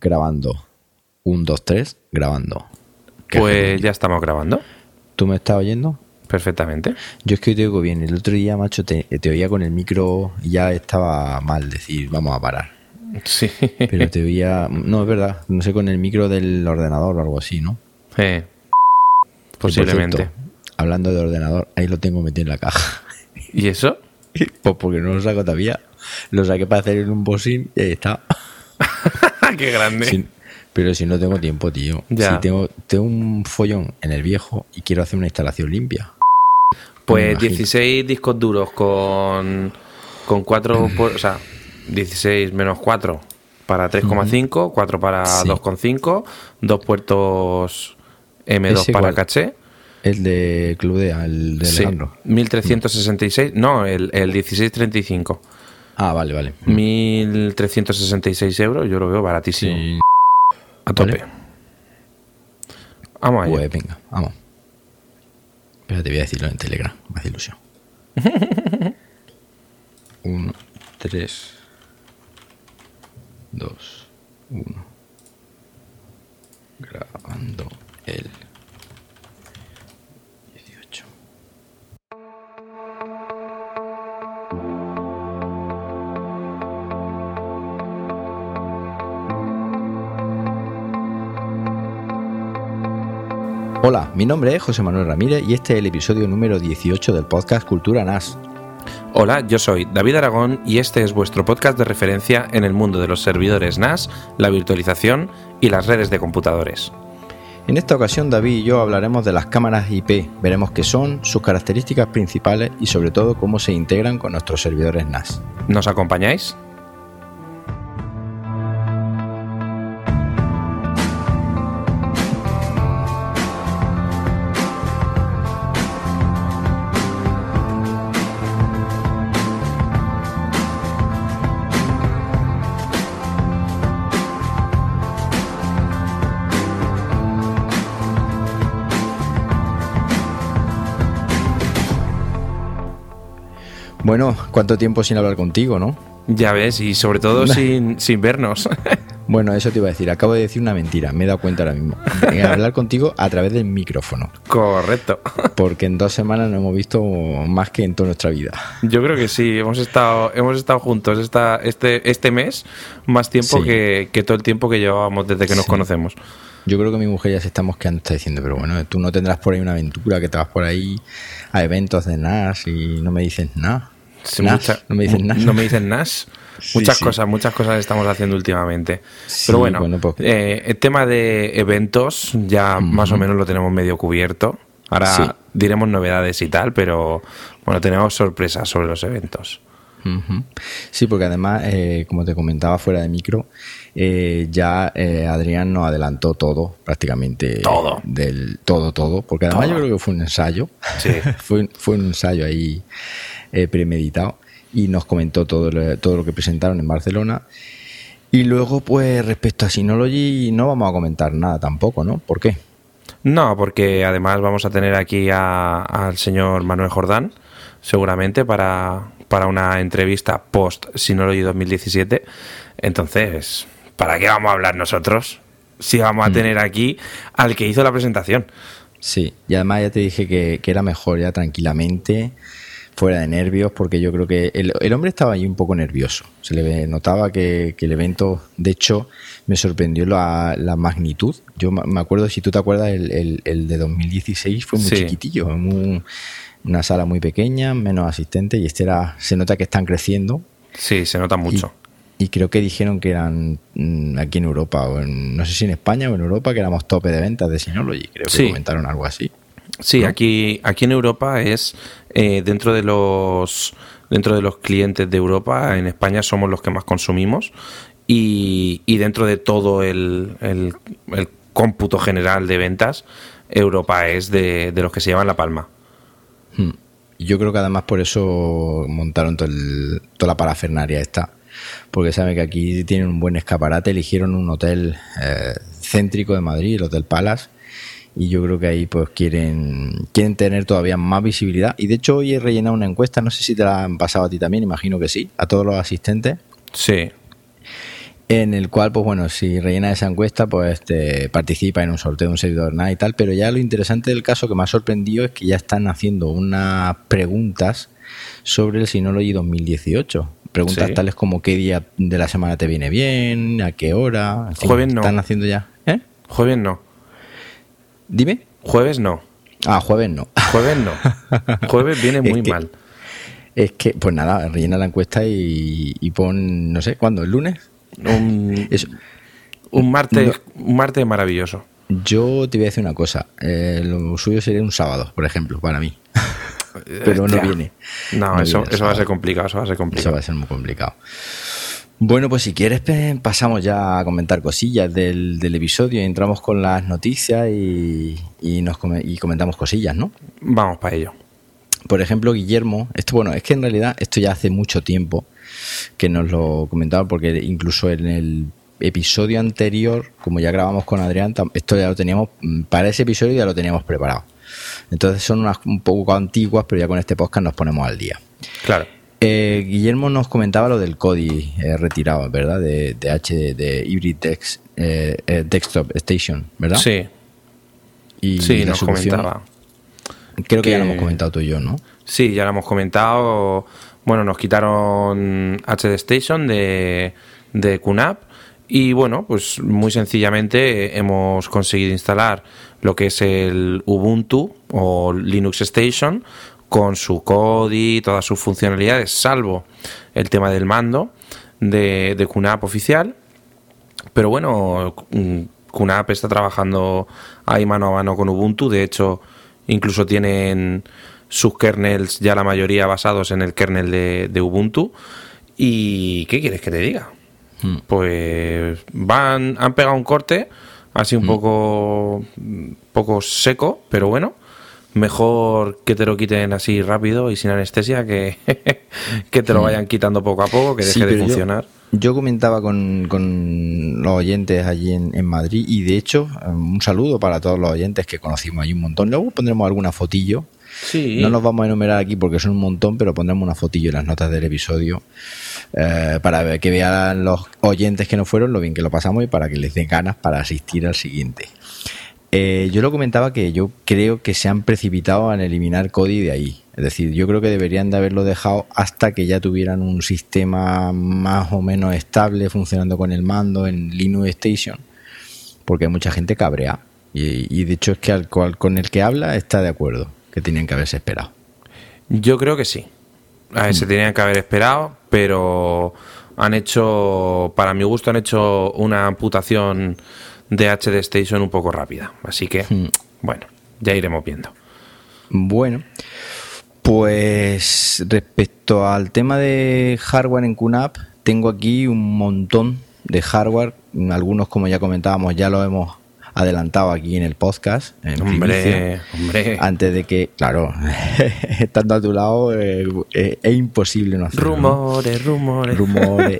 grabando. 1, 2, 3, grabando. Pues ya estamos grabando. ¿Tú me estás oyendo? Perfectamente. Yo es que hoy te oigo bien. El otro día, macho, te oía con el micro y ya estaba mal decir, vamos a parar. Sí. Pero te oía... No, es verdad. No sé, con el micro del ordenador o algo así, ¿no? Posiblemente. Por cierto, hablando de ordenador, ahí lo tengo metido en la caja. ¿Y eso? Pues porque no lo saco todavía. Lo saqué para hacer un unboxing y ahí está. ¡Qué grande! Pero si no tengo tiempo, tío. Ya. Si tengo un follón en el viejo y quiero hacer una instalación limpia. Pues 16 discos duros con 4... o sea, 16 menos 4 para 3,5, 4 para 2,5, 2 puertos M2 ese para caché. El de Cloudea, el de Alejandro. 1366, no, el 1635. Ah, vale, vale. 1366 euros, yo lo veo baratísimo. Sí. A tope. Vale. Vamos allá. Pues venga, vamos. Pero te voy a decirlo en Telegram, me hace ilusión. 1, 3, 2, 1. Grabando el... Hola, mi nombre es José Manuel Ramírez y este es el episodio número 18 del podcast Cultura NAS. Hola, yo soy David Aragón y este es vuestro podcast de referencia en el mundo de los servidores NAS, la virtualización y las redes de computadores. En esta ocasión David y yo hablaremos de las cámaras IP, veremos qué son, sus características principales y sobre todo cómo se integran con nuestros servidores NAS. ¿Nos acompañáis? Bueno, ¿cuánto tiempo sin hablar contigo, no? Ya ves, y sobre todo sin vernos. Bueno, eso te iba a decir. Acabo de decir una mentira, me he dado cuenta ahora mismo. Hablar contigo a través del micrófono. Correcto. Porque en 2 semanas no hemos visto más que en toda nuestra vida. Yo creo que sí, hemos estado juntos este mes más tiempo que todo el tiempo que llevábamos desde que nos conocemos. Yo creo que mi mujer ya se está mosqueando, está diciendo, pero bueno, tú no tendrás por ahí una aventura, que te vas por ahí a eventos de NAS y no me dices nada. Sí, no me dicen NAS. Muchas cosas estamos haciendo últimamente. Sí, pero bueno pues... el tema de eventos ya más o menos lo tenemos medio cubierto. Ahora diremos novedades y tal, pero bueno, tenemos sorpresas sobre los eventos. Uh-huh. Sí, porque además, como te comentaba fuera de micro, ya Adrián nos adelantó todo, prácticamente todo, porque además yo creo que fue un ensayo, fue un ensayo ahí premeditado, y nos comentó todo lo que presentaron en Barcelona. Y luego, pues respecto a Synology no vamos a comentar nada tampoco, ¿no? ¿Por qué? No, porque además vamos a tener aquí al señor Manuel Jordán, seguramente para una entrevista post Synology 2017. Entonces, ¿para qué vamos a hablar nosotros si vamos a tener aquí al que hizo la presentación? Sí, y además ya te dije que era mejor ya tranquilamente, fuera de nervios, porque yo creo que el hombre estaba ahí un poco nervioso. Se le notaba que el evento, de hecho, me sorprendió la magnitud. Yo me acuerdo, si tú te acuerdas, el de 2016 fue muy chiquitillo, una sala muy pequeña, menos asistentes, y se nota que están creciendo. Sí, se nota mucho. Y creo que dijeron que eran aquí en Europa, o no sé si en España o en Europa, que éramos tope de ventas de Synology, creo que comentaron algo así. Sí, ¿no? aquí en Europa es dentro de los clientes de Europa, en España somos los que más consumimos, y dentro de todo el cómputo general de ventas, Europa es de los que se llevan la palma. Yo creo que además por eso montaron toda la parafernalia esta, porque saben que aquí tienen un buen escaparate. Eligieron un hotel céntrico de Madrid, el Hotel Palace, y yo creo que ahí pues quieren tener todavía más visibilidad. Y de hecho hoy he rellenado una encuesta, no sé si te la han pasado a ti también, imagino que sí, a todos los asistentes. Sí. en el cual, pues bueno, si rellenas esa encuesta, pues participa en un sorteo de un servidor NAS y tal. Pero ya lo interesante del caso que me ha sorprendido es que ya están haciendo unas preguntas sobre el Synology 2018. Preguntas sí, tales como qué día de la semana te viene bien, a qué hora. Jueves no. Están haciendo ya. ¿Eh? Jueves no. Dime. Jueves no. Ah, jueves no. Jueves no. Jueves viene muy mal. Es que, pues nada, rellena la encuesta y pon, no sé, ¿cuándo? ¿El lunes? Un martes maravilloso. Yo te voy a decir una cosa. Lo suyo sería un sábado, por ejemplo, para mí. Pero no viene. No, eso va a ser complicado. Eso va a ser muy complicado. Bueno, pues si quieres pasamos ya a comentar cosillas del episodio. Entramos con las noticias y comentamos cosillas, ¿no? Vamos para ello. Por ejemplo, Guillermo, es que en realidad esto ya hace mucho tiempo que nos lo comentaban, porque incluso en el episodio anterior, como ya grabamos con Adrián, esto ya lo teníamos, para ese episodio ya lo teníamos preparado. Entonces son unas un poco antiguas, pero ya con este podcast nos ponemos al día. Claro. Guillermo nos comentaba lo del CODI retirado, ¿verdad? De HD, de Hybrid Desktop Station, ¿verdad? Sí. Y nos comentaba. Creo que ya lo hemos comentado tú y yo, ¿no? Sí, ya lo hemos comentado. Bueno, nos quitaron HD Station de QNAP y bueno, pues muy sencillamente hemos conseguido instalar lo que es el Ubuntu o Linux Station con su CODI y todas sus funcionalidades, salvo el tema del mando de QNAP oficial. Pero bueno, QNAP está trabajando ahí mano a mano con Ubuntu. De hecho, incluso tienen sus kernels ya la mayoría basados en el kernel de Ubuntu. ¿Y qué quieres que te diga? Pues han pegado un corte así un poco seco, pero bueno, mejor que te lo quiten así rápido y sin anestesia que te lo vayan quitando poco a poco, que deje de funcionar. Yo comentaba con los oyentes allí en Madrid, y de hecho un saludo para todos los oyentes que conocimos allí un montón. Luego pondremos alguna fotillo. Sí. No los vamos a enumerar aquí porque son un montón, pero pondremos una fotillo en las notas del episodio para que vean los oyentes que no fueron lo bien que lo pasamos y para que les den ganas para asistir al siguiente. Yo lo comentaba que yo creo que se han precipitado en eliminar CODI de ahí. Es decir, yo creo que deberían de haberlo dejado hasta que ya tuvieran un sistema más o menos estable funcionando con el mando en Linux Station, porque hay mucha gente cabrea y de hecho es que al cual con el que habla está de acuerdo que tenían que haberse esperado. Yo creo que sí. Se tenían que haber esperado, pero han hecho, para mi gusto, han hecho una amputación de HD Station un poco rápida, así que bueno, ya iremos viendo. Bueno, pues respecto al tema de hardware en QNAP, tengo aquí un montón de hardware, algunos como ya comentábamos ya lo hemos adelantado aquí en el podcast en primicia, antes de que, claro, estando a tu lado es imposible no hacerlo, rumores.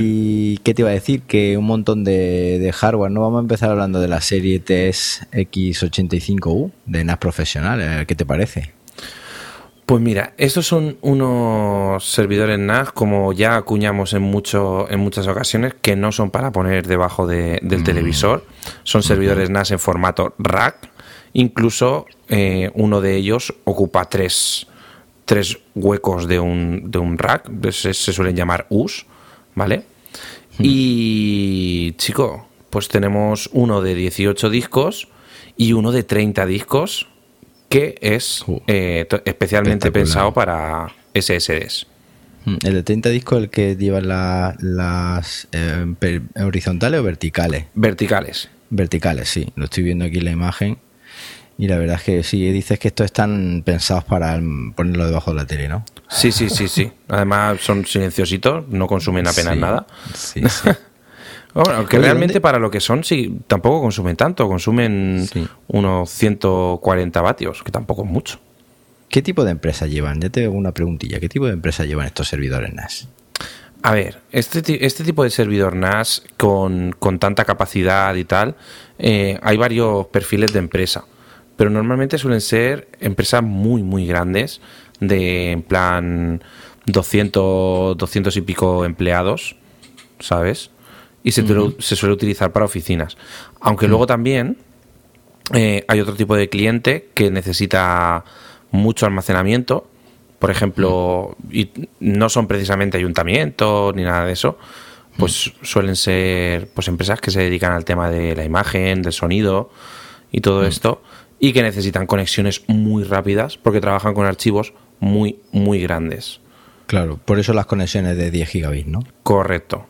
¿Y qué te iba a decir? Que un montón de hardware, ¿no? Vamos a empezar hablando de la serie TSX85U de NAS profesional. ¿Qué te parece? Pues mira, estos son unos servidores NAS, como ya acuñamos en muchas ocasiones, que no son para poner debajo del televisor. Son servidores NAS en formato rack. Incluso uno de ellos ocupa tres huecos de un rack. Se suelen llamar U's. ¿Vale? Y, chico, pues tenemos uno de 18 discos y uno de 30 discos que es especialmente pensado para SSDs. ¿El de 30 discos es el que lleva las horizontales o verticales? Verticales, sí. Lo estoy viendo aquí en la imagen. Y la verdad es que sí, dices que estos están pensados para ponerlo debajo de la tele, ¿no? Sí. Además son silenciositos, no consumen apenas nada. Sí. Bueno, que realmente para lo que son, sí, tampoco consumen tanto. Consumen unos 140 vatios, que tampoco es mucho. ¿Qué tipo de empresa llevan? Ya te hago una preguntilla. ¿Qué tipo de empresa llevan estos servidores NAS? A ver, este tipo de servidor NAS con tanta capacidad y tal, hay varios perfiles de empresa. Pero normalmente suelen ser empresas muy, muy grandes, de en plan 200 y pico empleados, ¿sabes? y se suele utilizar para oficinas. Aunque luego también hay otro tipo de cliente que necesita mucho almacenamiento, por ejemplo, y no son precisamente ayuntamientos ni nada de eso, pues suelen ser pues empresas que se dedican al tema de la imagen, del sonido y todo esto, y que necesitan conexiones muy rápidas porque trabajan con archivos muy, muy grandes. Claro, por eso las conexiones de 10 gigabits, ¿no? Correcto.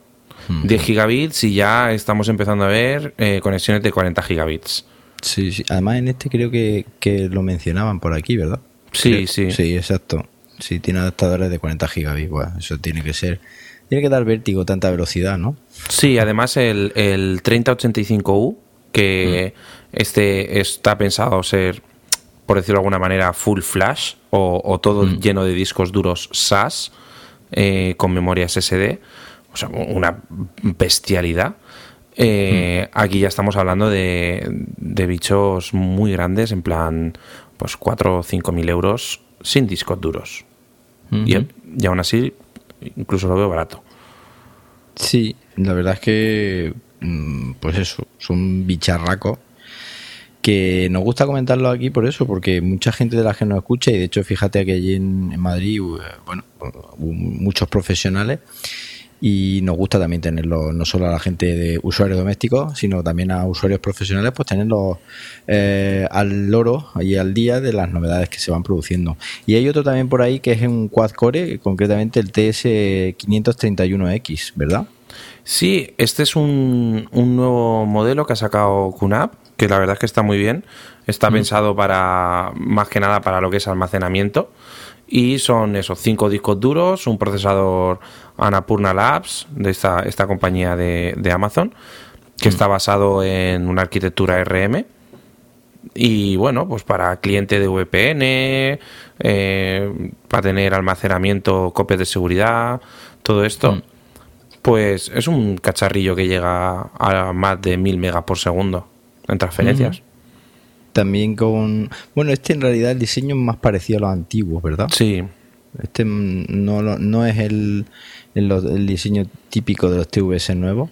10 gigabits y ya estamos empezando a ver conexiones de 40 gigabits. Sí, sí. Además en este creo que lo mencionaban por aquí, ¿verdad? Sí, creo. Sí. Sí, exacto. Sí, tiene adaptadores de 40 gigabits. Bueno, eso tiene que ser... Tiene que dar vértigo tanta velocidad, ¿no? Sí, además el 3085U, que este está pensado ser, por decirlo de alguna manera, full flash o todo lleno de discos duros SAS con memoria SSD, o sea, una bestialidad. Aquí ya estamos hablando de bichos muy grandes, en plan, pues 4 o 5 mil euros sin discos duros. Y aún así, incluso lo veo barato. Sí, la verdad es que, pues eso, son bicharracos que nos gusta comentarlo aquí por eso, porque mucha gente de la que nos escucha, y de hecho fíjate que allí en Madrid, bueno, muchos profesionales, y nos gusta también tenerlo, no solo a la gente de usuarios domésticos, sino también a usuarios profesionales, pues tenerlos al loro y al día de las novedades que se van produciendo. Y hay otro también por ahí que es un quad-core, concretamente el TS531X, ¿verdad? Sí, este es un nuevo modelo que ha sacado QNAP, que la verdad es que está muy bien. Está pensado para, más que nada, para lo que es almacenamiento. Y son esos 5 discos duros, un procesador Anapurna Labs, de esta compañía de Amazon, que está basado en una arquitectura RM. Y bueno, pues para cliente de VPN, para tener almacenamiento, copias de seguridad, todo esto. Pues es un cacharrillo que llega a más de 1000 megas por segundo en transferencias. También con... Bueno, este en realidad el diseño es más parecido a los antiguos, ¿verdad? Sí. Este no es el diseño típico de los TVS nuevos.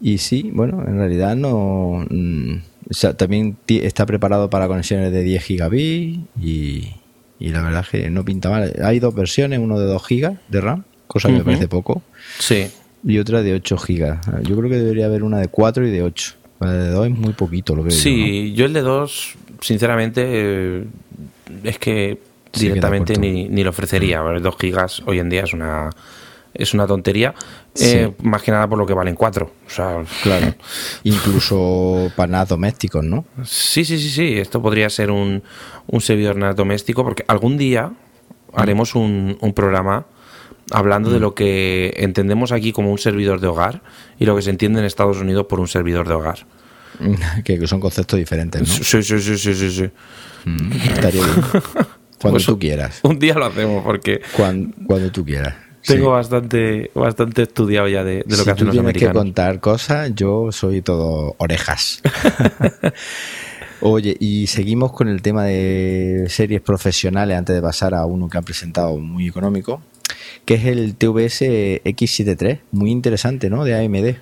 Y sí, bueno, en realidad no... O sea, también está preparado para conexiones de 10 gigabits y la verdad es que no pinta mal. Hay dos versiones, uno de 2 gigas de RAM, cosa que me parece poco. Sí. Y otra de 8 gigas. Yo creo que debería haber una de 4 y de 8. El de 2 es muy poquito, lo veo. Sí, yo el de 2, sinceramente, es que directamente que ni lo ofrecería. 2 gigas hoy en día es una tontería, sí. Más que nada por lo que valen 4. O sea, claro. Incluso para NAS domésticos, ¿no? Sí. Esto podría ser un servidor NAS doméstico, porque algún día haremos un programa hablando de lo que entendemos aquí como un servidor de hogar y lo que se entiende en Estados Unidos por un servidor de hogar. Que son conceptos diferentes, ¿no? Sí. Estaría bien. Cuando pues tú quieras. Un día lo hacemos porque... Cuando tú quieras. Tengo bastante estudiado ya de lo que hacen los americanos. Si tienes que contar cosas, yo soy todo orejas. Oye, y seguimos con el tema de series profesionales antes de pasar a uno que han presentado muy económico, que es el TVS X73, muy interesante, ¿no?, de AMD.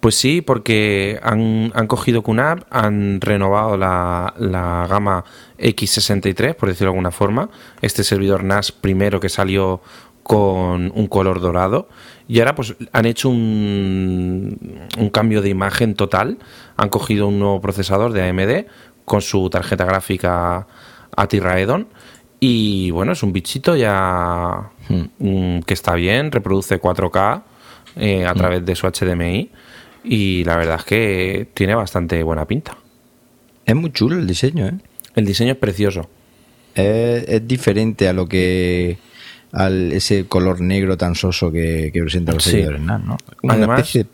Pues sí, porque han cogido QNAP, han renovado la gama X63, por decirlo de alguna forma, este servidor NAS primero que salió con un color dorado, y ahora pues han hecho un cambio de imagen total, han cogido un nuevo procesador de AMD con su tarjeta gráfica ATI Radeon. Y bueno, es un bichito ya que está bien, reproduce 4K a través de su HDMI y la verdad es que tiene bastante buena pinta. Es muy chulo el diseño, ¿eh? El diseño es precioso. Es diferente a lo que... al ese color negro tan soso que presenta los servidores NAS, ¿no? Además, es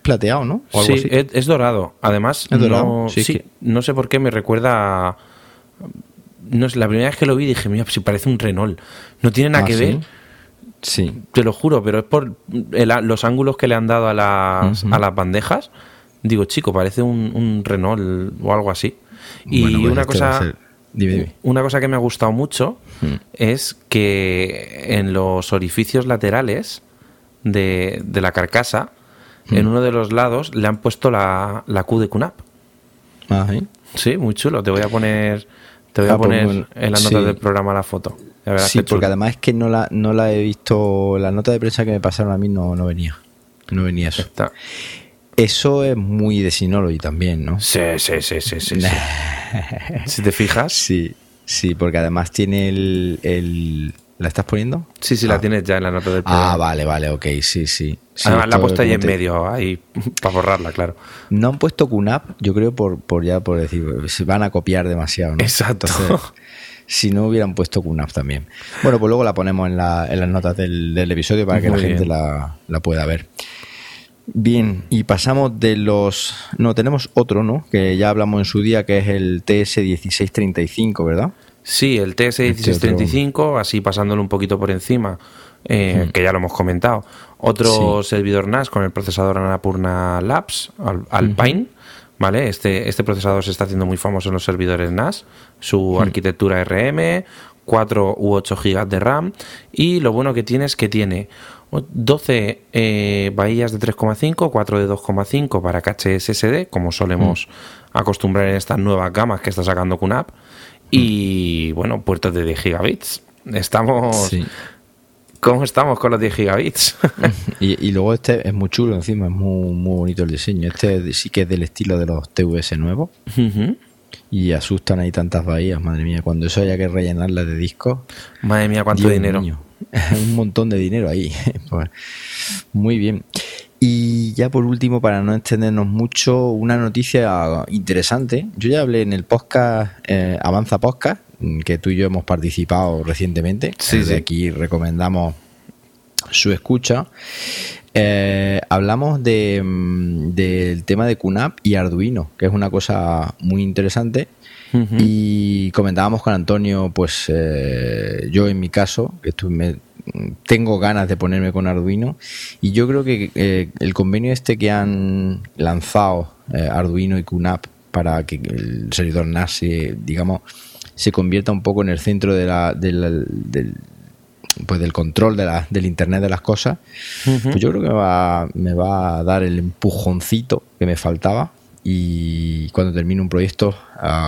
plateado, ¿no? O algo así. Es dorado. Además, ¿es dorado? No sé por qué me recuerda... No sé, la primera vez que lo vi dije, mira, si parece un Renault. No tiene nada que ver. Sí. Te lo juro, pero es por los ángulos que le han dado a las bandejas. Digo, chico, parece un Renault o algo así. Y bueno, pues una cosa que me ha gustado mucho es que en los orificios laterales de la carcasa en uno de los lados le han puesto la Q de QNAP. Ajá. Sí, muy chulo. Te voy a poner, pues, en las notas del programa la foto. La verdad es que porque además es que no la he visto. La nota de prensa que me pasaron a mí no venía. No venía eso. Está. Eso es muy de Synology también, ¿no? Sí. Si te fijas. Sí, porque además tiene el ¿la estás poniendo? Sí, la tienes ya en la nota del programa. Ah, vale, ok, sí. Además la he puesto ahí en medio, ahí, para borrarla, claro. No han puesto QNAP, yo creo, por decir, se van a copiar demasiado, ¿no? Exacto. Entonces, si no hubieran puesto QNAP también. Bueno, pues luego la ponemos en las notas del episodio para que muy la gente la pueda ver. Bien, y pasamos de los... No, tenemos otro, ¿no? Que ya hablamos en su día, que es el TS1635, ¿verdad? Sí, el TS1635, así pasándolo un poquito por encima, que ya lo hemos comentado. Otro servidor NAS con el procesador Anapurna Labs, Alpine, ¿vale? Este procesador se está haciendo muy famoso en los servidores NAS, su arquitectura RM, 4 u 8 GB de RAM, y lo bueno que tiene es que tiene 12 bahías de 3,5, 4 de 2,5 para caché SSD, como solemos acostumbrar en estas nuevas gamas que está sacando QNAP. Y bueno, puertos de 10 gigabits. ¿Cómo estamos con los 10 gigabits? y luego este es muy chulo encima, es muy, muy bonito el diseño. Este sí que es del estilo de los TVS nuevos. Uh-huh. Y asustan ahí tantas bahías, madre mía. Cuando eso haya que rellenarlas de discos. Madre mía, cuánto dinero. Un montón de dinero ahí. Muy bien. Y ya por último, para no extendernos mucho, una noticia interesante. Yo ya hablé en el podcast, Avanza Podcast, que tú y yo hemos participado recientemente. Desde aquí recomendamos su escucha. Hablamos del tema de QNAP y Arduino, que es una cosa muy interesante. Uh-huh. Y comentábamos con Antonio, pues yo en mi caso, tengo ganas de ponerme con Arduino, y yo creo que el convenio este que han lanzado Arduino y QNAP para que el servidor NAS se convierta un poco en el centro del control del Internet de las cosas, pues yo creo que me va a dar el empujoncito que me faltaba. Y cuando termine un proyecto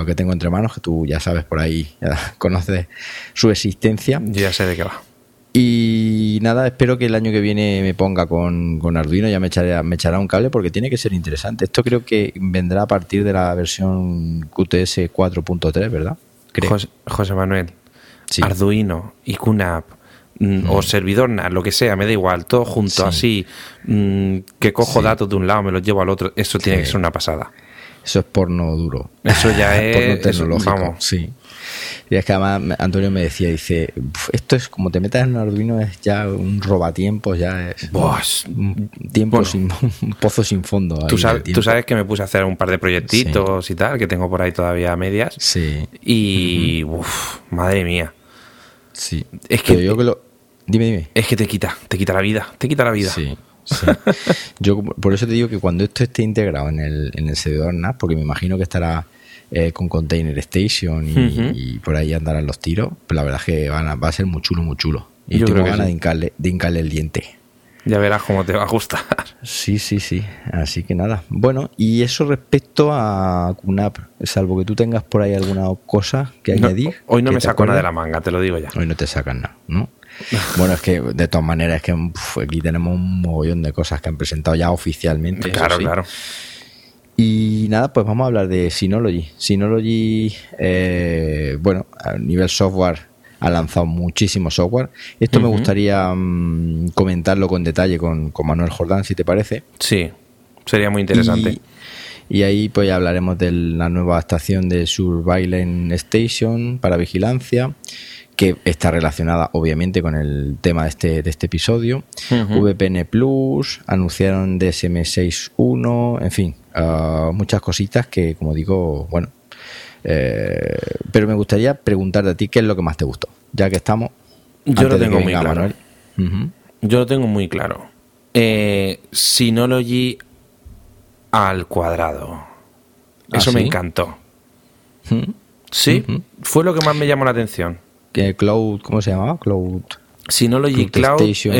que tengo entre manos, que tú ya sabes por ahí, ya conoces su existencia. Yo ya sé de qué va. Y nada, espero que el año que viene me ponga con Arduino, ya me echará un cable, porque tiene que ser interesante. Esto creo que vendrá a partir de la versión QTS 4.3, ¿verdad? Creo. José Manuel, Arduino y QNAP o servidor NAS, lo que sea, me da igual, todo junto así, que cojo datos de un lado, me los llevo al otro, eso tiene que ser una pasada. Eso es porno duro. Eso ya es porno tecnológico. Vamos. Sí. Y es que además Antonio me decía, dice, esto es como te metas en un Arduino, es ya un robatiempo, ya es un pozo sin fondo. Tú sabes que me puse a hacer un par de proyectitos y tal, que tengo por ahí todavía medias. Sí. Y madre mía. Sí. Es que yo que lo... Dime. Es que te quita la vida. Sí. Sí. Yo por eso te digo que cuando esto esté integrado en el servidor NAS, porque me imagino que estará con Container Station y por ahí andarán los tiros, pero la verdad es que va a ser muy chulo. Y yo tengo ganas de hincarle el diente. Ya verás cómo te va a gustar. Sí. Así que nada. Bueno, y eso respecto a QNAP, salvo que tú tengas por ahí alguna cosa que añadir. Hoy no me saco nada de la manga, te lo digo ya. Hoy no te sacan nada, ¿no? Bueno, es que de todas maneras, es que aquí tenemos un mogollón de cosas que han presentado ya oficialmente. Claro. Y nada, pues vamos a hablar de Synology. Synology, a nivel software, ha lanzado muchísimo software. Esto me gustaría comentarlo con detalle con Manuel Jordán, si te parece. Sí, sería muy interesante. Y ahí pues ya hablaremos de la nueva estación de Surveillance Station para vigilancia, que está relacionada obviamente con el tema de este episodio. VPN Plus, anunciaron DSM 6.1, en fin, muchas cositas que, como digo, bueno. Pero me gustaría preguntarte a ti qué es lo que más te gustó, ya que estamos. Yo lo tengo muy claro, Manuel. Yo lo tengo muy claro. Synology al cuadrado. Eso me encantó. Sí, fue lo que más me llamó la atención. Cloud, ¿cómo se llamaba? Cloud. Synology Cloud Station.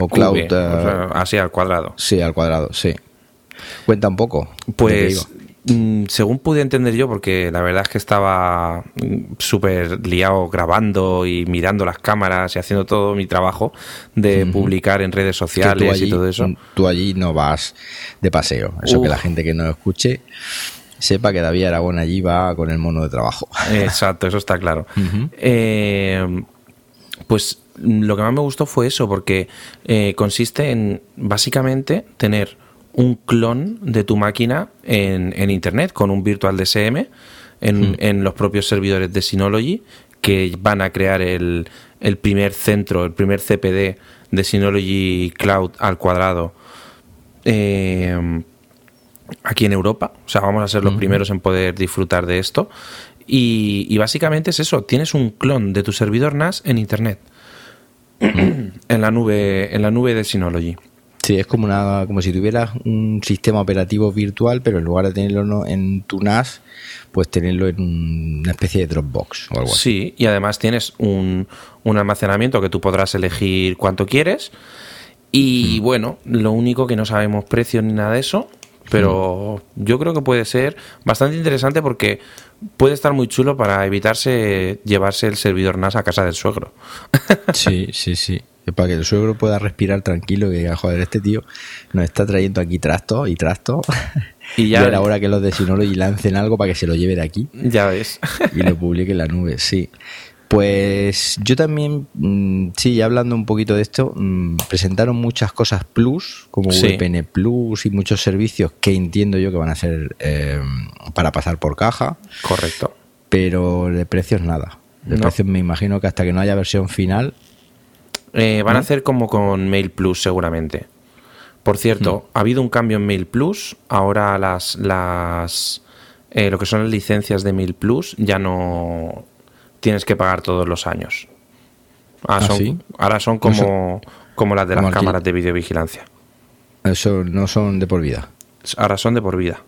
O Cloud. O sea, así al cuadrado. Sí, al cuadrado, sí. Cuenta un poco. Pues, según pude entender yo, porque la verdad es que estaba súper liado grabando y mirando las cámaras y haciendo todo mi trabajo de publicar en redes sociales allí, y todo eso. Tú allí no vas de paseo. Eso que la gente que no lo escuche sepa que David Aragón allí va con el mono de trabajo. Exacto, eso está claro. Pues lo que más me gustó fue eso, porque consiste en básicamente tener un clon de tu máquina en internet con un virtual DSM en los propios servidores de Synology, que van a crear el primer centro, el primer CPD de Synology Cloud al cuadrado aquí en Europa. O sea, vamos a ser los primeros en poder disfrutar de esto. Y básicamente es eso, tienes un clon de tu servidor NAS en internet, en la nube de Synology. Sí, es como si tuvieras un sistema operativo virtual, pero en lugar de tenerlo en tu NAS, pues tenerlo en una especie de Dropbox o algo así. Sí, y además tienes un almacenamiento que tú podrás elegir cuánto quieres. Y bueno, lo único que no sabemos precios ni nada de eso, pero yo creo que puede ser bastante interesante porque puede estar muy chulo para evitarse llevarse el servidor NAS a casa del suegro. Sí, sí, sí. Para que el suegro pueda respirar tranquilo y diga, joder, este tío nos está trayendo aquí trastos y trastos. Y ya era hora que los de Synology lancen algo para que se lo lleve de aquí. Ya ves. Y lo publique en la nube, sí. Pues yo también, sí, hablando un poquito de esto, presentaron muchas cosas plus, como VPN Plus y muchos servicios que entiendo yo que van a ser para pasar por caja. Correcto. Pero de precios nada. De precios me imagino que hasta que no haya versión final... van a hacer como con Mail Plus seguramente. Por cierto, ha habido un cambio en Mail Plus. Ahora lo que son las licencias de Mail Plus ya no tienes que pagar todos los años. Ahora son como las de las cámaras de videovigilancia. Eso no son de por vida. Ahora son de por vida.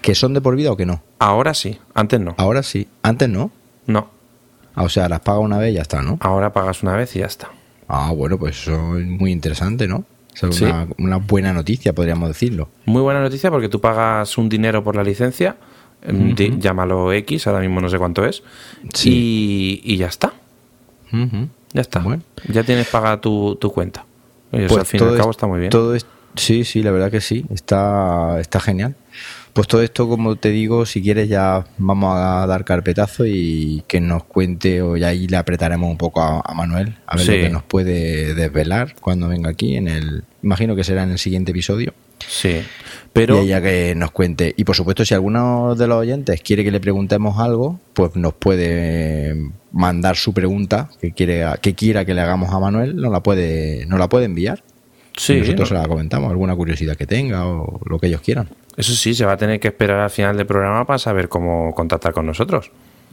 ¿Que son de por vida o que no? Ahora sí, antes no. Ahora sí, antes no. No. O sea, las pagas una vez y ya está, ¿no? Ahora pagas una vez y ya está. Ah, bueno, pues eso es muy interesante, ¿no? O sea, una buena noticia, podríamos decirlo. Muy buena noticia porque tú pagas un dinero por la licencia, llámalo X, ahora mismo no sé cuánto es, y ya está. Ya está. Bueno. Ya tienes pagada tu cuenta. Pues o sea, al fin y al cabo está muy bien. Sí, sí, la verdad que sí, está genial. Pues todo esto, como te digo, si quieres ya vamos a dar carpetazo y que nos cuente, o ya ahí le apretaremos un poco a Manuel, a ver lo que nos puede desvelar cuando venga aquí, imagino que será en el siguiente episodio. Sí, pero... Y ya que nos cuente. Y por supuesto, si alguno de los oyentes quiere que le preguntemos algo, pues nos puede mandar su pregunta que quiera que le hagamos a Manuel, nos la puede enviar. Sí, nosotros se la comentamos, alguna curiosidad que tenga o lo que ellos quieran. Eso sí, se va a tener que esperar al final del programa para saber cómo contactar con nosotros.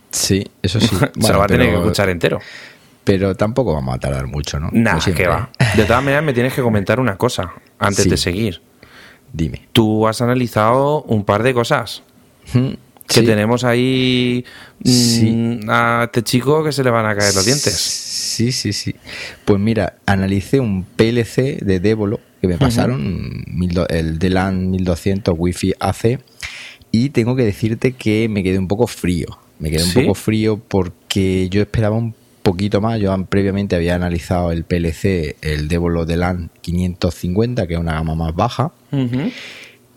Sí, eso sí. Bueno, se lo va a tener que escuchar entero. Pero tampoco vamos a tardar mucho, ¿no? Nada, que va. De todas maneras, me tienes que comentar una cosa antes de seguir. Dime. Tú has analizado un par de cosas. Que tenemos ahí a este chico que se le van a caer los dientes. Sí, sí, sí. Pues mira, analicé un PLC de Devolo que me pasaron, el DLAN 1200 Wi-Fi AC, y tengo que decirte que me quedé un poco frío. Me quedé un poco frío porque yo esperaba un poquito más. Yo previamente había analizado el PLC, el Devolo DLAN 550, que es una gama más baja.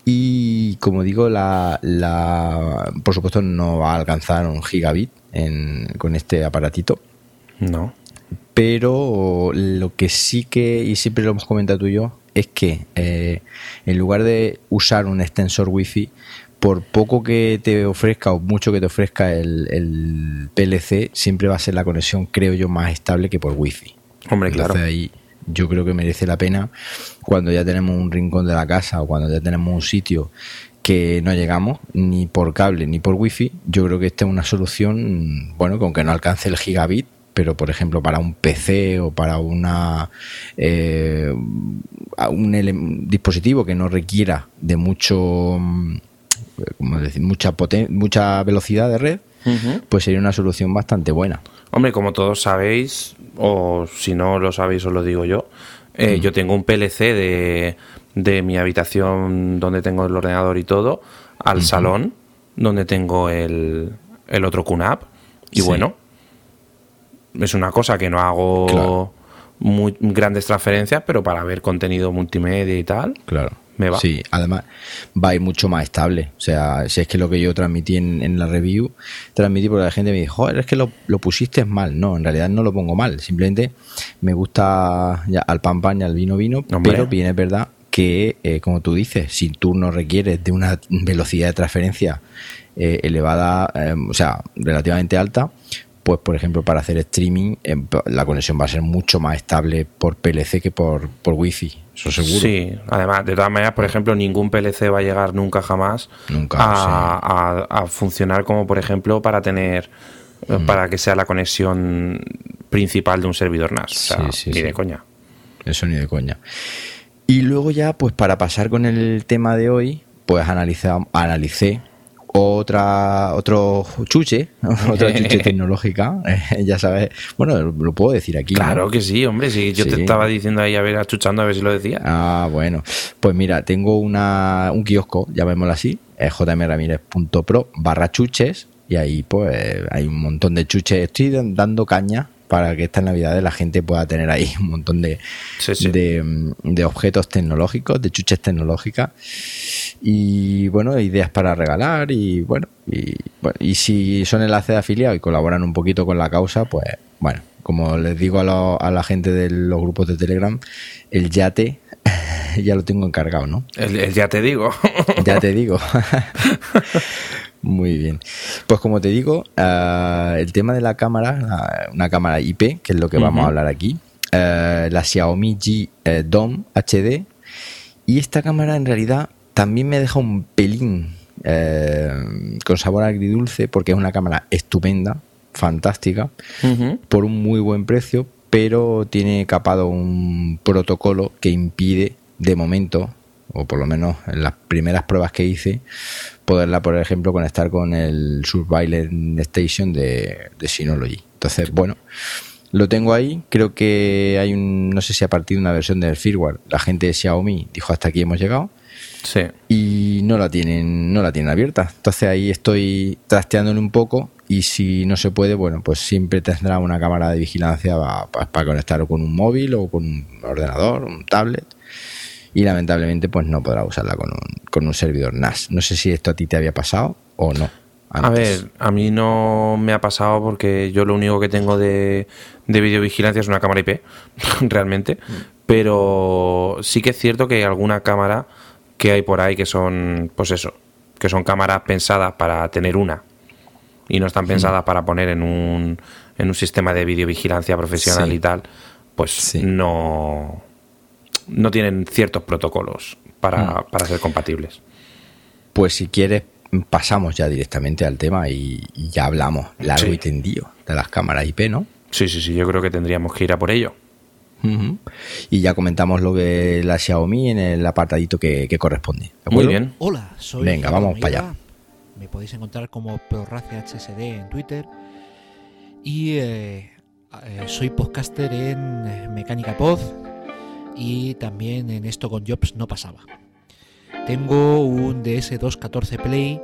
Y como digo, por supuesto no va a alcanzar un gigabit con este aparatito. No. Pero lo que sí que, y siempre lo hemos comentado tú y yo, es que en lugar de usar un extensor wifi, por poco que te ofrezca o mucho que te ofrezca el PLC, siempre va a ser la conexión, creo yo, más estable que por wifi. Hombre, entonces, claro. Ahí yo creo que merece la pena, cuando ya tenemos un rincón de la casa o cuando ya tenemos un sitio que no llegamos ni por cable ni por wifi, yo creo que esta es una solución, bueno, con que no alcance el gigabit, pero por ejemplo para un PC o para un dispositivo que no requiera de mucha velocidad de red, pues sería una solución bastante buena. Hombre, como todos sabéis, o si no lo sabéis os lo digo yo, Yo tengo un PLC de mi habitación donde tengo el ordenador y todo, al salón donde tengo el otro QNAP. Y bueno, es una cosa que no hago muy grandes transferencias, pero para ver contenido multimedia y tal, me va. Sí, además va mucho más estable. O sea, si es que lo que yo transmití en la review, transmití porque la gente me dijo, joder, es que lo pusiste mal. No, en realidad no lo pongo mal. Simplemente me gusta ya, al pan pan y al vino vino. Hombre. Pero bien es verdad que, como tú dices, si tú no requieres de una velocidad de transferencia elevada, o sea, relativamente alta, pues por ejemplo para hacer streaming la conexión va a ser mucho más estable por PLC que por wifi, eso seguro. Sí, además de todas maneras, por ejemplo, ningún PLC va a llegar nunca jamás a funcionar como por ejemplo para tener para que sea la conexión principal de un servidor NAS, o sea, ni de coña. Eso ni de coña. Y luego ya pues para pasar con el tema de hoy, pues analicé otra chuche tecnológica, ya sabes. Bueno, lo puedo decir aquí. Claro, ¿no? Que sí, hombre, sí, yo te estaba diciendo ahí, a ver, achuchando, a ver si lo decía. Ah, bueno, pues mira, tengo un kiosco, llamémoslo así, es jmramirez.pro/chuches, y ahí pues hay un montón de chuches, estoy dando caña para que estas navidades la gente pueda tener ahí un montón de objetos tecnológicos, de chuches tecnológicas y, bueno, ideas para regalar y si son enlaces de afiliados y colaboran un poquito con la causa, pues, bueno, como les digo a la gente de los grupos de Telegram, el yate ya lo tengo encargado, ¿no? Ya te digo. Ya te digo. Muy bien. Pues como te digo, el tema de la cámara, una cámara IP, que es lo que vamos a hablar aquí, la Xiaomi G Dome HD, y esta cámara en realidad también me deja un pelín con sabor agridulce, porque es una cámara estupenda, fantástica, por un muy buen precio, pero tiene capado un protocolo que impide, de momento, o por lo menos en las primeras pruebas que hice, poderla, por ejemplo, conectar con el Surveillance Station de Synology. Entonces, bueno, lo tengo ahí. Creo que hay no sé si a partir de una versión del firmware, la gente de Xiaomi dijo hasta aquí hemos llegado. Sí. Y no la tienen abierta. Entonces ahí estoy trasteándole un poco y si no se puede, bueno, pues siempre tendrá una cámara de vigilancia para conectarlo con un móvil o con un ordenador, un tablet. Y lamentablemente pues no podrá usarla con un servidor NAS. No sé si esto a ti te había pasado o no. Antes. A ver, a mí no me ha pasado porque yo lo único que tengo de videovigilancia es una cámara IP, realmente. Pero sí que es cierto que hay alguna cámara que hay por ahí que son, pues eso, que son cámaras pensadas para tener una y no están pensadas para poner en un sistema de videovigilancia profesional y tal. Pues no tienen ciertos protocolos para ser compatibles. Pues si quieres pasamos ya directamente al tema y ya hablamos largo y tendido de las cámaras IP, ¿no? Sí, yo creo que tendríamos que ir a por ello. Y ya comentamos lo de la Xiaomi en el apartadito que corresponde. Muy bien. Hola, soy Venga, vamos para allá. Me podéis encontrar como Prorracia HSD en Twitter y soy podcaster en Mecánica Pod. Y también en Esto con Jobs no pasaba. Tengo un DS214 Play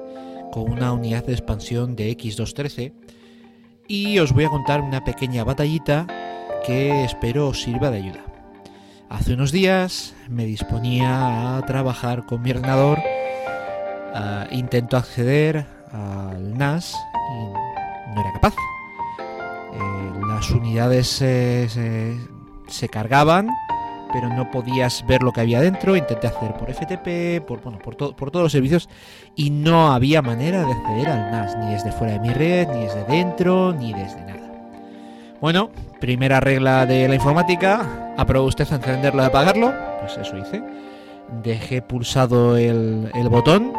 con una unidad de expansión de X213 y os voy a contar una pequeña batallita que espero os sirva de ayuda. Hace unos días me disponía a trabajar con mi ordenador, intento acceder al NAS y no era capaz. Las unidades se cargaban, pero no podías ver lo que había dentro. Intenté hacer por FTP, por todos los servicios, y no había manera de acceder al NAS, ni desde fuera de mi red, ni desde dentro, ni desde nada. Bueno, primera regla de la informática, ¿aprobó usted a encenderlo y apagarlo? Pues eso hice. Dejé pulsado el botón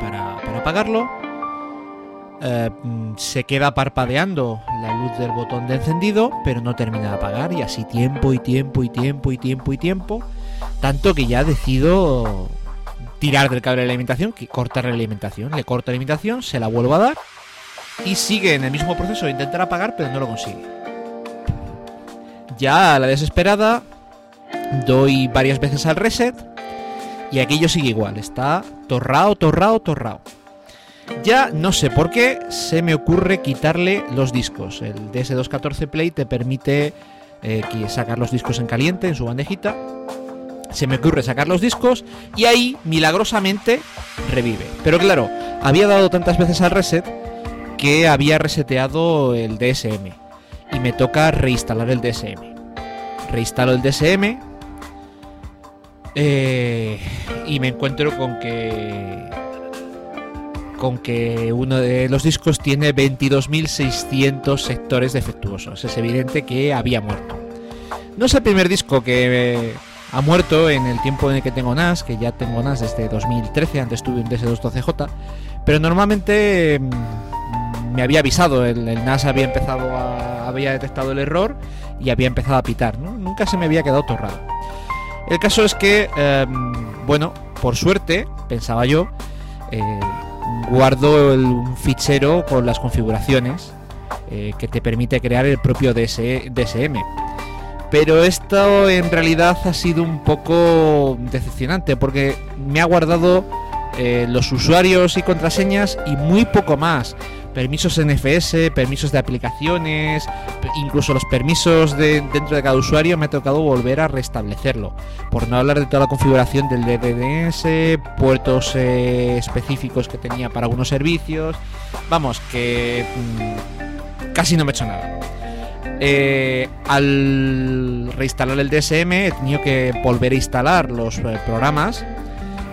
para apagarlo. Se queda parpadeando la luz del botón de encendido, pero no termina de apagar, y así tiempo, tanto que ya decido tirar del cable de la alimentación, cortar la alimentación, le corto la alimentación, se la vuelvo a dar y sigue en el mismo proceso de intentar apagar, pero no lo consigue. Ya a la desesperada doy varias veces al reset y aquello sigue igual, está torrao. Ya no sé por qué se me ocurre quitarle los discos. El DS214 Play te permite sacar los discos en caliente, en su bandejita. Se me ocurre sacar los discos y ahí milagrosamente revive. Pero claro, había dado tantas veces al reset que había reseteado el DSM y me toca reinstalar el DSM. Reinstalo el DSM y me encuentro con que uno de los discos tiene 22.600 sectores defectuosos. Es evidente que había muerto. No es el primer disco que ha muerto en el tiempo en el que tengo NAS, que ya tengo NAS desde 2013, antes tuve un DS212J, pero normalmente me había avisado, el NAS había detectado el error y había empezado a pitar, ¿no? Nunca se me había quedado torrado. El caso es que, bueno, por suerte, pensaba yo, guardo un fichero con las configuraciones que te permite crear el propio DSM. Pero esto en realidad ha sido un poco decepcionante porque me ha guardado los usuarios y contraseñas y muy poco más. Permisos NFS, permisos de aplicaciones, incluso los permisos dentro de cada usuario me ha tocado volver a restablecerlo. Por no hablar de toda la configuración del DNS, puertos específicos que tenía para algunos servicios. Vamos, que casi no me he hecho nada. Al reinstalar el DSM he tenido que volver a instalar los programas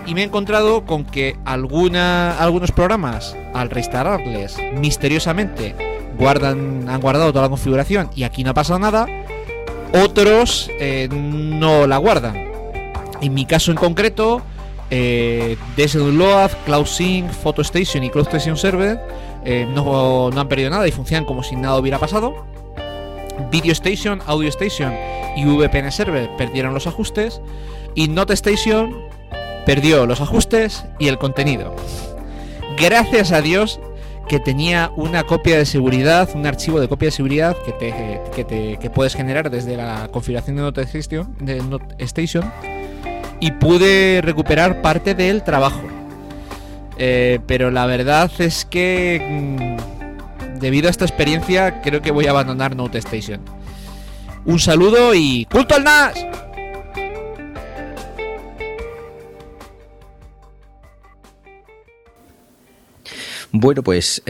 y me he encontrado con que algunos programas, al reinstalarles misteriosamente, han guardado toda la configuración y aquí no ha pasado nada. Otros no la guardan. En mi caso en concreto, DSDownload, Cloud Sync, Photo Station y Cloud Station Server no han perdido nada y funcionan como si nada hubiera pasado. Video Station, Audio Station y VPN Server perdieron los ajustes y Note Station perdió los ajustes y el contenido. Gracias a Dios que tenía una copia de seguridad, un archivo de copia de seguridad que puedes generar desde la configuración de Note Station y pude recuperar parte del trabajo. Pero la verdad es que debido a esta experiencia, creo que voy a abandonar Note Station. Un saludo y ¡culto al NAS! Bueno, pues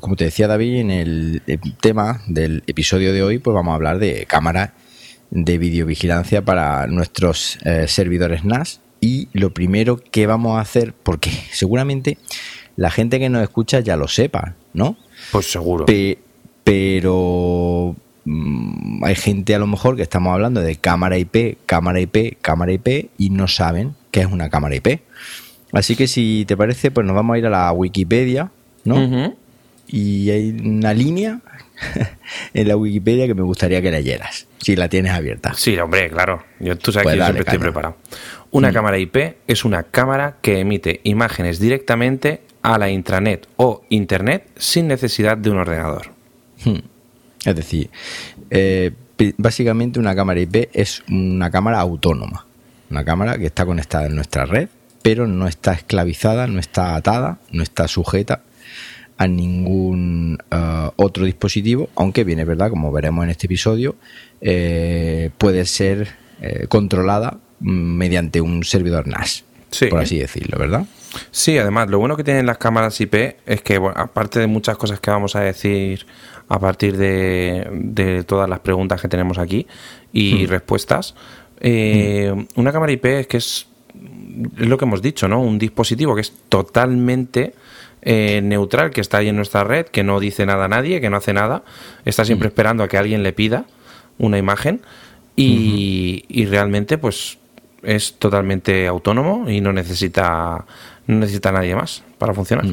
como te decía David, en el tema del episodio de hoy, pues vamos a hablar de cámaras de videovigilancia para nuestros servidores NAS. Y lo primero que vamos a hacer, porque seguramente la gente que nos escucha ya lo sepa, ¿no? Pues seguro. Pero hay gente a lo mejor que estamos hablando de cámara IP y no saben qué es una cámara IP. Así que si te parece, pues nos vamos a ir a la Wikipedia, ¿no? Uh-huh. Y hay una línea en la Wikipedia que me gustaría que leyeras, si la tienes abierta. Sí, hombre, claro. Tú sabes pues que yo siempre estoy preparado. Una cámara IP es una cámara que emite imágenes directamente a la intranet o internet sin necesidad de un ordenador. Es decir, básicamente una cámara IP es una cámara autónoma, una cámara que está conectada en nuestra red, pero no está esclavizada, no está atada, no está sujeta a ningún otro dispositivo, aunque bien es verdad, como veremos en este episodio, puede ser controlada mediante un servidor NAS, sí, por así decirlo, ¿verdad? Sí, además, lo bueno que tienen las cámaras IP es que, bueno, aparte de muchas cosas que vamos a decir a partir de todas las preguntas que tenemos aquí y respuestas, una cámara IP es que es lo que hemos dicho, ¿no? Un dispositivo que es totalmente neutral, que está ahí en nuestra red, que no dice nada a nadie, que no hace nada, está siempre esperando a que alguien le pida una imagen y realmente, pues, es totalmente autónomo y no necesita a nadie más para funcionar.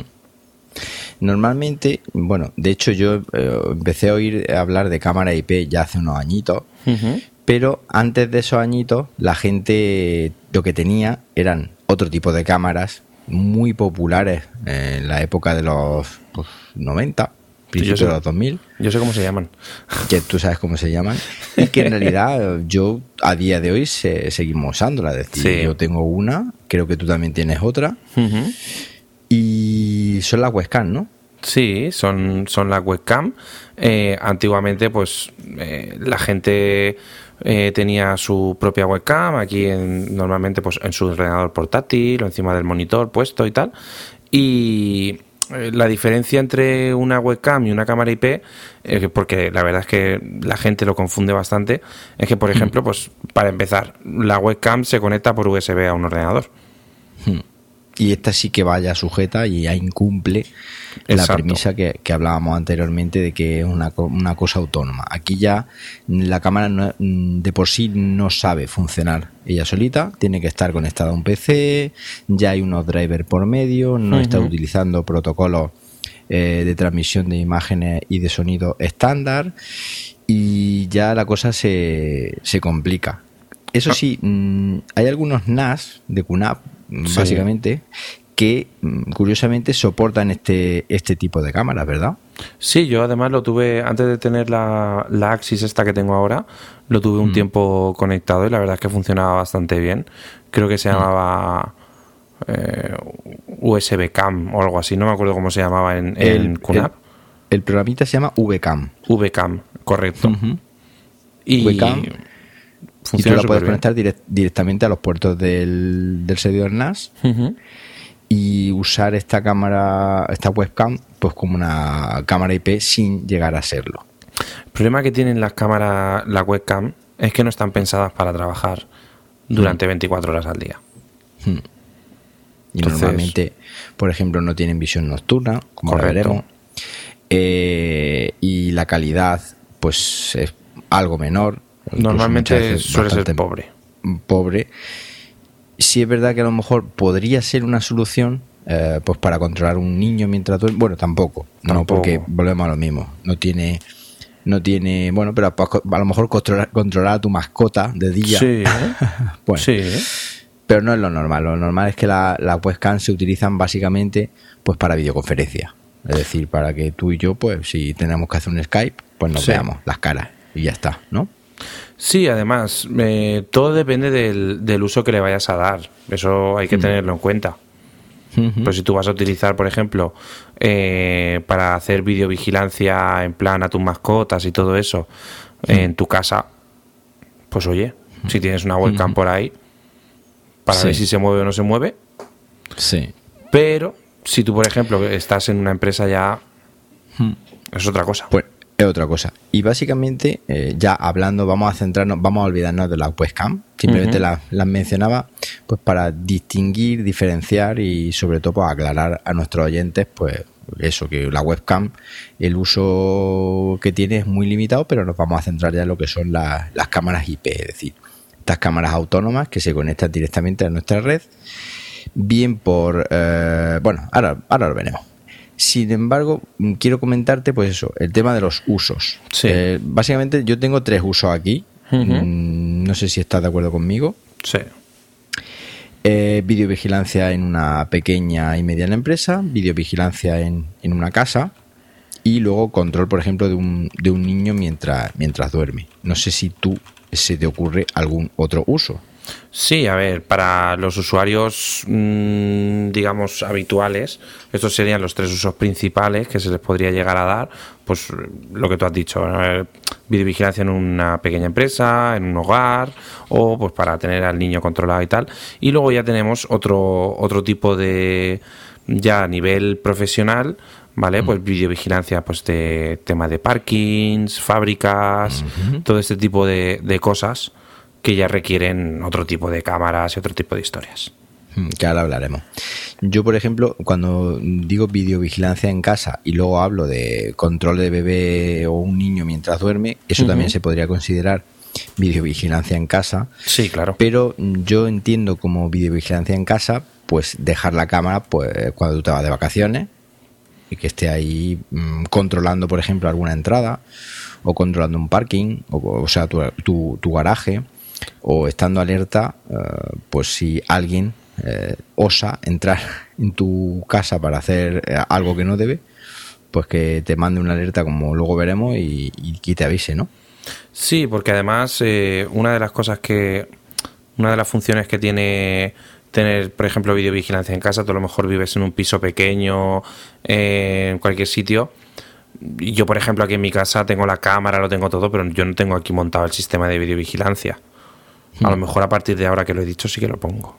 Normalmente, bueno, de hecho yo empecé a oír hablar de cámara IP ya hace unos añitos, pero antes de esos añitos la gente lo que tenía eran otro tipo de cámaras muy populares en la época de los 90, principios de los 2000. Yo sé cómo se llaman. Que tú sabes cómo se llaman. Y que en realidad yo a día de hoy seguimos usándola. Es decir, sí. Yo tengo una, creo que tú también tienes otra. Uh-huh. Y son las webcam, ¿no? Sí, son las webcam. Antiguamente, pues la gente tenía su propia webcam aquí normalmente pues en su ordenador portátil o encima del monitor puesto y tal. Y la diferencia entre una webcam y una cámara IP, porque la verdad es que la gente lo confunde bastante, es que, por ejemplo, pues para empezar, la webcam se conecta por USB a un ordenador. Y esta sí que vaya sujeta y ya incumple la Exacto. premisa que hablábamos anteriormente de que es una cosa autónoma. Aquí ya la cámara no, de por sí no sabe funcionar ella solita, tiene que estar conectada a un PC, ya hay unos drivers por medio, no uh-huh. está utilizando protocolos de transmisión de imágenes y de sonido estándar y ya la cosa se complica. Eso sí, hay algunos NAS de QNAP, básicamente, sí. que curiosamente soportan este tipo de cámaras, ¿verdad? Sí, yo además lo tuve, antes de tener la Axis esta que tengo ahora, lo tuve un tiempo conectado y la verdad es que funcionaba bastante bien. Creo que se llamaba USB Cam o algo así, no me acuerdo cómo se llamaba en QNAP. El programita se llama VCam. VCam, correcto. Uh-huh. VCam. Y tú la puedes conectar directamente a los puertos del servidor NAS uh-huh. y usar esta webcam, pues como una cámara IP sin llegar a serlo. El problema que tienen las webcam, es que no están pensadas para trabajar durante 24 horas al día. Y entonces, normalmente, por ejemplo, no tienen visión nocturna, como correcto. La veremos, y la calidad, pues es algo menor. Normalmente suele ser pobre. Sí, es verdad que a lo mejor podría ser una solución pues para controlar un niño mientras duerme. Bueno, tampoco. No, porque volvemos a lo mismo. No tiene bueno, pero a lo mejor controlar a tu mascota de día. Sí. Bueno, sí. Pero no es lo normal. Lo normal es que las webcam se utilizan básicamente pues para videoconferencia. Es decir, para que tú y yo, pues si tenemos que hacer un Skype, pues nos veamos las caras y ya está, ¿no? Sí, además, todo depende del uso que le vayas a dar. Eso hay que tenerlo en cuenta. Uh-huh. Pues si tú vas a utilizar, por ejemplo, para hacer videovigilancia en plan a tus mascotas y todo eso en tu casa, pues oye, si tienes una webcam por ahí, para ver si se mueve o no se mueve. Sí. Pero si tú, por ejemplo, estás en una empresa ya, es otra cosa. Pues es otra cosa. Y básicamente, ya hablando, vamos a olvidarnos de la webcam. Simplemente las mencionaba pues para distinguir, diferenciar y sobre todo pues, aclarar a nuestros oyentes pues eso, que la webcam, el uso que tiene es muy limitado, pero nos vamos a centrar ya en lo que son las cámaras IP, es decir, estas cámaras autónomas que se conectan directamente a nuestra red, bien por... bueno, ahora lo veremos. Sin embargo, quiero comentarte pues eso, el tema de los usos. Sí. Básicamente yo tengo 3 usos aquí. Uh-huh. No sé si estás de acuerdo conmigo. Sí. Videovigilancia en una pequeña y mediana empresa, videovigilancia en una casa y luego control, por ejemplo, de un niño mientras duerme. No sé si tú se te ocurre algún otro uso. Sí, a ver, para los usuarios, digamos, habituales, estos serían los 3 usos principales que se les podría llegar a dar, pues lo que tú has dicho, videovigilancia en una pequeña empresa, en un hogar, o pues para tener al niño controlado y tal. Y luego ya tenemos otro tipo de, ya a nivel profesional, ¿vale? Pues videovigilancia pues de tema de parkings, fábricas, todo este tipo de cosas que ya requieren otro tipo de cámaras y otro tipo de historias. Que ahora hablaremos. Yo, por ejemplo, cuando digo videovigilancia en casa y luego hablo de control de bebé o un niño mientras duerme, eso también se podría considerar videovigilancia en casa. Sí, claro. Pero yo entiendo como videovigilancia en casa, pues dejar la cámara pues cuando tú te vas de vacaciones y que esté ahí controlando, por ejemplo, alguna entrada o controlando un parking, o sea, tu garaje, o estando alerta pues si alguien osa entrar en tu casa para hacer algo que no debe, pues que te mande una alerta, como luego veremos, y te avise, ¿no? Sí, porque además una de las cosas que... Una de las funciones que tiene tener, por ejemplo, videovigilancia en casa, tú a lo mejor vives en un piso pequeño, en cualquier sitio. Yo, por ejemplo, aquí en mi casa tengo la cámara, lo tengo todo, pero yo no tengo aquí montado el sistema de videovigilancia. A lo mejor a partir de ahora que lo he dicho sí que lo pongo.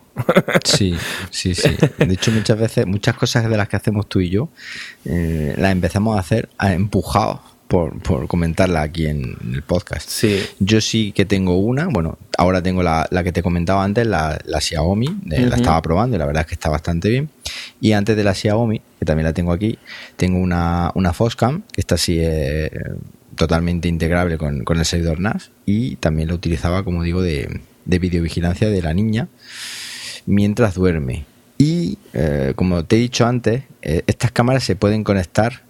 Sí, sí, sí. De hecho, muchas veces, muchas cosas de las que hacemos tú y yo, las empezamos a hacer empujados por comentarla aquí en el podcast. Sí. Yo sí que tengo una, bueno, ahora tengo la que te comentaba antes, la Xiaomi, la estaba probando y la verdad es que está bastante bien. Y antes de la Xiaomi, que también la tengo aquí, tengo una Foscam, que esta sí es totalmente integrable con el servidor NAS, y también lo utilizaba, como digo, de videovigilancia de la niña mientras duerme. Y como te he dicho antes, estas cámaras se pueden conectar,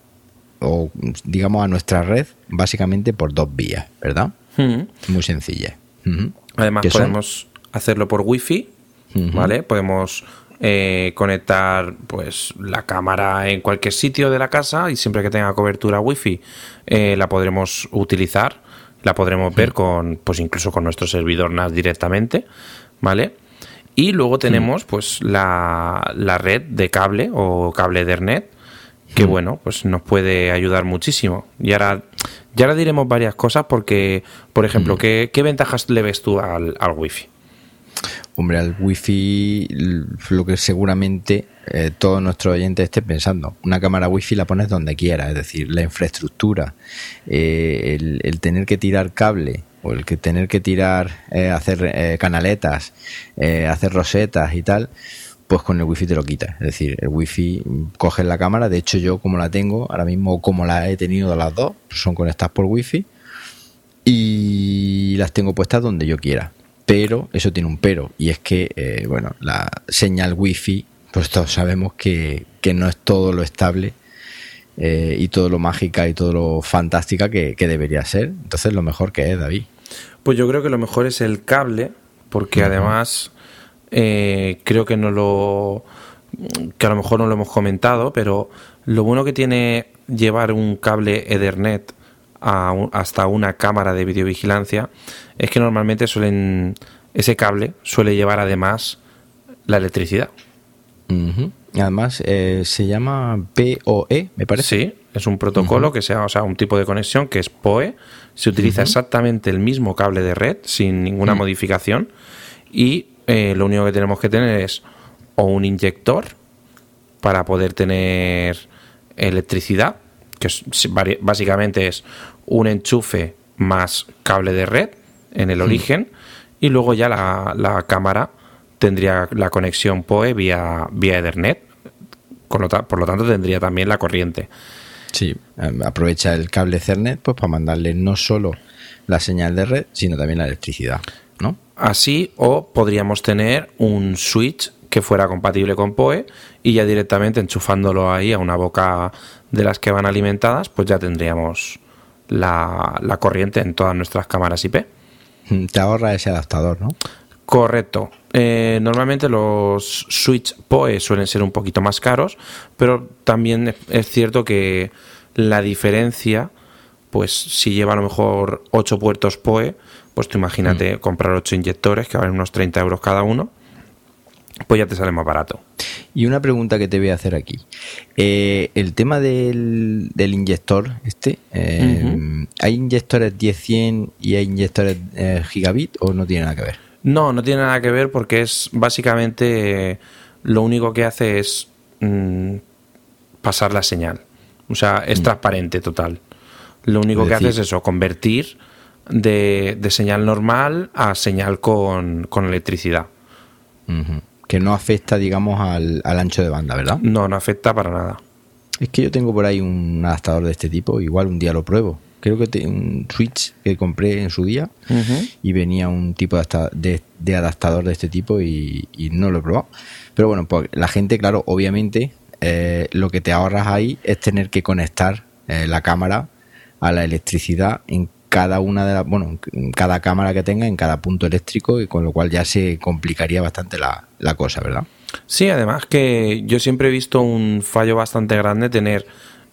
o digamos, a nuestra red básicamente por dos vías, ¿verdad? Uh-huh. Muy sencilla. Uh-huh. Además podemos hacerlo por wifi, uh-huh, ¿vale? Podemos conectar pues la cámara en cualquier sitio de la casa, y siempre que tenga cobertura wifi la podremos utilizar, la podremos ver con, pues incluso con nuestro servidor NAS directamente, ¿vale? Y luego tenemos pues la red de cable o cable Ethernet, que bueno, pues nos puede ayudar muchísimo. Y ahora ya le diremos varias cosas, porque, por ejemplo, ¿qué ventajas le ves tú al wifi? Hombre, al wifi, lo que seguramente todos nuestros oyentes estén pensando, una cámara wifi la pones donde quieras, es decir, la infraestructura, el tener que tirar cable, o el que tener que tirar, hacer canaletas, hacer rosetas y tal, pues con el wifi te lo quitas. Es decir, el wifi coges la cámara, de hecho yo como la tengo ahora mismo, como la he tenido las dos, son conectadas por wifi y las tengo puestas donde yo quiera. Pero eso tiene un pero, y es que bueno, la señal wifi, pues todos sabemos que no es todo lo estable y todo lo mágica y todo lo fantástica que debería ser. Entonces, ¿lo mejor que es, David? Pues yo creo que lo mejor es el cable, porque además... creo que que a lo mejor no lo hemos comentado, pero lo bueno que tiene llevar un cable Ethernet hasta una cámara de videovigilancia es que normalmente ese cable suele llevar además la electricidad. Uh-huh. Además se llama PoE, me parece. Sí, es un protocolo que sea, o sea, un tipo de conexión que es PoE. Se utiliza exactamente el mismo cable de red sin ninguna modificación, y lo único que tenemos que tener es o un inyector para poder tener electricidad, que básicamente es un enchufe más cable de red en el origen, y luego ya la cámara tendría la conexión PoE vía Ethernet, por lo tanto tendría también la corriente. Sí, aprovecha el cable Ethernet pues para mandarle no solo la señal de red, sino también la electricidad, ¿no? Así, o podríamos tener un switch que fuera compatible con PoE, y ya directamente enchufándolo ahí a una boca de las que van alimentadas, pues ya tendríamos la corriente en todas nuestras cámaras IP. Te ahorra ese adaptador, ¿no? Correcto. Normalmente los switch PoE suelen ser un poquito más caros, pero también es cierto que la diferencia, pues si lleva a lo mejor 8 puertos PoE, pues tú imagínate comprar 8 inyectores que valen unos 30 euros cada uno, pues ya te sale más barato. Y una pregunta que te voy a hacer aquí. El tema del inyector este, ¿hay inyectores 10-100 y hay inyectores gigabit, o no tiene nada que ver? No, no tiene nada que ver, porque es básicamente lo único que hace es pasar la señal. O sea, es transparente total. Lo único que hace es eso, convertir... De señal normal a señal con electricidad. Que no afecta, digamos, al ancho de banda, ¿verdad? No, no afecta para nada. Es que yo tengo por ahí un adaptador de este tipo, igual un día lo pruebo. Creo que un switch que compré en su día y venía un tipo de adaptador de este tipo, y no lo he probado. Pero bueno, pues la gente, claro, obviamente lo que te ahorras ahí es tener que conectar la cámara a la electricidad en cada una de las, bueno, cada cámara que tenga, en cada punto eléctrico, y con lo cual ya se complicaría bastante la cosa, ¿verdad? Sí, además que yo siempre he visto un fallo bastante grande tener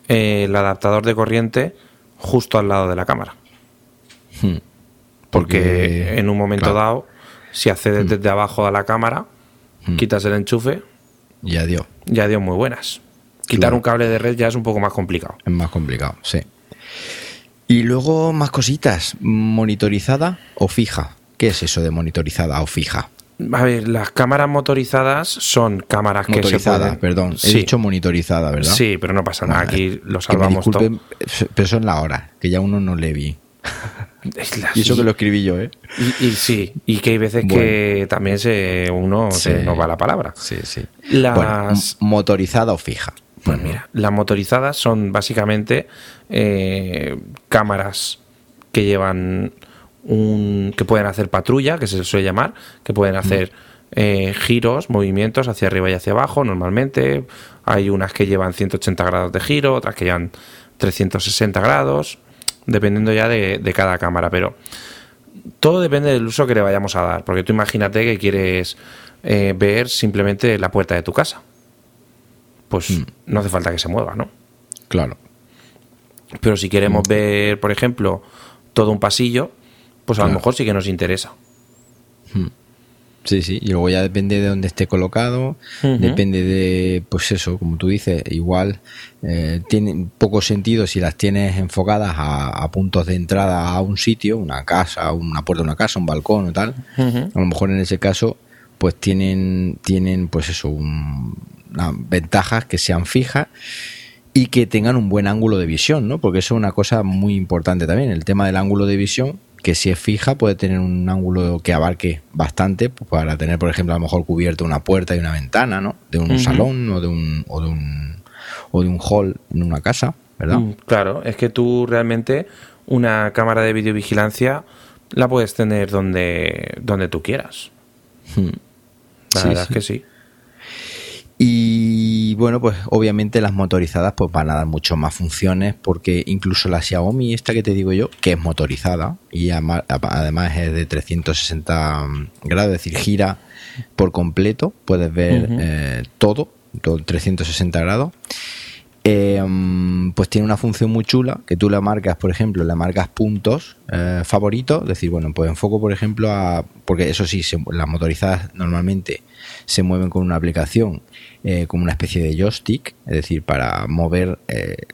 el adaptador de corriente justo al lado de la cámara. Porque en un momento dado, si accedes desde abajo a la cámara, quitas el enchufe. Ya dio muy buenas. Quitar un cable de red ya es un poco más complicado. Es más complicado, sí. Y luego más cositas. ¿Monitorizada o fija? ¿Qué es eso de monitorizada o fija? A ver, las cámaras motorizadas son cámaras que se pueden... perdón. Sí. He dicho monitorizada, ¿verdad? Sí, pero no pasa nada. Aquí lo salvamos todo. Pero son la hora, que ya uno no le vi. Y eso que lo escribí yo, ¿eh? Y que hay veces que también se nos va la palabra. Sí, sí. ¿Motorizada o fija? Pues mira, las motorizadas son básicamente cámaras que llevan que pueden hacer patrulla, que se suele llamar, que pueden hacer giros, movimientos hacia arriba y hacia abajo normalmente. Hay unas que llevan 180 grados de giro, otras que llevan 360 grados, dependiendo ya de cada cámara, pero todo depende del uso que le vayamos a dar, porque tú imagínate que quieres ver simplemente la puerta de tu casa. Pues no hace falta que se mueva, ¿no? Claro. Pero si queremos ver, por ejemplo, todo un pasillo, pues a lo mejor sí que nos interesa. Sí, sí. Y luego ya depende de dónde esté colocado, depende de, pues eso, como tú dices, igual tiene poco sentido si las tienes enfocadas a puntos de entrada a un sitio, una casa, una puerta de una casa, un balcón o tal. A lo mejor en ese caso, pues tienen pues eso, las ventajas que sean fijas y que tengan un buen ángulo de visión, ¿no? Porque eso es una cosa muy importante también, el tema del ángulo de visión, que si es fija puede tener un ángulo que abarque bastante, pues para tener, por ejemplo, a lo mejor cubierta una puerta y una ventana, ¿no? De un salón o de un hall en una casa, ¿verdad? Claro, es que tú realmente una cámara de videovigilancia la puedes tener donde tú quieras. La verdad es que sí. Y bueno, pues obviamente las motorizadas pues van a dar mucho más funciones, porque incluso la Xiaomi esta que te digo yo, que es motorizada y además es de 360 grados, es decir, gira por completo, puedes ver todo 360 grados, pues tiene una función muy chula que tú le marcas puntos favoritos, es decir, bueno, pues enfoco por ejemplo porque eso sí, las motorizadas normalmente se mueven con una aplicación como una especie de joystick, es decir, para mover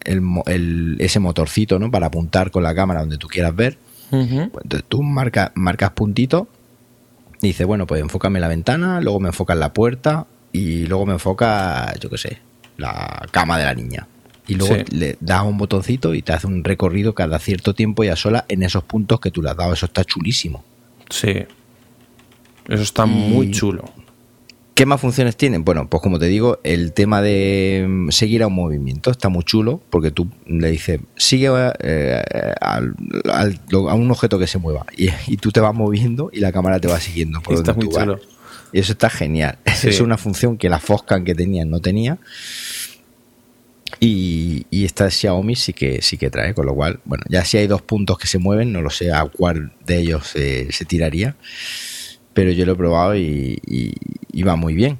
ese motorcito, ¿no? Para apuntar con la cámara donde tú quieras ver. Pues entonces tú marcas puntitos y dices, bueno, pues enfócame la ventana, luego me enfoca en la puerta y luego me enfoca, yo qué sé, la cama de la niña. Y luego le das un botoncito y te hace un recorrido cada cierto tiempo ya sola en esos puntos que tú le has dado. Eso está chulísimo. Sí. Eso está muy chulo. ¿Qué más funciones tienen? Bueno, pues como te digo, el tema de seguir a un movimiento está muy chulo, porque tú le dices, sigue a un objeto que se mueva y tú te vas moviendo y la cámara te va siguiendo por donde tú vas. Y eso está genial. Sí. Es una función que la Foscam que tenían no tenía. Y esta Xiaomi sí que trae, con lo cual, bueno, ya si hay dos puntos que se mueven, no lo sé a cuál de ellos se tiraría. Pero yo lo he probado y va muy bien.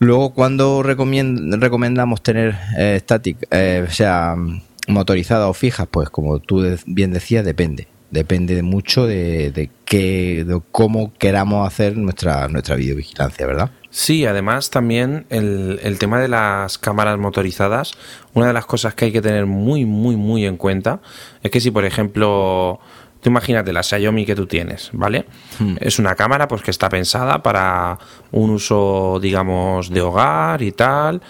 Luego, cuando recomendamos tener motorizada o fija, pues como tú bien decías, depende de mucho de cómo queramos hacer nuestra videovigilancia, ¿verdad? Sí, además también el tema de las cámaras motorizadas, una de las cosas que hay que tener muy, muy, muy en cuenta es que si, por ejemplo... Tú imagínate la Xiaomi que tú tienes, ¿vale? Es una cámara pues que está pensada para un uso, digamos, de hogar y tal.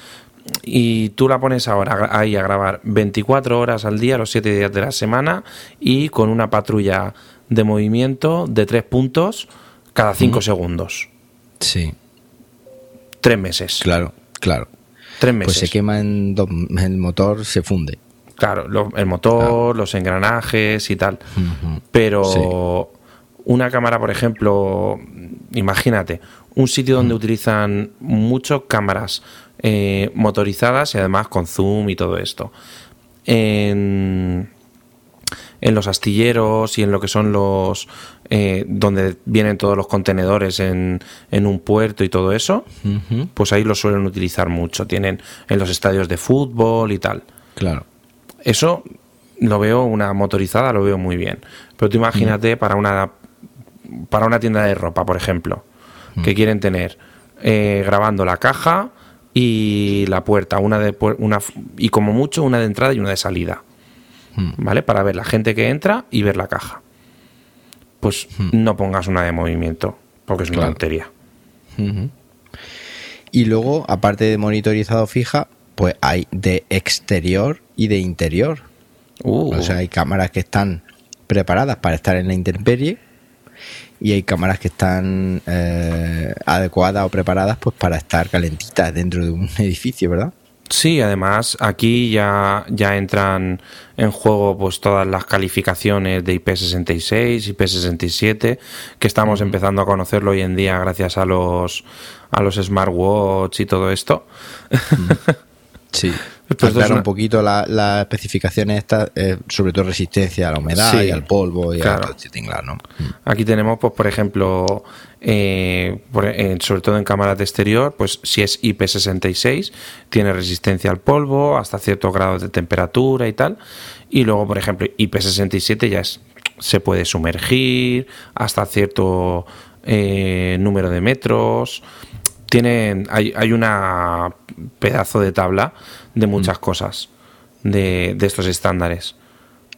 Y tú la pones ahora ahí a grabar 24 horas al día, los 7 días de la semana, y con una patrulla de movimiento de 3 puntos cada 5 segundos. Sí. 3 meses. Claro. 3 meses. Pues se quema el motor, se funde. Claro, el motor, los engranajes y tal. Pero una cámara, por ejemplo, imagínate, un sitio donde utilizan mucho cámaras motorizadas y además con zoom y todo esto. En los astilleros y en lo que son los... donde vienen todos los contenedores en un puerto y todo eso, pues ahí lo suelen utilizar mucho. Tienen en los estadios de fútbol y tal. Claro. Eso lo veo, una motorizada, lo veo muy bien. Pero tú imagínate para una tienda de ropa, por ejemplo, que quieren tener grabando la caja y la puerta, y como mucho una de entrada y una de salida, ¿vale? Para ver la gente que entra y ver la caja. Pues no pongas una de movimiento, porque es una tontería. Y luego, aparte de monitorizado fija, pues hay de exterior y de interior. O sea, hay cámaras que están preparadas para estar en la intemperie y hay cámaras que están adecuadas o preparadas pues para estar calentitas dentro de un edificio, ¿verdad? Sí, además aquí ya entran en juego pues todas las calificaciones de IP66, IP67, que estamos empezando a conocerlo hoy en día gracias a los smartwatch y todo esto. Sí. Pues claro, un poquito las especificaciones estas, sobre todo resistencia a la humedad y al polvo y a todo este tinglar, ¿no? Aquí tenemos, pues por ejemplo, sobre todo en cámaras de exterior, pues si es IP66, tiene resistencia al polvo hasta ciertos grados de temperatura y tal. Y luego, por ejemplo, IP67 se puede sumergir hasta cierto número de metros. Hay una pedazo de tabla de muchas cosas de estos estándares.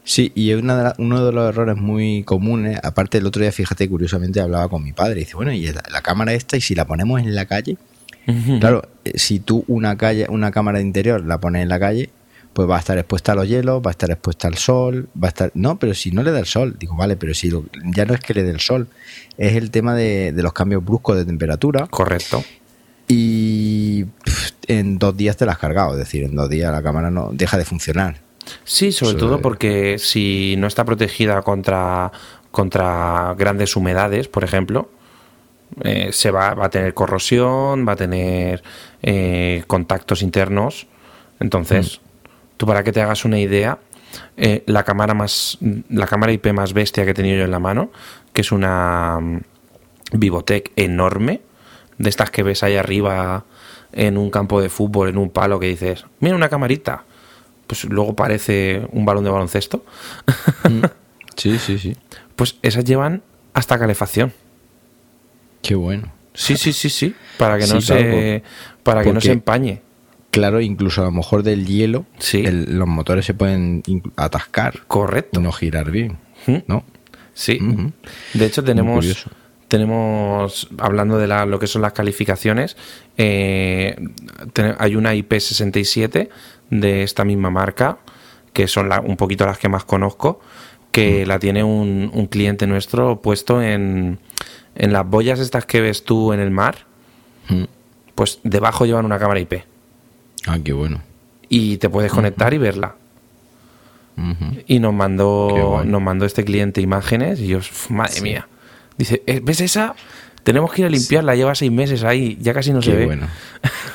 Sí, y es uno de los errores muy comunes. Aparte, el otro día, fíjate, curiosamente hablaba con mi padre y dice, bueno, y la cámara esta, y si la ponemos en la calle, claro, si tú una cámara de interior la pones en la calle, pues va a estar expuesta a los hielos, va a estar expuesta al sol, no, pero si no le da el sol, digo, vale, pero si ya no es que le dé el sol, es el tema de los cambios bruscos de temperatura. Correcto. Y en 2 días te la has cargado, es decir, en 2 días la cámara no deja de funcionar. Sí, sobre todo porque si no está protegida contra grandes humedades, por ejemplo, va a tener corrosión, va a tener contactos internos. Entonces, tú, para que te hagas una idea, la cámara IP más bestia que he tenido yo en la mano, que es una Vivotek enorme, de estas que ves ahí arriba en un campo de fútbol, en un palo, que dices, mira, una camarita, pues luego parece un balón de baloncesto. Sí, sí, sí. Pues esas llevan hasta calefacción. Qué bueno. Sí, sí, sí, sí. Para que para que no se empañe. Claro, incluso a lo mejor del hielo, los motores se pueden atascar. Correcto. No girar bien, ¿no? Sí. De hecho, tenemos, hablando de lo que son las calificaciones, hay una IP67 de esta misma marca, que son un poquito las que más conozco, que la tiene un cliente nuestro puesto en las boyas estas que ves tú en el mar, pues debajo llevan una cámara IP. Ah, qué bueno. Y te puedes conectar y verla. Y nos mandó este cliente imágenes y yo, madre mía. Dice, ¿ves esa? Tenemos que ir a limpiarla, lleva 6 meses ahí, ya casi no se ve. Bueno.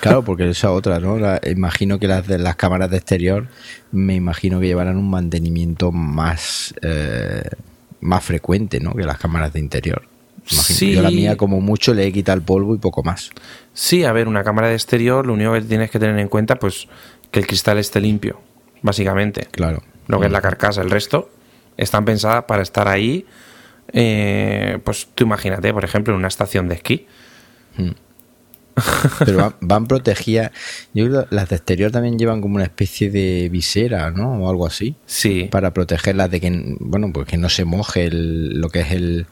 Claro, porque esa otra, ¿no? Imagino que las cámaras de exterior, me imagino que llevarán un mantenimiento más frecuente, ¿no? Que las cámaras de interior. Sí. Yo la mía, como mucho, le he quitado el polvo y poco más. Sí, a ver, una cámara de exterior, lo único que tienes que tener en cuenta, pues, que el cristal esté limpio, básicamente. Claro. Lo que es la carcasa, el resto, están pensadas para estar ahí. Pues tú imagínate, por ejemplo, en una estación de esquí. Pero van protegidas. Yo creo que las de exterior también llevan como una especie de visera, ¿no? O algo así. Sí. Para protegerlas de que, bueno, pues que no se moje lo que es el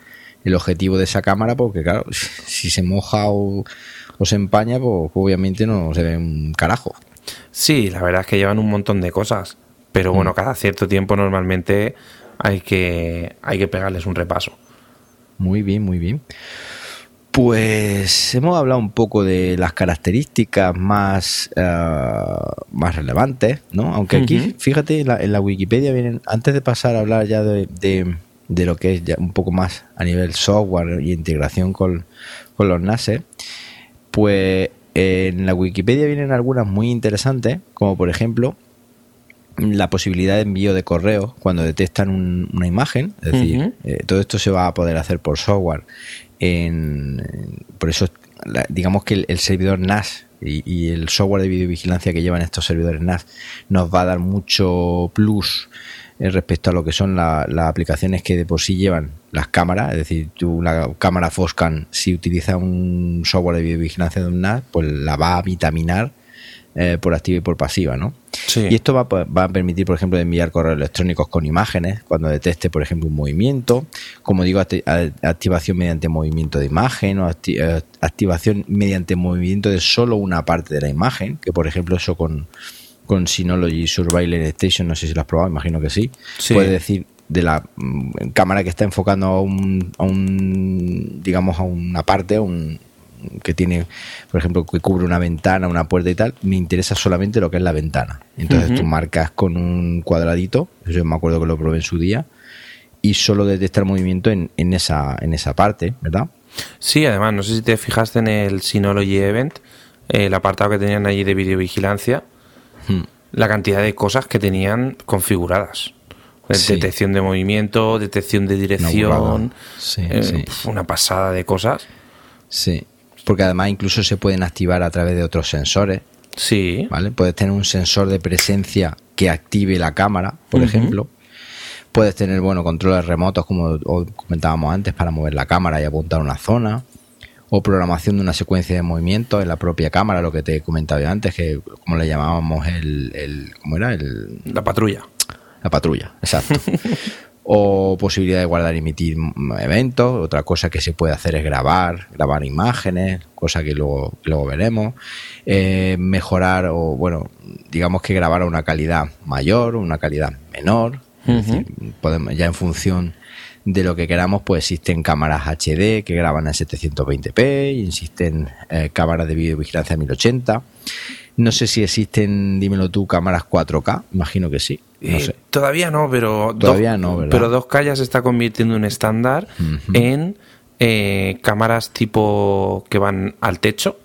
objetivo de esa cámara, porque claro, si se moja o se empaña, pues obviamente no se ve un carajo. Sí, la verdad es que llevan un montón de cosas. Pero bueno, cada cierto tiempo normalmente hay que pegarles un repaso. Muy bien, muy bien. Pues hemos hablado un poco de las características más relevantes, ¿no? Aunque aquí, fíjate, en la Wikipedia vienen, antes de pasar a hablar ya de lo que es ya un poco más a nivel software y integración con los NAS, pues en la Wikipedia vienen algunas muy interesantes, como por ejemplo la posibilidad de envío de correos cuando detectan una imagen, es decir, todo esto se va a poder hacer por software. Por eso, digamos que el servidor NAS y el software de videovigilancia que llevan estos servidores NAS nos va a dar mucho plus respecto a lo que son las aplicaciones que de por sí llevan las cámaras. Es decir, tú una cámara Foscam, si utiliza un software de videovigilancia de un NAS, pues la va a vitaminar por activa y por pasiva, ¿no? Sí. Y esto va a permitir, por ejemplo, enviar correos electrónicos con imágenes cuando detecte, por ejemplo, un movimiento, como digo, activación mediante movimiento de imagen o activación mediante movimiento de solo una parte de la imagen, que por ejemplo eso con Synology y Surveillance Station, no sé si lo has probado, imagino que sí. Sí. Puedes decir de la cámara que está enfocando a un digamos a una parte, que tiene, por ejemplo, que cubre una ventana, una puerta y tal, me interesa solamente lo que es la ventana. Entonces tú marcas con un cuadradito, yo me acuerdo que lo probé en su día, y solo detecta el movimiento en esa parte, ¿verdad? Sí, además, no sé si te fijaste en el Synology Event, el apartado que tenían allí de videovigilancia, la cantidad de cosas que tenían configuradas. Sí. Detección de movimiento, detección de dirección, una pasada de cosas. Sí, porque además incluso se pueden activar a través de otros sensores. Sí. ¿Vale? Puedes tener un sensor de presencia que active la cámara, por ejemplo. Puedes tener, controles remotos, como comentábamos antes, para mover la cámara y apuntar a una zona. O programación de una secuencia de movimientos en la propia cámara, lo que te he comentado yo antes, que como le llamábamos ¿cómo era? La patrulla. La patrulla, exacto. O posibilidad de guardar y emitir eventos. Otra cosa que se puede hacer es grabar imágenes, cosa que luego veremos. Mejorar digamos que grabar a una calidad mayor, una calidad menor. Es decir, podemos, ya en función de lo que queramos, pues existen cámaras HD que graban a 720p y existen cámaras de videovigilancia a 1080. No sé si existen, dímelo tú, cámaras 4K, imagino que sí. No sé. Todavía no, pero 2K ya se está convirtiendo en un estándar en cámaras tipo que van al techo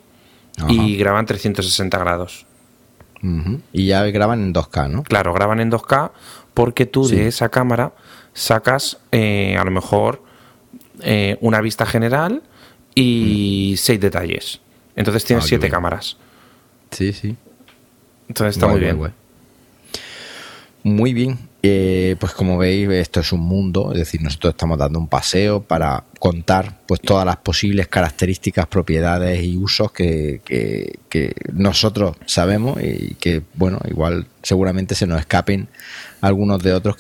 y graban 360 grados. Y ya graban en 2K, ¿no? Claro, graban en 2K porque tú de esa cámara sacas a lo mejor una vista general y 6 detalles. Entonces tienes 7 cámaras. Sí, sí. Entonces está muy bien. Muy bien, pues como veis, esto es un mundo, es decir, nosotros estamos dando un paseo para contar pues todas las posibles características, propiedades y usos que nosotros sabemos y que, igual seguramente se nos escapen algunos de otros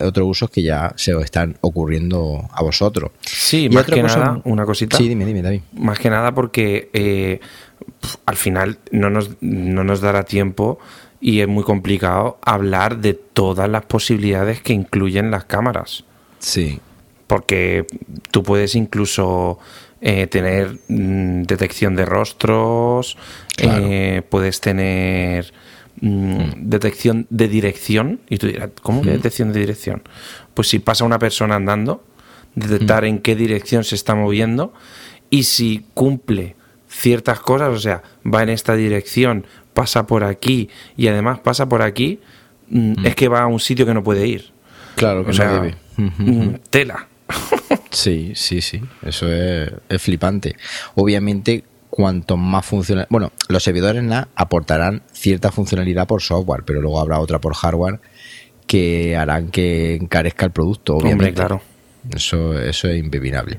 otros usos que ya se os están ocurriendo a vosotros. Sí, y más que nada, una cosita. Sí, dime, David. Más que nada porque al final no nos dará tiempo. Y es muy complicado hablar de todas las posibilidades que incluyen las cámaras. Sí. Porque tú puedes incluso tener detección de rostros, claro. Puedes tener detección de dirección. Y tú dirás, ¿cómo que detección de dirección? Pues si pasa una persona andando, detectar en qué dirección se está moviendo y si cumple ciertas cosas, o sea, va en esta dirección, pasa por aquí y además pasa por aquí, es que va a un sitio que no puede ir. Claro, que o sea, debe. Tela. Sí. Eso es flipante. Obviamente, cuanto más funcionalidad... los servidores NAS aportarán cierta funcionalidad por software, pero luego habrá otra por hardware que harán que encarezca el producto, obviamente. Hombre, claro. Eso es impepinable.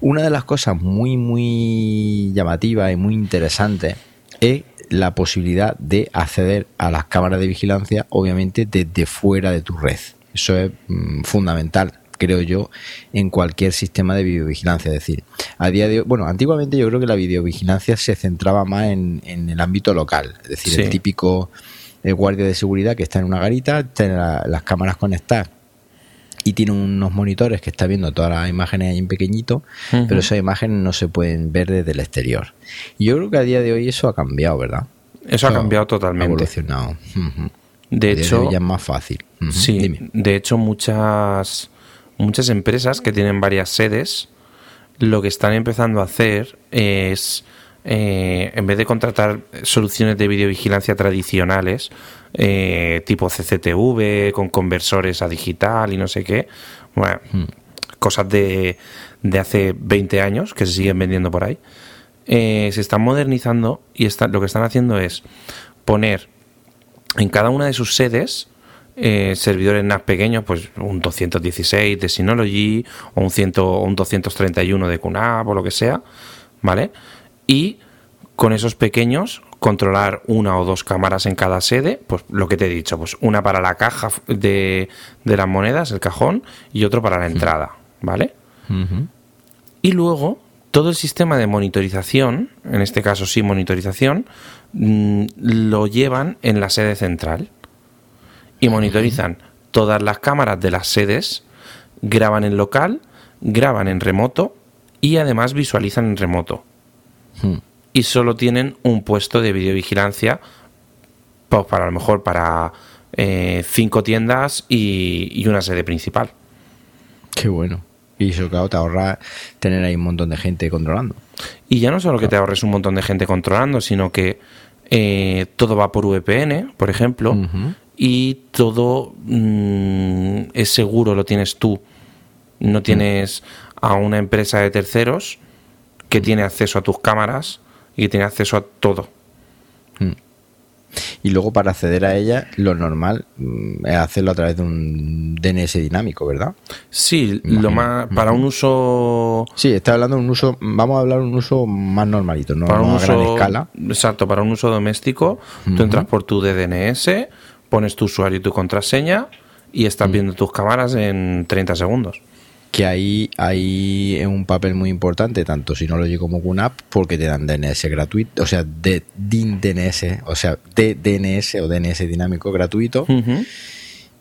Una de las cosas muy, muy llamativas y muy interesantes es la posibilidad de acceder a las cámaras de vigilancia, obviamente desde fuera de tu red. Eso es fundamental, creo yo, en cualquier sistema de videovigilancia. Es decir, a día de hoy, antiguamente yo creo que la videovigilancia se centraba más en el ámbito local, es decir, el típico guardia de seguridad que está en una garita, tiene las cámaras conectadas y tiene unos monitores que está viendo todas las imágenes ahí en pequeñito, pero esas imágenes no se pueden ver desde el exterior. Yo creo que a día de hoy eso ha cambiado, ¿verdad? Eso ha cambiado totalmente. Ha evolucionado. De hecho, ya es más fácil. Sí, dime. De hecho, muchas empresas que tienen varias sedes, lo que están empezando a hacer es, en vez de contratar soluciones de videovigilancia tradicionales, tipo CCTV, con conversores a digital y no sé qué, cosas de hace 20 años que se siguen vendiendo por ahí, se están modernizando y lo que están haciendo es poner en cada una de sus sedes servidores NAS pequeños, pues un 216 de Synology o un 231 de QNAP o lo que sea, ¿vale? Y con esos pequeños controlar una o dos cámaras en cada sede, pues lo que te he dicho, pues una para la caja de las monedas, el cajón, y otro para la entrada, ¿vale? Uh-huh. Y luego todo el sistema de monitorización, en este caso sí monitorización, lo llevan en la sede central y monitorizan todas las cámaras de las sedes, graban en local, graban en remoto y además visualizan en remoto. Uh-huh. Y solo tienen un puesto de videovigilancia, pues para a lo mejor para 5 tiendas y una sede principal. Qué bueno. Y eso, claro, te ahorra tener ahí un montón de gente controlando. Y ya no solo que te ahorres un montón de gente controlando, sino que todo va por VPN, por ejemplo, uh-huh. y todo es seguro, lo tienes tú. No tienes a una empresa de terceros que tiene acceso a tus cámaras y tiene acceso a todo. Y luego para acceder a ella, lo normal es hacerlo a través de un DNS dinámico, ¿verdad? Sí, lo más para un uso... Sí, está hablando de un uso, vamos a hablar de un uso más normalito, no para un uso, a gran escala. Exacto, para un uso doméstico, tú entras por tu DNS, pones tu usuario y tu contraseña y estás viendo tus cámaras en 30 segundos. Que ahí es un papel muy importante, tanto Synology como QNAP, porque te dan DNS gratuito, o sea, DNS o DNS dinámico gratuito,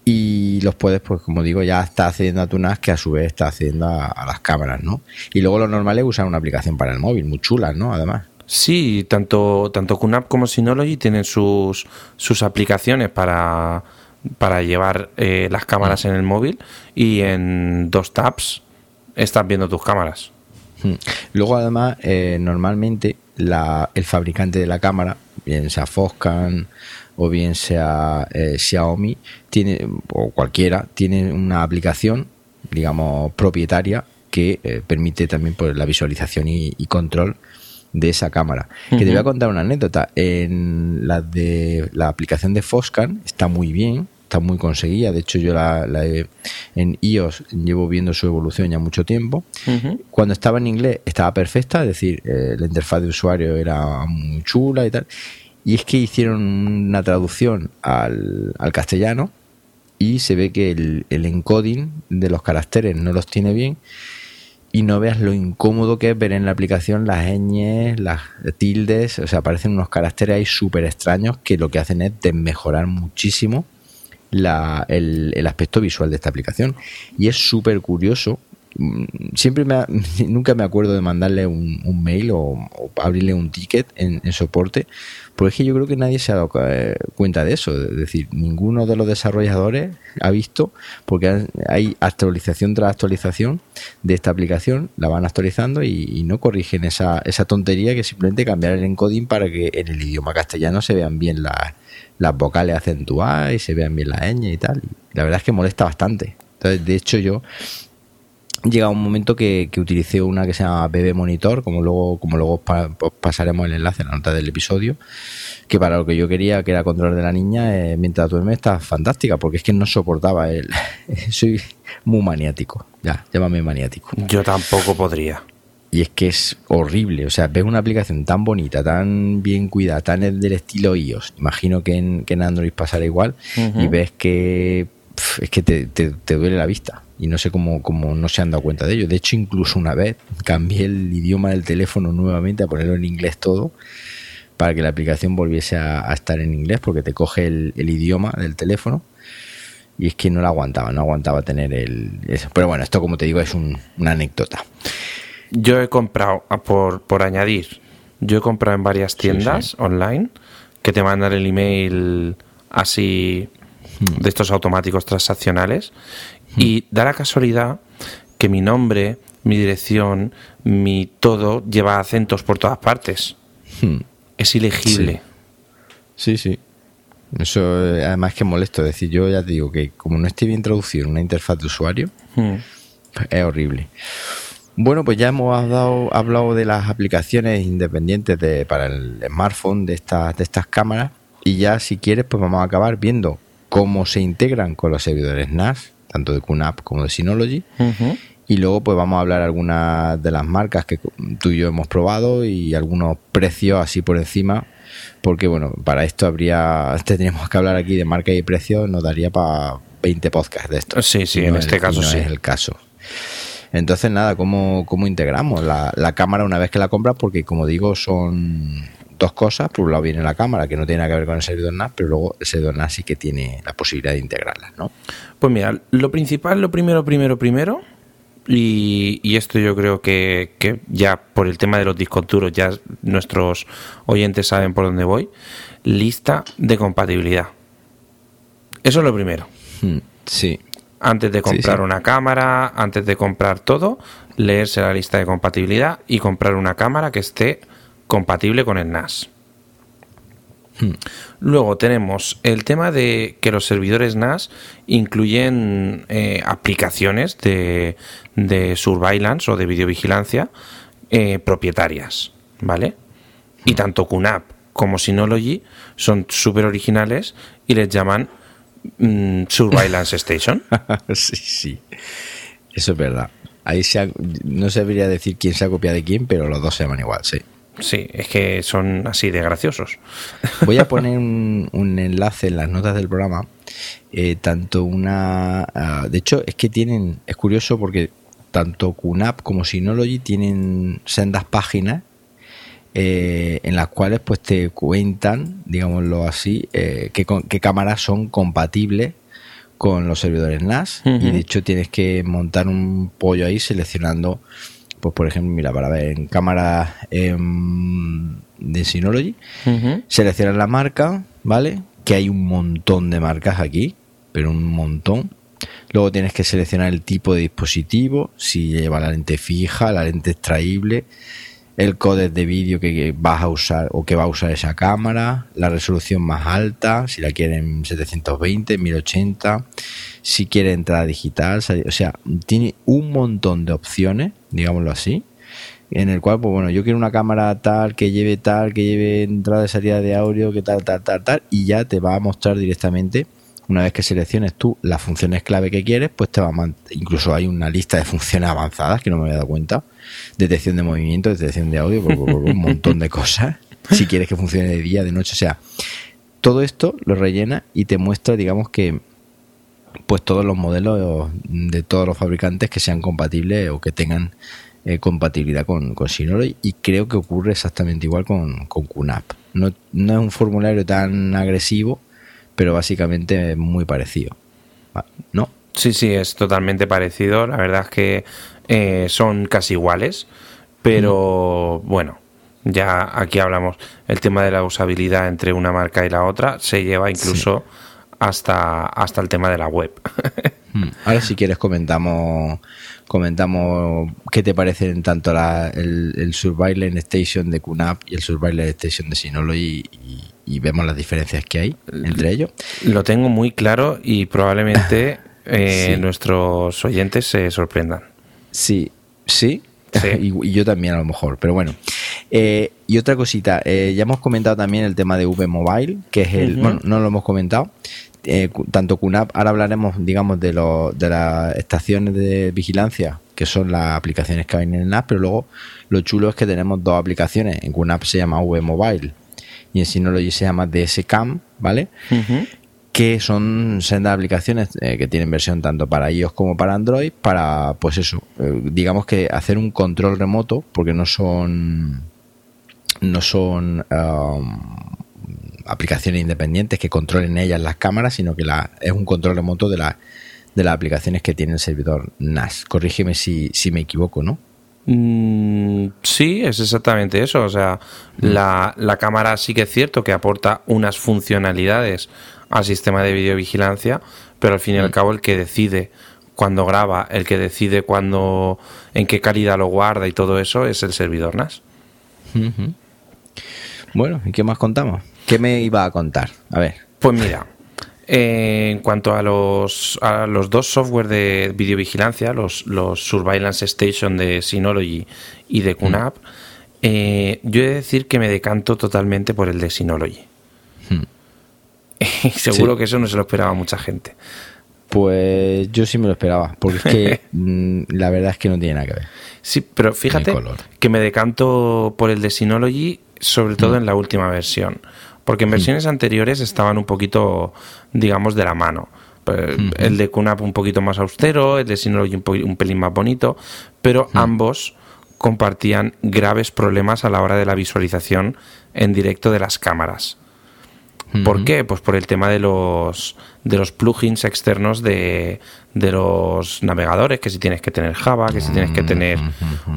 y los puedes, pues como digo, ya está accediendo a tu NAS, que a su vez está accediendo a las cámaras, ¿no? Y luego lo normal es usar una aplicación para el móvil, muy chula, ¿no? Además. Sí, tanto QNAP como Synology tienen sus aplicaciones para llevar las cámaras en el móvil y en 2 taps estás viendo tus cámaras. Luego además normalmente el fabricante de la cámara, bien sea Foscam o bien sea Xiaomi, tiene, o cualquiera, tiene una aplicación, digamos, propietaria que permite también, pues, la visualización y control de esa cámara. Que te voy a contar una anécdota. En la aplicación de Foscam está muy bien, está muy conseguida. De hecho, yo en iOS llevo viendo su evolución ya mucho tiempo. Cuando estaba en inglés estaba perfecta, es decir, la interfaz de usuario era muy chula y tal. Y es que hicieron una traducción al castellano y se ve que el encoding de los caracteres no los tiene bien. Y no veas lo incómodo que es ver en la aplicación las ñes, las tildes, o sea, aparecen unos caracteres ahí súper extraños que lo que hacen es desmejorar muchísimo el aspecto visual de esta aplicación. Y es súper curioso. Nunca me acuerdo de mandarle un mail o abrirle un ticket en soporte, porque es que yo creo que nadie se ha dado cuenta de eso. Es decir, ninguno de los desarrolladores ha visto, porque hay actualización tras actualización de esta aplicación, la van actualizando y no corrigen esa tontería que simplemente cambiar el encoding para que en el idioma castellano se vean bien las vocales acentuadas y se vean bien las ñ y tal. Y la verdad es que molesta bastante. Entonces, de hecho, yo llega un momento que utilicé una que se llama BB Monitor, como luego pasaremos el enlace en la nota del episodio, que para lo que yo quería, que era controlar de la niña, mientras duerme, está fantástica, porque es que no soportaba él. Soy muy maniático, ya, llámame maniático. Yo tampoco podría. Y es que es horrible, o sea, ves una aplicación tan bonita, tan bien cuidada, tan del estilo iOS, imagino que en Android pasará igual, y ves que es que te duele la vista. Y no sé cómo no se han dado cuenta de ello. De hecho, incluso una vez cambié el idioma del teléfono nuevamente a ponerlo en inglés todo para que la aplicación volviese a estar en inglés, porque te coge el idioma del teléfono y es que no aguantaba tener eso. Pero bueno, esto, como te digo, es una anécdota. Yo he comprado, por añadir, en varias tiendas online que te mandan el email así de estos automáticos transaccionales. Y da la casualidad que mi nombre, mi dirección, mi todo lleva acentos por todas partes. Es ilegible. Sí. Eso además que molesto. Es decir, yo ya te digo que como no esté bien traducido en una interfaz de usuario, es horrible. Bueno, pues ya hemos hablado de las aplicaciones independientes para el smartphone de estas cámaras, y ya si quieres pues vamos a acabar viendo cómo se integran con los servidores NAS, tanto de QNAP como de Synology, uh-huh. Y luego pues vamos a hablar algunas de las marcas que tú y yo hemos probado y algunos precios así por encima, porque bueno, para esto tendríamos que hablar aquí de marca y precios, nos daría para 20 podcasts de esto. Sí, sí, en este caso sí. No es el caso. Entonces, nada, ¿cómo integramos la cámara una vez que la compras? Porque, como digo, son dos cosas. Por un lado viene la cámara, que no tiene nada que ver con el servidor NAS, pero luego el servidor NAS sí que tiene la posibilidad de integrarla, ¿no? Pues mira, lo principal, lo primero, y esto yo creo que ya por el tema de los discos duros, ya nuestros oyentes saben por dónde voy, lista de compatibilidad. Eso es lo primero. Sí. Antes de comprar una cámara, antes de comprar todo, leerse la lista de compatibilidad y comprar una cámara que esté compatible con el NAS. Luego tenemos el tema de que los servidores NAS incluyen aplicaciones de surveillance o de videovigilancia propietarias, ¿vale? Y tanto QNAP como Synology son súper originales y les llaman Surveillance Station. Sí, eso es verdad. Ahí no se debería decir quién se ha copiado de quién, pero los dos se llaman igual, sí. Sí, es que son así de graciosos. Voy a poner un enlace en las notas del programa. De hecho, es que tienen. Es curioso porque tanto QNAP como Synology tienen sendas páginas en las cuales pues te cuentan, digámoslo así, qué cámaras son compatibles con los servidores NAS. Uh-huh. Y de hecho tienes que montar un pollo ahí seleccionando, pues por ejemplo, mira, para ver en cámaras de Synology, uh-huh, seleccionas la marca, ¿vale? Que hay un montón de marcas aquí, pero un montón. Luego tienes que seleccionar el tipo de dispositivo, si lleva la lente fija, la lente extraíble, el códec de vídeo que vas a usar o que va a usar esa cámara, la resolución más alta, si la quieren 720, 1080, si quiere entrada digital, o sea, tiene un montón de opciones, digámoslo así, en el cual, pues bueno, yo quiero una cámara tal, que lleve entrada y salida de audio, que tal, y ya te va a mostrar directamente, una vez que selecciones tú las funciones clave que quieres, pues te va a... Incluso hay una lista de funciones avanzadas, que no me había dado cuenta, detección de movimiento, detección de audio, un montón de cosas, si quieres que funcione de día, de noche, o sea, todo esto lo rellena y te muestra, digamos que, pues todos los modelos de todos los fabricantes que sean compatibles o que tengan compatibilidad con Synology, y creo que ocurre exactamente igual con QNAP. No es un formulario tan agresivo, pero básicamente muy parecido, ¿no? Sí, es totalmente parecido. La verdad es que son casi iguales, pero bueno, ya aquí hablamos. El tema de la usabilidad entre una marca y la otra se lleva incluso hasta el tema de la web. Ahora si quieres comentamos qué te parecen tanto el Surveillance Station de QNAP y el Surveillance Station de Synology y vemos las diferencias que hay entre ellos. Lo tengo muy claro y probablemente nuestros oyentes se sorprendan. Sí. Y yo también a lo mejor, pero bueno. Y otra cosita, ya hemos comentado también el tema de V-Mobile, que es el... Uh-huh. Bueno, no lo hemos comentado. Tanto QNAP, ahora hablaremos, digamos, de las estaciones de vigilancia, que son las aplicaciones que hay en el NAS, pero luego lo chulo es que tenemos dos aplicaciones. En QNAP se llama V-Mobile y en Synology se llama DSCAM, ¿vale? Uh-huh. Que son sendas aplicaciones que tienen versión tanto para iOS como para Android, para, pues eso, digamos que hacer un control remoto, porque no son aplicaciones independientes que controlen ellas las cámaras, sino que es un control remoto de las aplicaciones que tiene el servidor NAS. Corrígeme si me equivoco, ¿no? Sí, es exactamente eso. O sea, la cámara sí que es cierto que aporta unas funcionalidades al sistema de videovigilancia, pero al fin y al cabo el que decide cuando graba, el que decide cuando, en qué calidad lo guarda y todo eso es el servidor NAS. Uh-huh. Bueno, ¿y qué más contamos? ¿Qué me iba a contar? A ver. Pues mira, En cuanto a los dos software de videovigilancia, los Surveillance Station de Synology y de QNAP, yo he de decir que me decanto totalmente por el de Synology. Seguro que eso no se lo esperaba a mucha gente. Pues yo sí me lo esperaba, porque es que la verdad es que no tiene nada que ver. Sí, pero fíjate que me decanto por el de Synology, sobre todo en la última versión. Porque en versiones anteriores estaban un poquito, digamos, de la mano. El de QNAP un poquito más austero, el de Synology un pelín más bonito, pero ambos compartían graves problemas a la hora de la visualización en directo de las cámaras. ¿Por qué? Pues por el tema de los plugins externos de los navegadores, que si tienes que tener Java, que si tienes que tener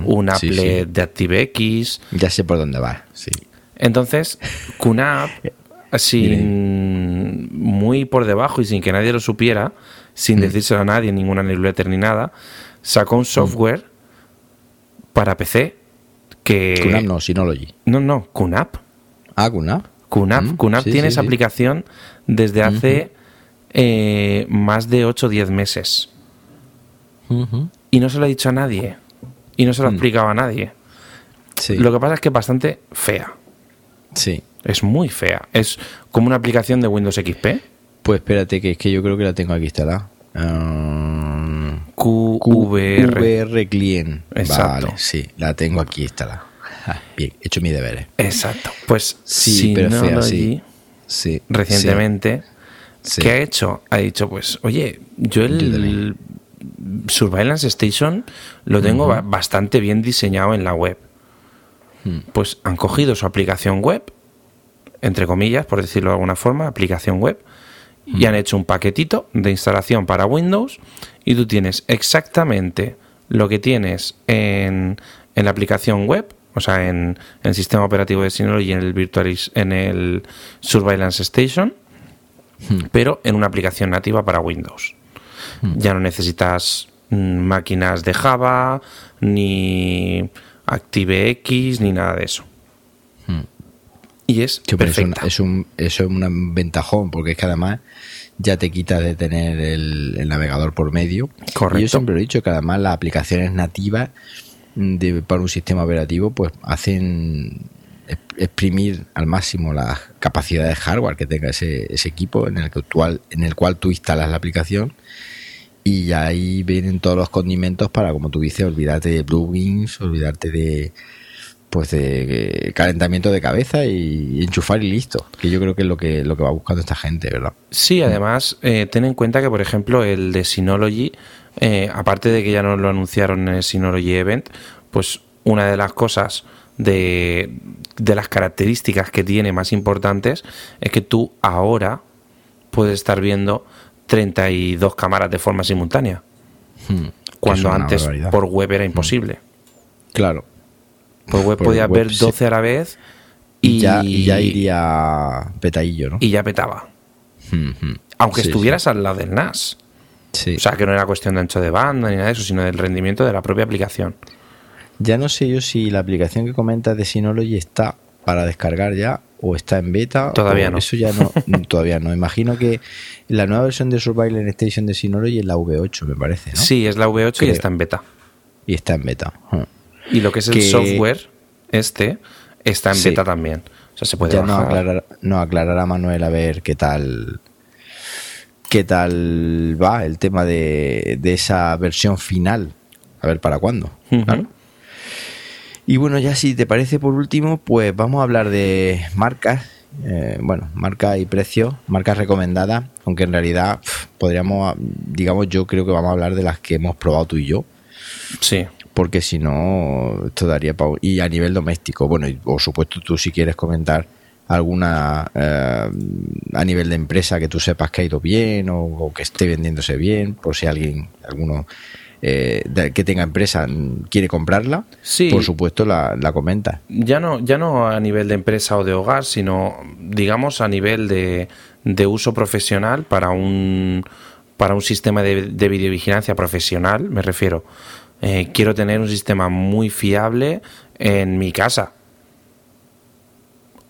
un applet de ActiveX... Ya sé por dónde va, sí. Entonces, QNAP, muy por debajo y sin que nadie lo supiera, sin decírselo a nadie, ninguna newsletter ni nada, sacó un software para PC que... QNAP no, Synology. No, QNAP. Ah, QNAP. QNAP tiene esa aplicación desde hace más de 8 o 10 meses. Y no se lo ha dicho a nadie. Y no se lo ha explicado a nadie. Sí. Lo que pasa es que es bastante fea. Sí. Es muy fea. Es como una aplicación de Windows XP. Pues espérate, que es que yo creo que la tengo aquí instalada. QVR Client. Exacto. Vale, sí, la tengo aquí instalada. Bien, he hecho mis deberes. Exacto. Pues sí, Synology, sí, recientemente, ¿qué ha hecho? Ha dicho, pues, oye, yo el Surveillance Station lo tengo bastante bien diseñado en la web. Pues han cogido su aplicación web, entre comillas, por decirlo de alguna forma, aplicación web, y han hecho un paquetito de instalación para Windows, y tú tienes exactamente lo que tienes en la aplicación web, o sea, en el sistema operativo de Synology y en el Surveillance Station, pero en una aplicación nativa para Windows. Ya no necesitas máquinas de Java, ni ActiveX, ni nada de eso. Y es perfecta. Es un ventajón, porque es que además ya te quitas de tener el navegador por medio. Correcto. Y yo siempre lo he dicho, que además las aplicaciones nativas para un sistema operativo pues hacen exprimir al máximo las capacidades de hardware que tenga ese equipo en el cual tú instalas la aplicación, y ahí vienen todos los condimentos para, como tú dices, olvidarte de plugins, olvidarte de calentamiento de cabeza y enchufar y listo, que yo creo que es lo que va buscando esta gente, ¿verdad? Sí, además ten en cuenta que, por ejemplo, el de Synology, aparte de que ya nos lo anunciaron en el Synology Event, pues una de las cosas de las características que tiene más importantes es que tú ahora puedes estar viendo 32 cámaras de forma simultánea, cuando antes barbaridad. Por web era imposible. Claro. Por web podías ver 12 a la vez y ya iría petadillo, ¿no? Y ya petaba. Aunque estuvieras al lado del NAS. Sí. O sea, que no era cuestión de ancho de banda ni nada de eso, sino del rendimiento de la propia aplicación. Ya no sé yo si la aplicación que comentas de Synology está para descargar ya o está en beta. Todavía no. Eso ya no. Todavía no. Imagino que la nueva versión de Surveillance Station de Synology es la V8, me parece, ¿no? Sí, es la V8, creo. Y está en beta. Y lo que es el software está en beta también. O sea, se puede ya bajar. Nos aclarará Manuel a ver qué tal va el tema de esa versión final, a ver para cuándo. Claro. Y bueno, ya si te parece, por último, pues vamos a hablar de marcas, marcas y precios, marcas recomendadas, aunque en realidad podríamos, digamos, yo creo que vamos a hablar de las que hemos probado tú y yo. Sí. Porque si no, esto daría para... Y a nivel doméstico, bueno, y por supuesto tú si quieres comentar alguna a nivel de empresa que tú sepas que ha ido bien o que esté vendiéndose bien, por si alguno que tenga empresa quiere comprarla, por supuesto la comenta. Ya no a nivel de empresa o de hogar, sino digamos a nivel de uso profesional para un sistema de videovigilancia profesional, me refiero. Quiero tener un sistema muy fiable en mi casa.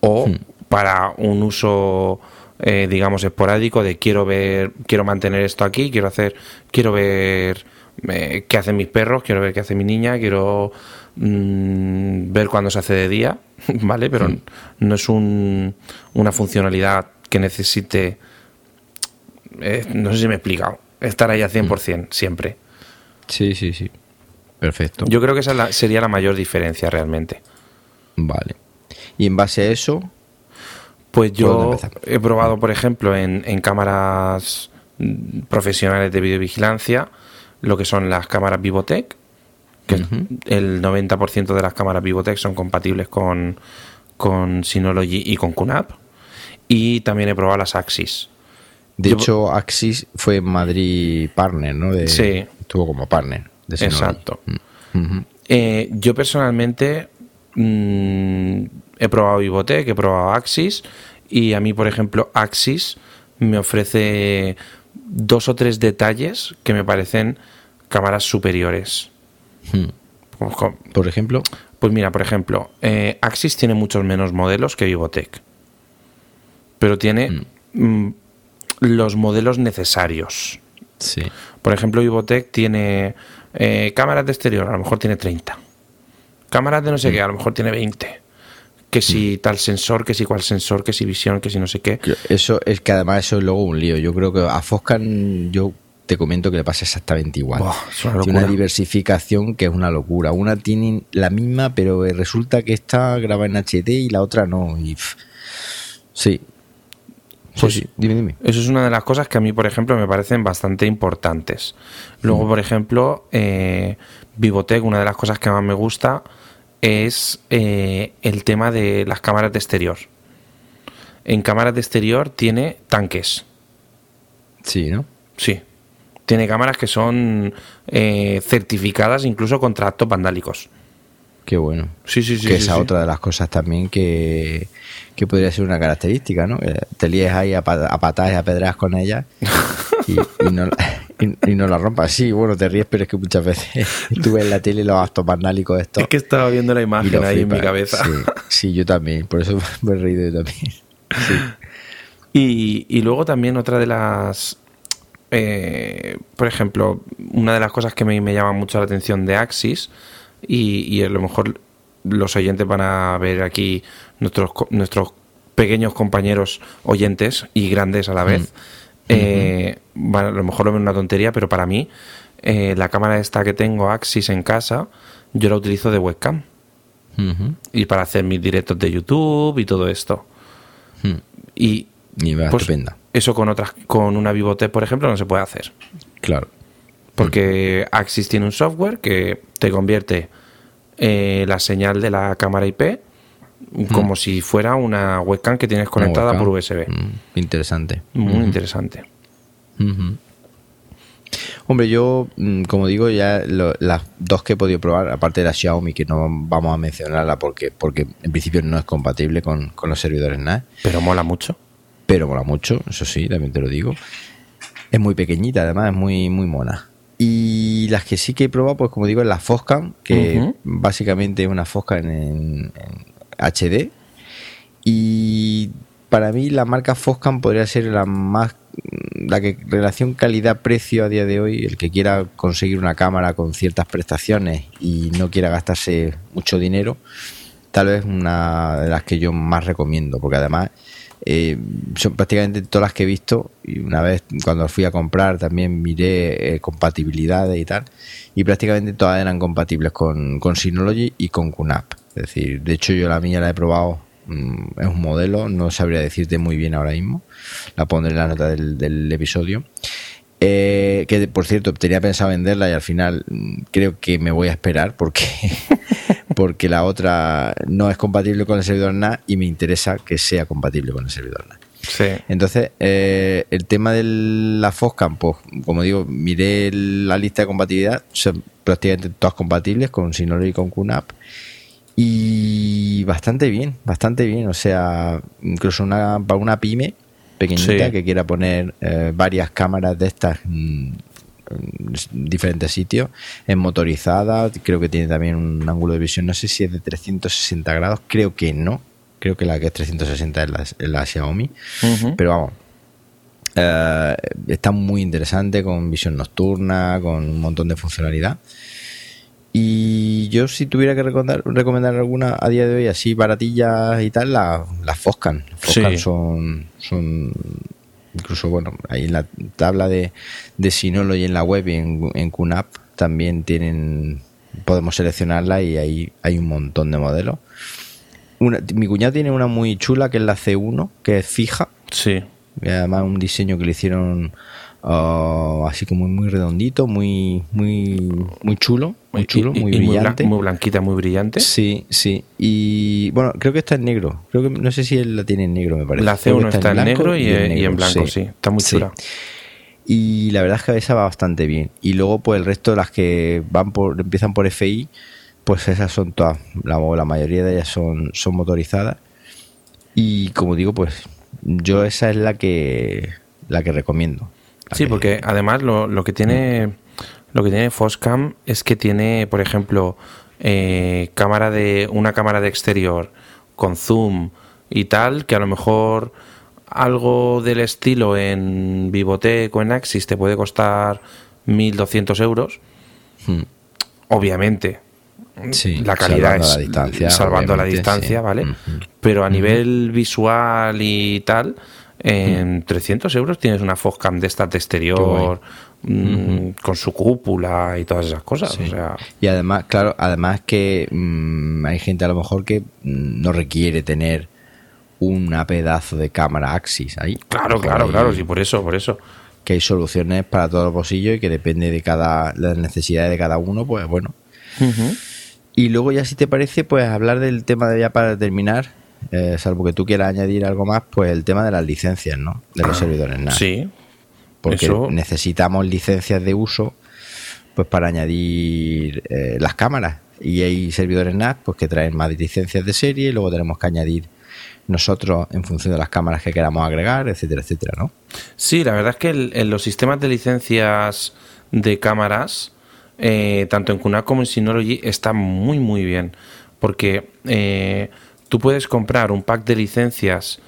O para un uso digamos, esporádico de quiero mantener esto aquí, quiero ver qué hacen mis perros, quiero ver qué hace mi niña, quiero ver cuándo se hace de día, ¿vale? Pero no es una funcionalidad que necesite, no sé si me he explicado, estar ahí al 100% siempre. Sí, sí, sí. Perfecto. Yo creo que esa sería la mayor diferencia realmente. Vale. Y en base a eso, pues yo he probado, por ejemplo, en cámaras profesionales de videovigilancia, lo que son las cámaras Vivotek, que el 90% de las cámaras Vivotek son compatibles con Synology y con QNAP. Y también he probado las Axis. De hecho, Axis fue en Madrid partner, ¿no? Sí. Estuvo como partner de Synology. Exacto. Yo personalmente he probado Vivotek, he probado Axis, y a mí, por ejemplo, Axis me ofrece 2 o 3 detalles que me parecen cámaras superiores. ¿Por ejemplo? Pues mira, por ejemplo, Axis tiene muchos menos modelos que Vivotek, pero tiene los modelos necesarios. Sí. Por ejemplo, Vivotek tiene cámaras de exterior, a lo mejor tiene 30. Cámaras de no sé qué, a lo mejor tiene 20. Que si tal sensor, que si cual sensor, que si visión, que si no sé qué. Eso es que además eso es luego un lío. Yo creo que a Foscam, yo te comento que le pasa exactamente igual. Oh, es una locura. Tiene una diversificación que es una locura. Una tiene la misma, pero resulta que esta graba en HD y la otra no. Y sí. Pues sí, dime. Eso es una de las cosas que a mí, por ejemplo, me parecen bastante importantes. Luego, por ejemplo, Vivotek, una de las cosas que más me gusta es el tema de las cámaras de exterior. En cámaras de exterior tiene tanques. Sí, ¿no? Sí. Tiene cámaras que son certificadas incluso contra actos vandálicos. Qué bueno. Sí. Que esa es otra de las cosas también que podría ser una característica, ¿no? Que te líes ahí a patadas y a pedras con ellas y no la rompas. Sí, bueno, te ríes, pero es que muchas veces tú ves en la tele los actos vandálicos estos. Es que estaba viendo la imagen ahí flipas en mi cabeza. Sí, yo también. Por eso me he reído yo también. Sí. Y luego también otra de las... por ejemplo, una de las cosas que me llama mucho la atención de Axis... Y a lo mejor los oyentes van a ver aquí nuestros pequeños compañeros oyentes y grandes a la vez. A lo mejor lo ven una tontería, pero para mí la cámara esta que tengo, Axis, en casa, yo la utilizo de webcam y para hacer mis directos de YouTube y todo esto. Y va pues, estupenda. Eso con una Vivotek, por ejemplo, no se puede hacer. Claro. Porque Axis tiene un software que te convierte la señal de la cámara IP como si fuera una webcam que tienes conectada por USB. Interesante. Muy interesante. Hombre, yo, como digo, ya las dos que he podido probar, aparte de la Xiaomi, que no vamos a mencionarla porque en principio no es compatible con los servidores NAS. Pero mola mucho. Eso sí, también te lo digo. Es muy pequeñita, además, es muy, muy mona. Y las que sí que he probado, pues como digo, es la Foscam, que básicamente es una Foscam en HD. Y para mí la marca Foscam podría ser la que relación calidad-precio a día de hoy, el que quiera conseguir una cámara con ciertas prestaciones y no quiera gastarse mucho dinero, tal vez una de las que yo más recomiendo, porque además... son prácticamente todas las que he visto, y una vez cuando fui a comprar también miré compatibilidades y tal, y prácticamente todas eran compatibles con Synology y con QNAP. Es decir, de hecho yo la mía la he probado, es un modelo, no sabría decirte muy bien ahora mismo, la pondré en la nota del episodio, que por cierto tenía pensado venderla y al final creo que me voy a esperar porque la otra no es compatible con el servidor NAS y me interesa que sea compatible con el servidor NAS. Sí. Entonces, el tema de la Foscam, pues, como digo, miré la lista de compatibilidad, son prácticamente todas compatibles con Synology y con QNAP, y bastante bien, o sea, incluso para una pyme pequeñita que quiera poner varias cámaras de estas... diferentes sitios, es motorizada, creo que tiene también un ángulo de visión, no sé si es de 360 grados, creo que no, creo que la que es 360 es la Xiaomi, pero vamos, está muy interesante, con visión nocturna, con un montón de funcionalidad. Y yo, si tuviera que recomendar alguna a día de hoy, así baratillas y tal, las Foscam. Foscam son incluso, bueno, ahí en la tabla de Synology en la web y en QNAP también tienen, podemos seleccionarla y ahí hay un montón de modelos. Mi cuñado tiene una muy chula que es la C1, que es fija. Sí. Y además un diseño que le hicieron así como muy redondito, muy chulo, muy chulo, muy brillante, muy blanquita, muy brillante. Sí, sí. Y bueno, creo que está en negro. Creo que no sé si él la tiene en negro, me parece. La C1 está en negro y en blanco, sí. Está muy chula. Y la verdad es que esa va bastante bien. Y luego pues el resto de las que van empiezan por FI, pues esas son todas, la mayoría de ellas son motorizadas. Y como digo, pues yo esa es la que recomiendo. Sí, porque además lo que tiene Foscam es que tiene, por ejemplo, una cámara de exterior con zoom y tal, que a lo mejor algo del estilo en Vivotek o en Axis te puede costar 1.200 euros. Obviamente, la calidad es salvando la distancia, ¿vale? Pero a nivel visual y tal, en 300 euros tienes una Foscam de estas de exterior con su cúpula y todas esas cosas. O sea, y además, claro, que hay gente a lo mejor que no requiere tener una pedazo de cámara Axis ahí. Claro, sí, por eso. Que hay soluciones para todos los bolsillos y que depende de las necesidades de cada uno, pues bueno. Y luego ya, si te parece, pues hablar del tema de ya para terminar. Salvo que tú quieras añadir algo más, pues el tema de las licencias, ¿no? De los servidores NAS. Sí. Porque necesitamos licencias de uso, pues para añadir las cámaras. Y hay servidores NAS pues que traen más licencias de serie, y luego tenemos que añadir nosotros en función de las cámaras que queramos agregar, etcétera, etcétera, ¿no? Sí, la verdad es que en los sistemas de licencias de cámaras, tanto en QNAP como en Synology, está muy bien. Porque tú puedes comprar un pack de licencias,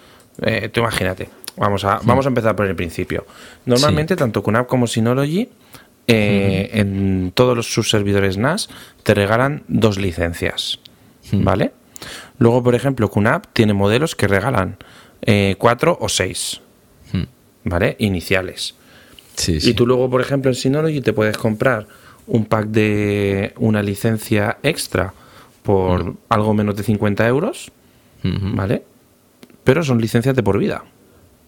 tú imagínate, vamos a empezar por el principio. Normalmente, tanto QNAP como Synology, en todos sus servidores NAS, te regalan 2 licencias, ¿vale? Luego, por ejemplo, QNAP tiene modelos que regalan 4 o 6, ¿vale? Iniciales. Y tú luego, por ejemplo, en Synology te puedes comprar un pack de una licencia extra por algo menos de 50 euros, ¿vale? Pero son licencias de por vida.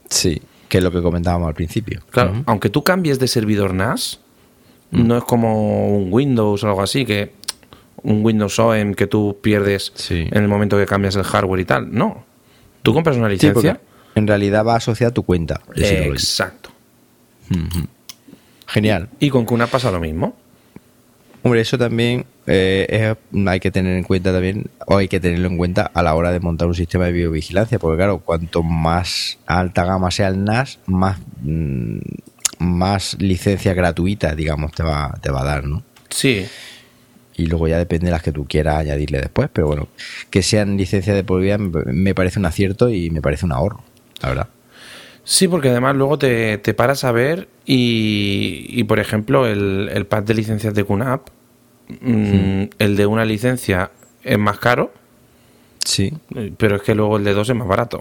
Sí, que es lo que comentábamos al principio. Claro, aunque tú cambies de servidor NAS, no es como un Windows o algo así, que un Windows OEM que tú pierdes en el momento que cambias el hardware y tal. No, tú compras una licencia. Sí, en realidad va asociada a tu cuenta. Exacto. Genial. Y con QNAP pasa lo mismo. Hombre, eso también hay que tener en cuenta también, o hay que tenerlo en cuenta a la hora de montar un sistema de videovigilancia, porque claro, cuanto más alta gama sea el NAS, más licencia gratuita, digamos, te va a dar, ¿no? Sí. Y luego ya depende de las que tú quieras añadirle después, pero bueno, que sean licencias de por vida me parece un acierto y me parece un ahorro, la verdad. Sí, porque además luego te paras a ver y por ejemplo, el pack de licencias de QNAP, el de una licencia es más caro, pero es que luego el de 2 es más barato.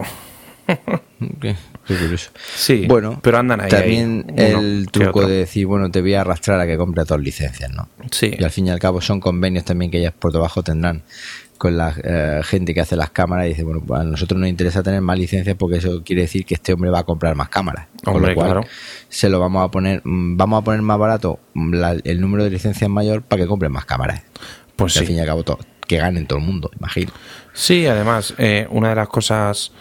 Qué curioso. Sí, bueno, pero andan ahí. También el truco de decir, bueno, te voy a arrastrar a que compre 2 licencias, ¿no? Sí. Y al fin y al cabo son convenios también que ellas por debajo tendrán con la gente que hace las cámaras, y dice, bueno, a nosotros nos interesa tener más licencias porque eso quiere decir que este hombre va a comprar más cámaras. Hombre, con lo cual, claro, se lo vamos a poner más barato el número de licencias mayor para que compren más cámaras. Pues sí. Al fin y al cabo que ganen todo el mundo, imagino. Sí, además, una de las cosas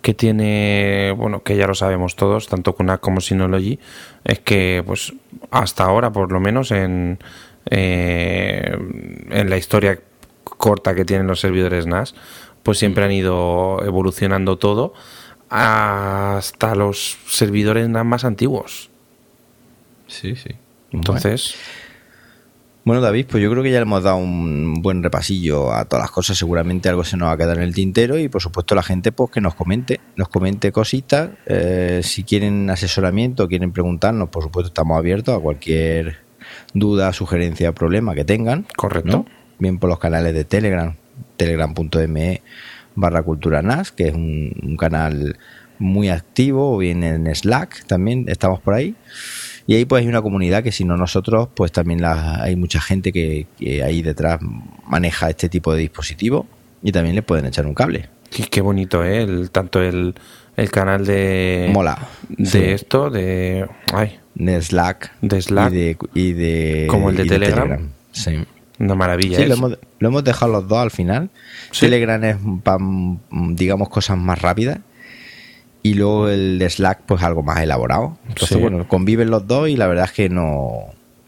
que tiene, bueno, que ya lo sabemos todos, tanto QNAP como Synology, es que pues hasta ahora, por lo menos en la historia corta que tienen los servidores NAS, pues siempre han ido evolucionando todo hasta los servidores NAS más antiguos. Sí, sí. Entonces, Bueno, David, pues yo creo que ya le hemos dado un buen repasillo a todas las cosas. Seguramente algo se nos va a quedar en el tintero y, por supuesto, la gente pues que nos comente cositas. Si quieren asesoramiento, quieren preguntarnos, por supuesto, estamos abiertos a cualquier duda, sugerencia o problema que tengan. Correcto. ¿No? Bien por los canales de Telegram, telegram.me/cultura NAS, que es un canal muy activo, o bien en Slack también estamos por ahí. Y ahí pues hay una comunidad que si no nosotros, pues también hay mucha gente que ahí detrás maneja este tipo de dispositivos y también le pueden echar un cable. Y qué bonito, ¿eh? El canal de... Mola. De sí. Esto, de... Ay. De Slack. Y de como el de Telegram. De Telegram. Sí. Una maravilla. Sí, lo hemos dejado los dos al final. Sí. Telegram es para, digamos, cosas más rápidas. Y luego el de Slack, pues algo más elaborado. Entonces, sí. Bueno, conviven los dos y la verdad es que no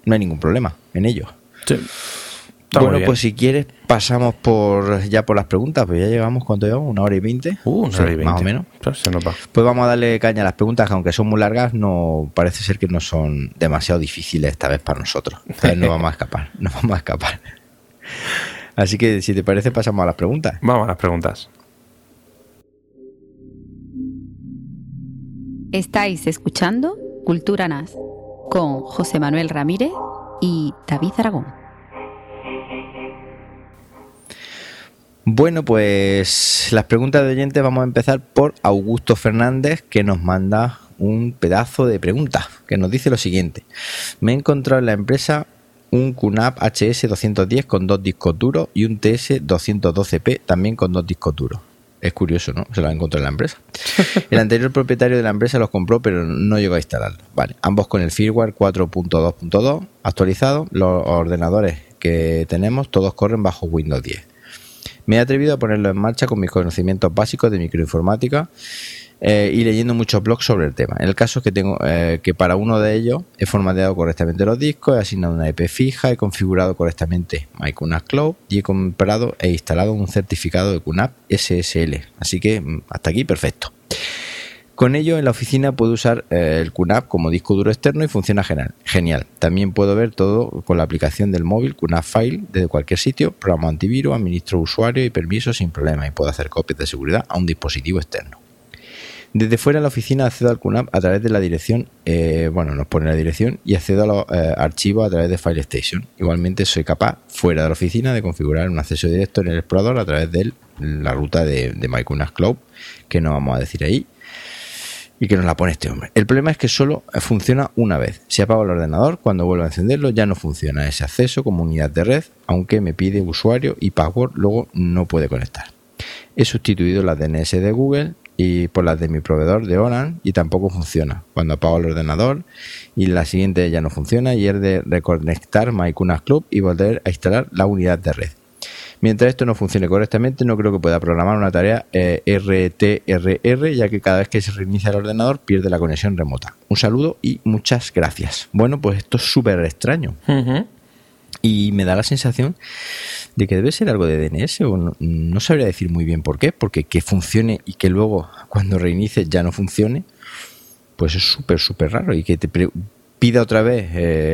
hay ningún problema en ello. Sí. Está bueno, pues si quieres pasamos por las preguntas, pues ya llevamos, ¿cuánto llevamos? 1 hora y 20. Una hora y 20. Más o menos. Se nos va. Pues vamos a darle caña a las preguntas, que aunque son muy largas, no parece ser que no son demasiado difíciles esta vez para nosotros. Entonces no vamos a escapar. Así que, si te parece, pasamos a las preguntas. Vamos a las preguntas. Estáis escuchando Cultura NAS con José Manuel Ramírez y David Aragón. Bueno, pues las preguntas de oyentes, vamos a empezar por Augusto Fernández, que nos manda un pedazo de pregunta, que nos dice lo siguiente. Me he encontrado en la empresa un QNAP HS 210 con 2 discos duros y un TS 212P también con 2 discos duros. Es curioso, ¿no? Se lo ha encontrado en la empresa. El anterior propietario de la empresa los compró, pero no llegó a instalarlos. Vale, ambos con el firmware 4.2.2 actualizado. Los ordenadores que tenemos todos corren bajo Windows 10. Me he atrevido a ponerlo en marcha con mis conocimientos básicos de microinformática y leyendo muchos blogs sobre el tema. El caso es que tengo que para uno de ellos he formateado correctamente los discos, he asignado una IP fija, he configurado correctamente My QNAP Cloud y he comprado e instalado un certificado de QNAP SSL. Así que hasta aquí perfecto. Con ello en la oficina puedo usar el QNAP como disco duro externo y funciona genial. También puedo ver todo con la aplicación del móvil QNAP File desde cualquier sitio, programa antivirus, administro usuario y permisos sin problema y puedo hacer copias de seguridad a un dispositivo externo. Desde fuera de la oficina accedo al QNAP a través de la dirección, nos pone la dirección y accedo a los archivos a través de File Station. Igualmente soy capaz fuera de la oficina de configurar un acceso directo en el explorador a través de la ruta de My QNAP Cloud, que no vamos a decir ahí y que nos la pone este hombre. El problema es que solo funciona una vez. Si apago el ordenador, cuando vuelvo a encenderlo ya no funciona ese acceso como unidad de red, aunque me pide usuario y password, luego no puede conectar. He sustituido las DNS de Google y por las de mi proveedor de Orange y tampoco funciona. Cuando apago el ordenador y la siguiente ya no funciona y es de reconectar My QNAP Club y volver a instalar la unidad de red. Mientras esto no funcione correctamente, no creo que pueda programar una tarea RTRR, ya que cada vez que se reinicia el ordenador pierde la conexión remota. Un saludo y muchas gracias. Bueno, pues esto es súper extraño. Uh-huh. Y me da la sensación de que debe ser algo de DNS, o no sabría decir muy bien por qué, porque que funcione y que luego cuando reinicie ya no funcione, pues es súper, súper raro. Y que te pida otra vez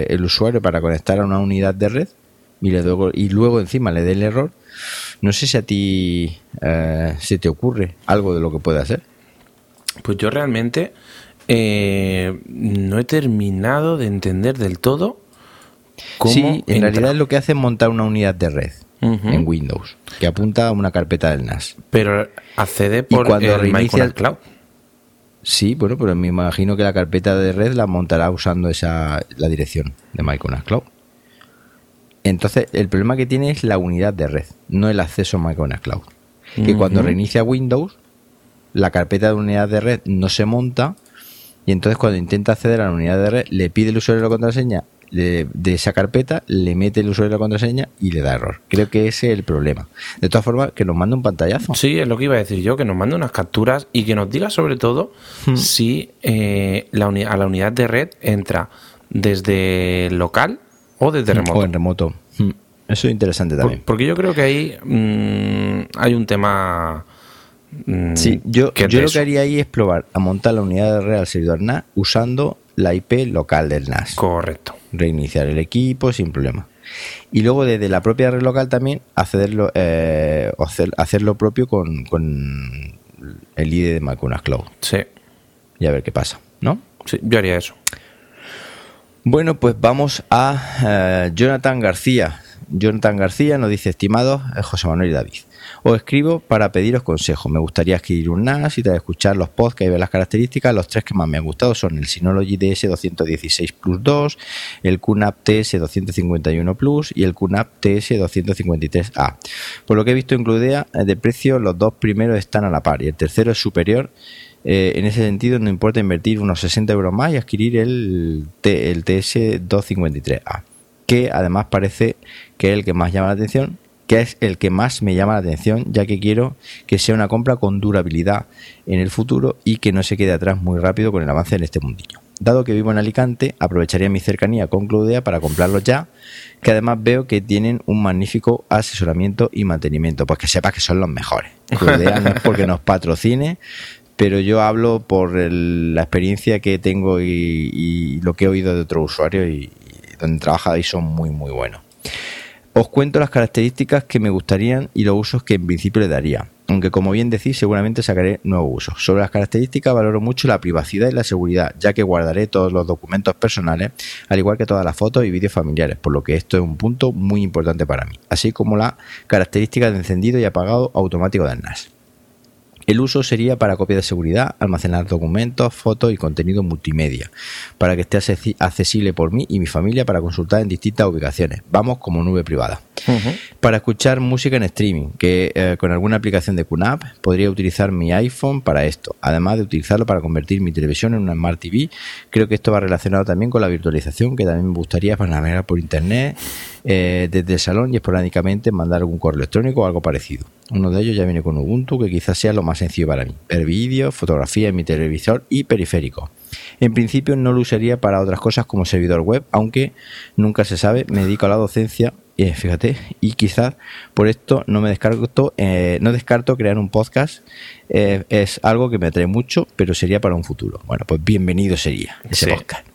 el usuario para conectar a una unidad de red, y luego encima le dé el error. No sé si a ti se te ocurre algo de lo que puede hacer. Pues yo realmente no he terminado de entender del todo cómo. Sí, en realidad lo que hace es montar una unidad de red en Windows que apunta a una carpeta del NAS. Pero accede por cuando reinicia el cloud. Sí, bueno, pero me imagino que la carpeta de red la montará usando la dirección de My QNAP Cloud. Entonces, el problema que tiene es la unidad de red, no el acceso a My QNAP Cloud. Que cuando reinicia Windows, la carpeta de unidad de red no se monta y entonces cuando intenta acceder a la unidad de red, le pide el usuario la contraseña de esa carpeta, le mete el usuario la contraseña y le da error. Creo que ese es el problema. De todas formas, que nos mande un pantallazo. Sí, es lo que iba a decir yo, que nos mande unas capturas y que nos diga sobre todo si a la unidad de red entra desde local o desde remoto. O en remoto. Eso es interesante también. Porque yo creo que ahí hay un tema. Sí, yo lo que haría ahí es probar a montar la unidad de red al servidor NAS usando la IP local del NAS. Correcto. Reiniciar el equipo sin problema. y luego desde la propia red local también accederlo, hacer lo propio con el IDE de Macunas Cloud. Sí. Y a ver qué pasa, ¿no? Sí, yo haría eso. Bueno, pues vamos a Jonathan García. Jonathan García nos dice: estimados José Manuel y David, os escribo para pediros consejos. Me gustaría adquirir un NAS y tras escuchar los podcasts y ver las características, los tres que más me han gustado son el Synology DS216 Plus 2, el QNAP TS251 Plus y el QNAP TS253A. Por lo que he visto en Cloudea, de precio los dos primeros están a la par y el tercero es superior. En ese sentido no importa invertir unos 60 euros más y adquirir el TS253A, que además parece que es el que más llama la atención, que es el que más me llama la atención, ya que quiero que sea una compra con durabilidad en el futuro y que no se quede atrás muy rápido con el avance en este mundillo. Dado que vivo en Alicante, aprovecharía mi cercanía con Cloudea para comprarlo ya, que además veo que tienen un magnífico asesoramiento y mantenimiento. Pues que sepas que son los mejores. Cloudea no es porque nos patrocine, pero yo hablo por la experiencia que tengo y lo que he oído de otros usuarios y donde trabaja y son muy, muy buenos. Os cuento las características que me gustarían y los usos que en principio le daría, aunque como bien decís seguramente sacaré nuevos usos. Sobre las características valoro mucho la privacidad y la seguridad, ya que guardaré todos los documentos personales, al igual que todas las fotos y vídeos familiares, por lo que esto es un punto muy importante para mí, así como las características de encendido y apagado automático del NAS. El uso sería para copia de seguridad, almacenar documentos, fotos y contenido multimedia, para que esté accesible por mí y mi familia para consultar en distintas ubicaciones. Vamos, como nube privada. Uh-huh. Para escuchar música en streaming, que con alguna aplicación de QNAP podría utilizar mi iPhone para esto, además de utilizarlo para convertir mi televisión en una Smart TV. Creo que esto va relacionado también con la virtualización, que también me gustaría para navegar por internet desde el salón y esporádicamente mandar algún correo electrónico o algo parecido. Uno de ellos ya viene con Ubuntu, que quizás sea lo más sencillo para mí. Ver vídeos, fotografía en mi televisor y periférico. En principio no lo usaría para otras cosas como servidor web, aunque nunca se sabe. Me dedico a la docencia, fíjate, y quizás por esto no descarto crear un podcast. Es algo que me atrae mucho, pero sería para un futuro. Bueno, pues bienvenido sería ese podcast.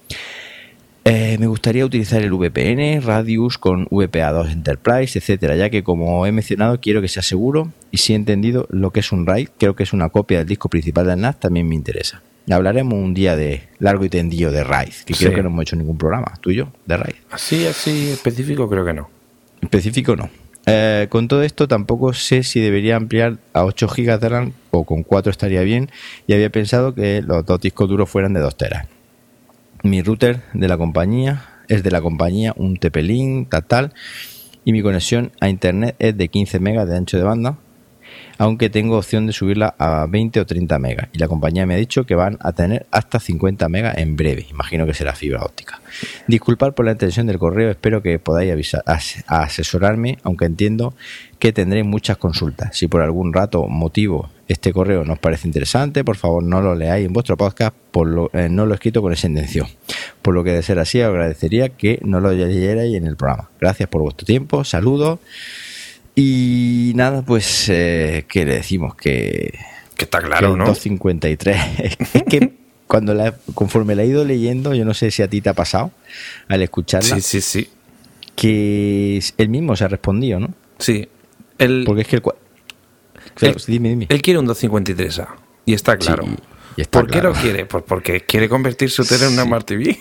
Me gustaría utilizar el VPN, Radius con VPA2 Enterprise, etcétera, ya que como he mencionado quiero que sea seguro y si he entendido lo que es un RAID, creo que es una copia del disco principal del NAS, también me interesa. Hablaremos un día de largo y tendido de RAID, que creo que no hemos hecho ningún programa, tú y yo, de RAID. Así específico creo que no. Específico no. Con todo esto tampoco sé si debería ampliar a 8 GB de RAM o con 4 estaría bien y había pensado que los dos discos duros fueran de 2 teras. Mi router de la compañía es de la compañía, un TP-Link tal, y mi conexión a internet es de 15 megas de ancho de banda, aunque tengo opción de subirla a 20 o 30 megas y la compañía me ha dicho que van a tener hasta 50 megas en breve, imagino que será fibra óptica. Disculpad por la extensión del correo, espero que podáis asesorarme, aunque entiendo que tendréis muchas consultas. Si por algún rato o motivo este correo nos parece interesante, por favor no lo leáis en vuestro podcast, no lo he escrito con esa intención. Por lo que de ser así, os agradecería que no lo leyerais en el programa. Gracias por vuestro tiempo, saludos y nada, pues que le decimos que está claro, que ¿no? 253. Es que conforme la he ido leyendo, yo no sé si a ti te ha pasado al escucharla. Sí. Que él mismo se ha respondido, ¿no? Sí. Porque es que claro, dime. Él quiere un 253A y está claro. Sí, y está ¿Por claro. qué lo quiere? Pues porque quiere convertir su tele en una Smart TV.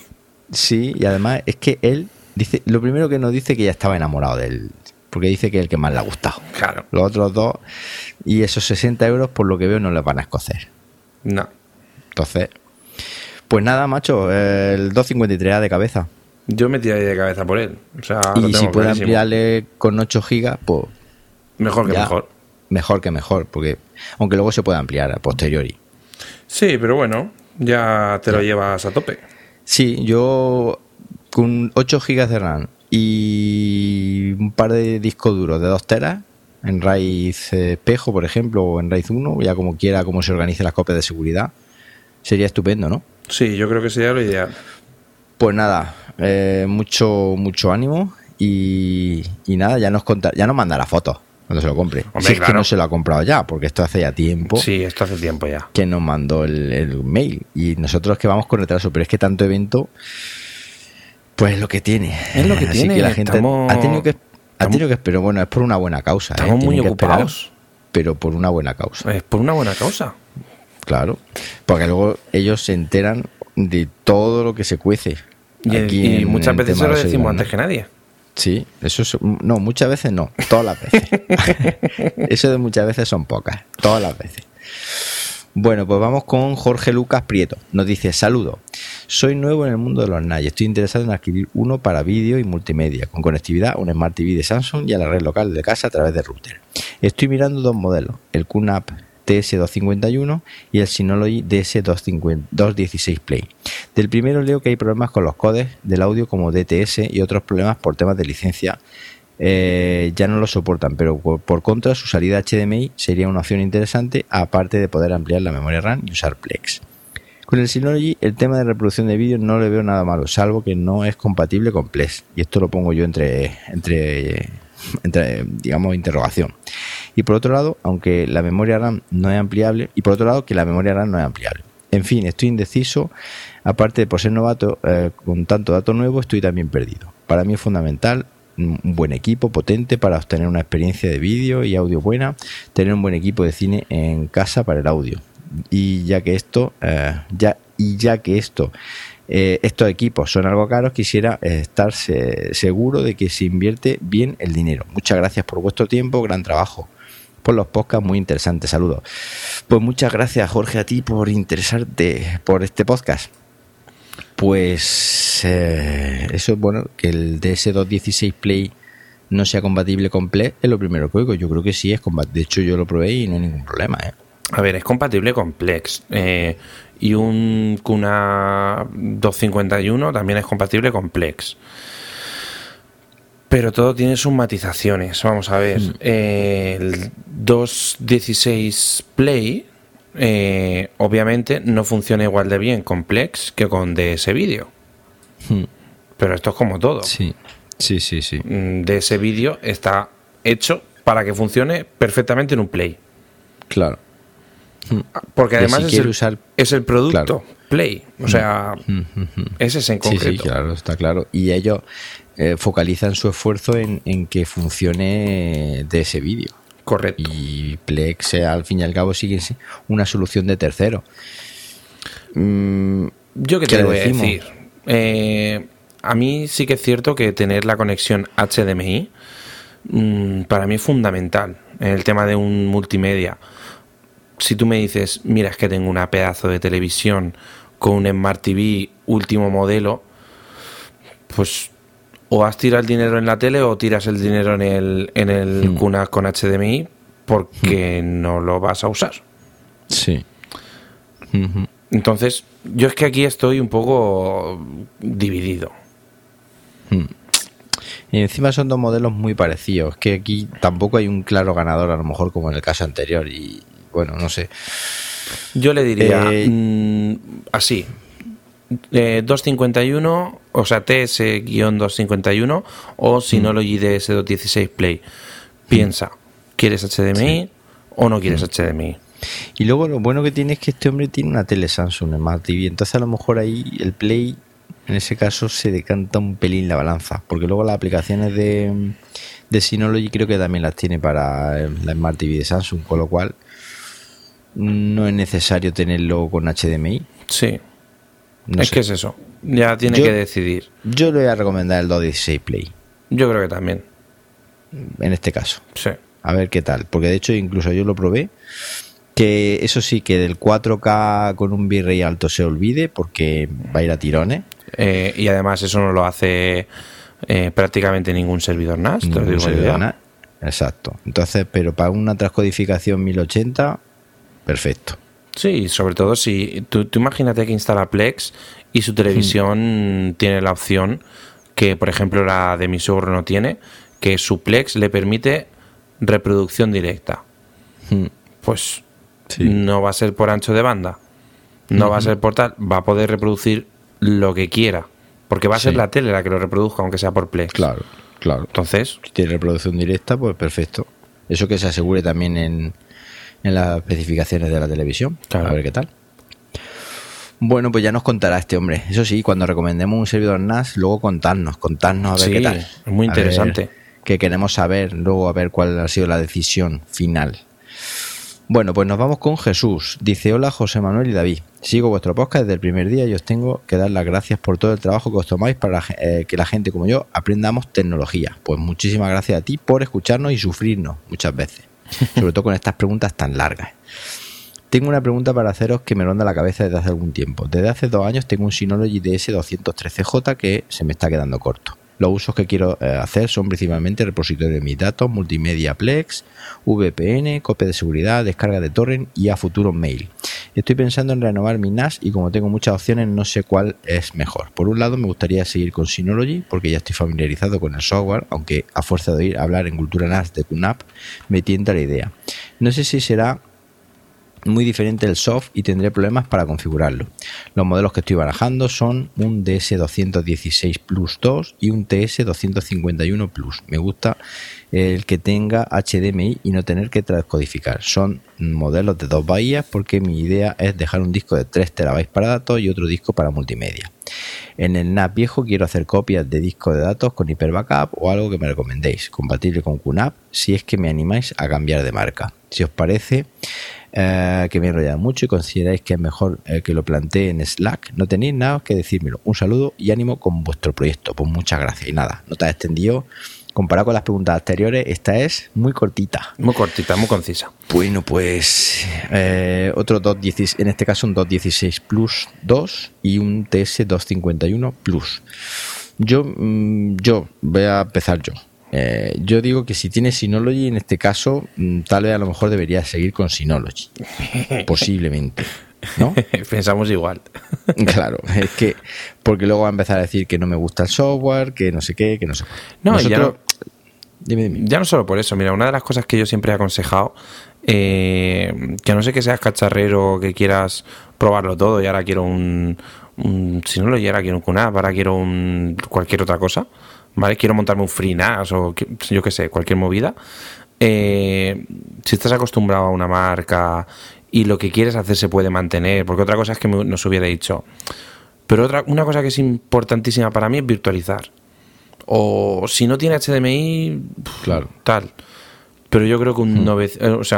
Sí, y además es que él dice, lo primero que nos dice que ya estaba enamorado de él, porque dice que es el que más le ha gustado. Claro. Los otros dos y esos 60 euros por lo que veo no les van a escocer. No. Entonces, pues nada, macho, el 253A de cabeza. Yo me tiraría de cabeza por él. O sea, y lo tengo si puede ampliarle con 8 gigas, pues mejor que ya. Mejor, porque aunque luego se pueda ampliar a posteriori. Sí, pero bueno, ya te lo llevas a tope. Sí, yo con 8 GB de RAM y un par de discos duros de 2 teras, en RAID espejo, por ejemplo, o en RAID 1, ya como quiera, como se organicen las copias de seguridad, sería estupendo, ¿no? Sí, yo creo que sería lo ideal. Pues nada, mucho ánimo y nada, ya nos mandará fotos cuando se lo compre. Hombre, si es que no se lo ha comprado ya, porque esto hace ya tiempo. Sí, esto hace tiempo ya. Que nos mandó el mail. Y nosotros que vamos con retraso, pero es que tanto evento Pues es lo que tiene. Es lo que así tiene. Que la gente ha tenido que pero bueno, es por una buena causa. Estamos muy ocupados. Pero por una buena causa. Es por una buena causa. Claro. Porque luego ellos se enteran de todo lo que se cuece. Y muchas veces se lo decimos antes que nadie. Sí, eso es, no, muchas veces no, todas las veces. Eso de muchas veces son pocas, todas las veces. Bueno, pues vamos con Jorge Lucas Prieto. Nos dice: saludo. Soy nuevo en el mundo de los NAS y estoy interesado en adquirir uno para vídeo y multimedia, con conectividad a un Smart TV de Samsung y a la red local de casa a través de router. Estoy mirando dos modelos, el QNAP TS251 y el Synology DS216 Play. Del primero leo que hay problemas con los codes del audio como DTS y otros problemas por temas de licencia, ya no lo soportan, pero por contra su salida HDMI sería una opción interesante, aparte de poder ampliar la memoria RAM y usar Plex. Con el Synology el tema de reproducción de vídeos no le veo nada malo, salvo que no es compatible con Plex, y esto lo pongo yo entre digamos interrogación. Y por otro lado, aunque la memoria RAM no es ampliable, En fin, estoy indeciso, aparte de por ser novato, con tanto dato nuevo estoy también perdido. Para mí es fundamental un buen equipo potente para obtener una experiencia de vídeo y audio buena, tener un buen equipo de cine en casa para el audio. Y ya que estos equipos son algo caros, quisiera estar seguro de que se invierte bien el dinero. Muchas gracias por vuestro tiempo, gran trabajo por los podcasts, muy interesantes, saludos. Pues muchas gracias, Jorge, a ti por interesarte por este podcast. Pues eso es bueno, que el DS216 Play no sea compatible con Plex es lo primero que oigo. Yo creo que sí es compatible, de hecho yo lo probé y no hay ningún problema, ¿eh? A ver, es compatible con Plex, y un QNAP 251 también es compatible con Plex. Pero todo tiene sus matizaciones. Vamos a ver, el 2.16 Play obviamente no funciona igual de bien con Plex que con DS Video. Pero esto es como todo. Sí. DS Video está hecho para que funcione perfectamente en un Play. Claro. Porque además si es el producto, claro. Play, o sea, ese es en concreto. Sí, claro, está claro. Y ellos focalizan su esfuerzo en que funcione de ese vídeo. Correcto. Y Plex, al fin y al cabo, sigue una solución de tercero. Yo que te voy a decir, a mí sí que es cierto que tener la conexión HDMI para mí es fundamental en el tema de un multimedia. Si tú me dices, mira, es que tengo una pedazo de televisión con un Smart TV último modelo, pues o has tirado el dinero en la tele o tiras el dinero en el QNAP con HDMI porque no lo vas a usar. Sí. Entonces, yo es que aquí estoy un poco dividido. Y encima son dos modelos muy parecidos, que aquí tampoco hay un claro ganador, a lo mejor como en el caso anterior, y bueno, no sé. Yo le diría 251, o sea, TS-251 o Synology DS216 Play. Piensa, ¿quieres HDMI o no quieres HDMI? Y luego lo bueno que tiene es que este hombre tiene una tele Samsung Smart TV, entonces a lo mejor ahí el Play, en ese caso, se decanta un pelín la balanza, porque luego las aplicaciones de Synology creo que también las tiene para la Smart TV de Samsung, con lo cual no es necesario tenerlo con HDMI. Sí, no es sé. Que es eso, ya tiene que decidir. Yo le voy a recomendar el 216 Play. Yo creo que también. En este caso. Sí. A ver qué tal, porque de hecho incluso yo lo probé, que eso sí, que del 4K con un bitrate alto se olvide, porque va a ir a tirones. Y además eso no lo hace prácticamente ningún servidor NAS. Ningún servidor NAS. Exacto. Entonces, pero para una transcodificación 1080... perfecto. Sí, sobre todo si tú imagínate que instala Plex y su televisión tiene la opción que, por ejemplo, la de mi suegro no tiene, que su Plex le permite reproducción directa. Pues no va a ser por ancho de banda, no va a ser por tal, va a poder reproducir lo que quiera, porque va a ser la tele la que lo reproduzca, aunque sea por Plex. Claro, claro. Entonces, si tiene reproducción directa, pues perfecto. Eso que se asegure también en las especificaciones de la televisión. Claro. A ver qué tal. Bueno, pues ya nos contará este hombre. Eso sí, cuando recomendemos un servidor NAS, luego contadnos a ver qué tal. Es muy interesante. Que queremos saber luego a ver cuál ha sido la decisión final. Bueno, pues nos vamos con Jesús. Dice, hola José Manuel y David. Sigo vuestro podcast desde el primer día y os tengo que dar las gracias por todo el trabajo que os tomáis para que la gente como yo aprendamos tecnología. Pues muchísimas gracias a ti por escucharnos y sufrirnos muchas veces. Sobre todo con estas preguntas tan largas. Tengo una pregunta para haceros que me ronda la cabeza desde hace algún tiempo. Desde hace 2 años tengo un Synology DS213J que se me está quedando corto. Los usos que quiero hacer son principalmente repositorio de mis datos, multimedia Plex, VPN, copia de seguridad, descarga de torrent y a futuro mail. Estoy pensando en renovar mi NAS y como tengo muchas opciones no sé cuál es mejor. Por un lado me gustaría seguir con Synology porque ya estoy familiarizado con el software, aunque a fuerza de oír hablar en Cultura NAS de QNAP me tienta la idea. No sé si será muy diferente el soft y tendré problemas para configurarlo. Los modelos que estoy barajando son un DS216 Plus 2 y un TS251 Plus. Me gusta el que tenga HDMI y no tener que transcodificar. Son modelos de 2 bahías porque mi idea es dejar un disco de 3 TB para datos y otro disco para multimedia. En el NAS viejo quiero hacer copias de discos de datos con hiper backup o algo que me recomendéis, compatible con QNAP, si es que me animáis a cambiar de marca. Si os parece que me he enrollado mucho y consideráis que es mejor que lo plantee en Slack, no tenéis nada que decírmelo. Un saludo y ánimo con vuestro proyecto. Pues muchas gracias. Y nada, no te has extendido. Comparado con las preguntas anteriores, esta es muy cortita. Muy cortita, muy concisa. Bueno, pues otro 216, en este caso un 216 Plus 2 y un TS251 Plus. Yo voy a empezar yo. Yo digo que si tienes Synology, en este caso, tal vez a lo mejor deberías seguir con Synology. Posiblemente. ¿No? Pensamos igual. Claro, es que porque luego va a empezar a decir que no me gusta el software, que no sé qué, que no sé cuál. No, nosotros, ya no, dime. Ya no solo por eso, mira, una de las cosas que yo siempre he aconsejado, que a no ser que seas cacharrero, que quieras probarlo todo y ahora quiero un Synology, ahora quiero un QNAP, ahora quiero un cualquier otra cosa, ¿vale? Quiero montarme un FreeNAS o yo qué sé, cualquier movida. Si estás acostumbrado a una marca y lo que quieres hacer se puede mantener, porque otra cosa es que nos hubiera dicho. Pero una cosa que es importantísima para mí es virtualizar. O si no tiene HDMI, claro, tal. Pero yo creo que un 900,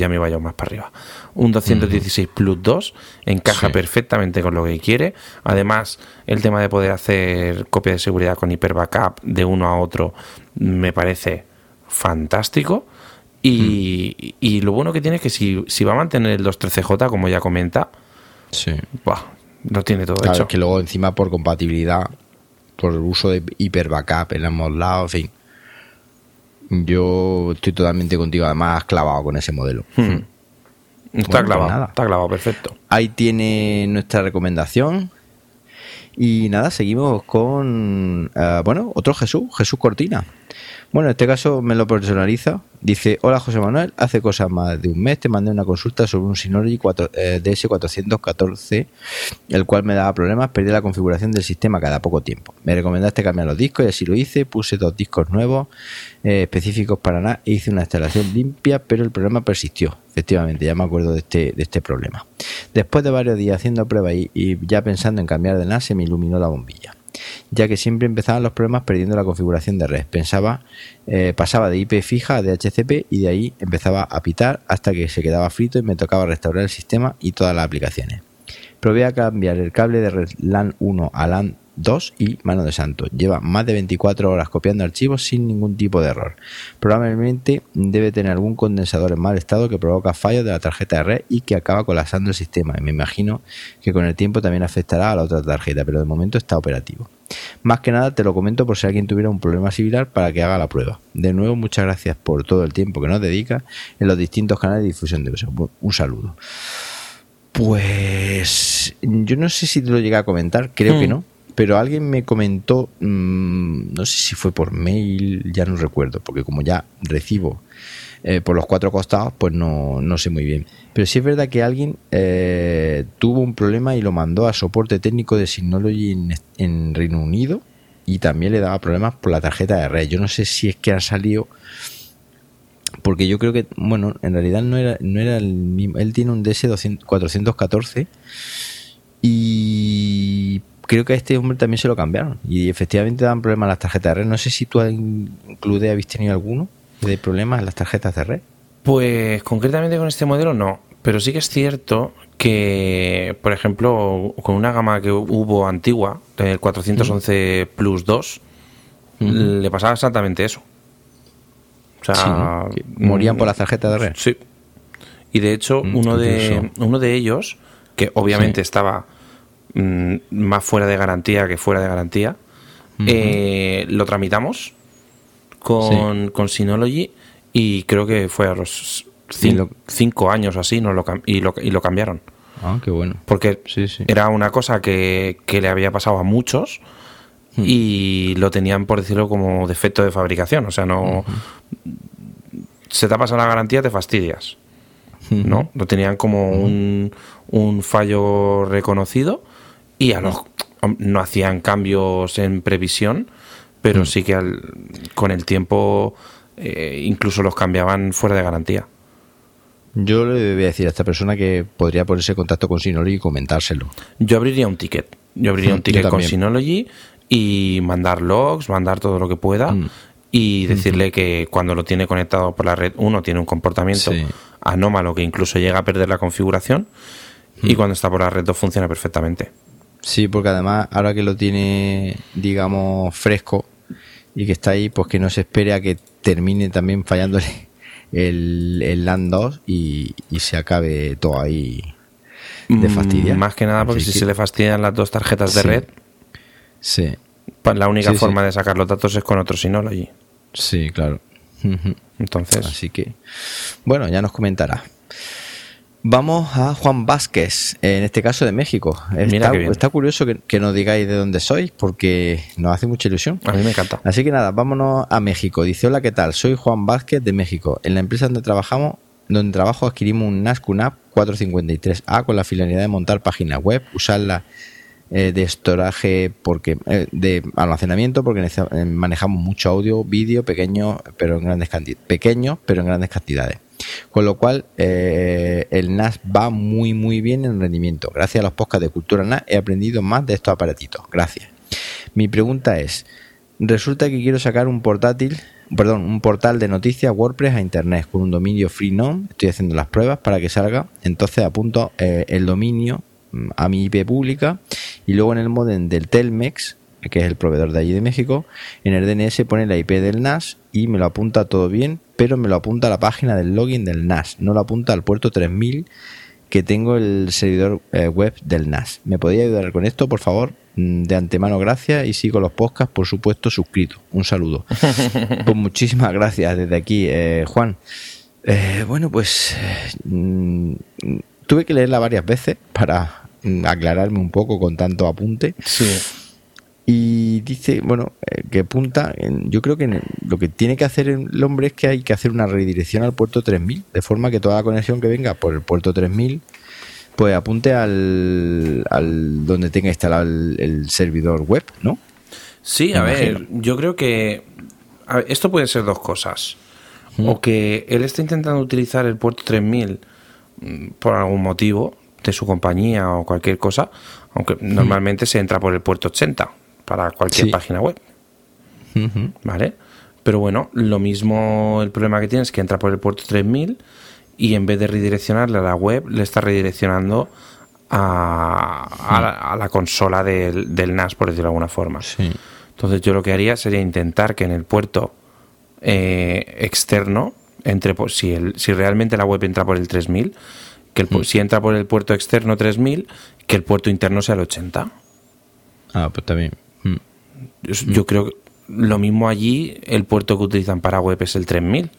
ya me iba yo más para arriba. Un 216 Plus 2 encaja perfectamente con lo que quiere. Además, el tema de poder hacer copia de seguridad con hiper backup de uno a otro me parece fantástico. Y lo bueno que tiene es que si va a mantener el 213J, como ya comenta, lo tiene todo hecho. Claro, que luego encima por compatibilidad, por el uso de hiper backup en ambos lados, en fin. Yo estoy totalmente contigo, además clavado con ese modelo. Está clavado, perfecto. Ahí tiene nuestra recomendación. Y nada, seguimos con otro Jesús Cortina. Bueno, en este caso me lo personaliza. Dice, hola José Manuel, hace cosas más de un mes te mandé una consulta sobre un Synology DS414, el cual me daba problemas, perdí la configuración del sistema cada poco tiempo. Me recomendaste cambiar los discos y así lo hice, puse 2 discos nuevos específicos para NAS e hice una instalación limpia, pero el problema persistió. Efectivamente, ya me acuerdo de este problema. Después de varios días haciendo pruebas y ya pensando en cambiar de NAS, se me iluminó la bombilla, ya que siempre empezaban los problemas perdiendo la configuración de red. Pasaba de IP fija a DHCP y de ahí empezaba a pitar hasta que se quedaba frito y me tocaba restaurar el sistema y todas las aplicaciones. Probé a cambiar el cable de red LAN 1 a LAN 2 y mano de santo, lleva más de 24 horas copiando archivos sin ningún tipo de error. Probablemente debe tener algún condensador en mal estado que provoca fallos de la tarjeta de red y que acaba colapsando el sistema, y me imagino que con el tiempo también afectará a la otra tarjeta, pero de momento está operativo. Más que nada te lo comento por si alguien tuviera un problema similar para que haga la prueba. De nuevo, muchas gracias por todo el tiempo que nos dedicas en los distintos canales de difusión de uso. Un saludo. Pues yo no sé si te lo llegué a comentar, creo que no. Pero alguien me comentó, no sé si fue por mail, ya no recuerdo, porque como ya recibo por los 4 costados, pues no sé muy bien. Pero sí es verdad que alguien tuvo un problema y lo mandó a soporte técnico de Synology en Reino Unido y también le daba problemas por la tarjeta de red. Yo no sé si es que han salido, porque yo creo que, bueno, en realidad no era el mismo. Él tiene un DS414. y creo que a este hombre también se lo cambiaron y efectivamente dan problemas las tarjetas de red. No sé si tú en Cloudea habéis tenido alguno de problemas en las tarjetas de red. Pues concretamente con este modelo no, pero sí que es cierto que, por ejemplo, con una gama que hubo antigua, el 411 Plus 2, le pasaba exactamente eso. O sea, sí, ¿no? Morían por la tarjeta de red. Sí. Y de hecho, uno de ellos, que obviamente estaba más fuera de garantía que fuera de garantía, lo tramitamos con Synology. Y creo que fue a los 5 años o así y lo cambiaron. Ah, qué bueno. Porque era una cosa que le había pasado a muchos y lo tenían, por decirlo, como defecto de fabricación. O sea, no... Se te ha pasado la garantía, te fastidias, ¿no? Lo tenían como un fallo reconocido y no hacían cambios en previsión, pero sí que con el tiempo... incluso los cambiaban fuera de garantía. Yo le voy a decir a esta persona que podría ponerse en contacto con Synology y comentárselo. Yo abriría un ticket. Yo con Synology y mandar logs, mandar todo lo que pueda y decirle que cuando lo tiene conectado por la red 1 tiene un comportamiento anómalo que incluso llega a perder la configuración y cuando está por la red 2 funciona perfectamente. Sí, porque además ahora que lo tiene, digamos, fresco y que está ahí, pues que no se espere a que termine también fallándole el LAN 2 y se acabe todo ahí de fastidiar. Más que nada porque si se le fastidian las dos tarjetas de red, la única forma de sacar los datos es con otro Synology. Sí, claro. Entonces, así que, bueno, ya nos comentará. Vamos a Juan Vázquez, en este caso de México. Está curioso que nos digáis de dónde sois, porque nos hace mucha ilusión. A mí me encanta. Así que nada, vámonos a México. Dice, hola, ¿qué tal? Soy Juan Vázquez de México. En la empresa donde trabajo adquirimos un NAS QNAP 453A con la finalidad de montar páginas web, usarla de estoraje, de almacenamiento, porque manejamos mucho audio, vídeo, pequeño pero en grandes cantidades. Con lo cual el NAS va muy muy bien en rendimiento. Gracias a los podcasts de Cultura NAS he aprendido más de estos aparatitos. Gracias. Mi pregunta es, resulta que quiero sacar un portal de noticias WordPress a internet con un dominio free-nom. Estoy haciendo las pruebas para que salga. Entonces apunto el dominio a mi IP pública y luego en el modem del Telmex, que es el proveedor de allí de México, en el DNS pone la IP del NAS y me lo apunta todo bien, pero me lo apunta a la página del login del NAS, no lo apunta al puerto 3000 que tengo el servidor web del NAS. ¿Me podéis ayudar con esto, por favor? De antemano, gracias, y sí, con los podcasts, por supuesto, suscrito. Un saludo. Pues muchísimas gracias desde aquí, Juan. Bueno, pues tuve que leerla varias veces para aclararme un poco con tanto apunte. Sí. Y dice, bueno, que apunta, yo creo que lo que tiene que hacer el hombre es que hay que hacer una redirección al puerto 3000, de forma que toda la conexión que venga por el puerto 3000 pues apunte al donde tenga instalado el servidor web, ¿no? Sí, a ver, yo creo que esto puede ser dos cosas. O que él está intentando utilizar el puerto 3000 por algún motivo de su compañía o cualquier cosa, aunque normalmente se entra por el puerto 80 para cualquier página web, ¿vale? Pero bueno, lo mismo, el problema que tienes es que entra por el puerto 3000 y en vez de redireccionarle a la web, le está redireccionando a la consola del NAS, por decirlo de alguna forma. Sí. Entonces yo lo que haría sería intentar que en el puerto externo, si realmente la web entra por el 3000, que si entra por el puerto externo 3000, que el puerto interno sea el 80. Ah, pues también. Yo creo que lo mismo allí, el puerto que utilizan para web es el 3000.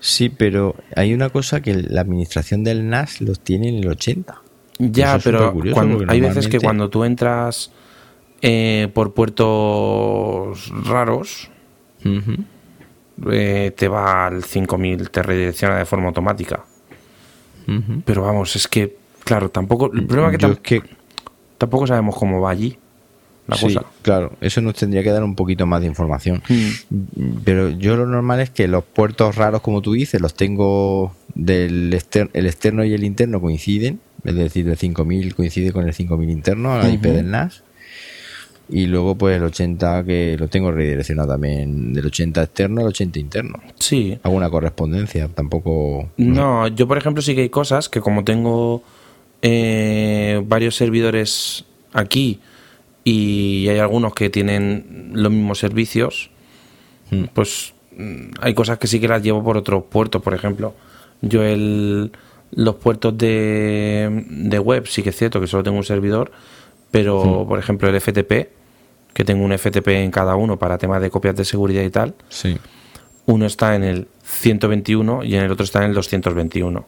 Sí, pero hay una cosa, que la administración del NAS los tiene en el 80. Ya, eso, pero hay veces que cuando tú entras por puertos raros, te va al 5000, te redirecciona de forma automática. Pero vamos, es que, claro, tampoco... El problema es que tampoco sabemos cómo va allí la cosa. Claro, eso nos tendría que dar un poquito más de información. Pero yo lo normal es que los puertos raros, como tú dices, los tengo el externo y el interno coinciden, es decir, el 5000 coincide con el 5000 interno, la IP del NAS. Y luego pues el 80, que lo tengo redireccionado también, del 80 externo al 80 interno. Sí. ¿Alguna correspondencia? Tampoco... No, yo por ejemplo sí que hay cosas que, como tengo varios servidores aquí y hay algunos que tienen los mismos servicios, pues hay cosas que sí que las llevo por otros puertos. Por ejemplo, yo los puertos de web sí que es cierto que solo tengo un servidor, pero por ejemplo el FTP, que tengo un FTP en cada uno para temas de copias de seguridad y tal. Sí. Uno está en el 121 y en el otro está en el 221.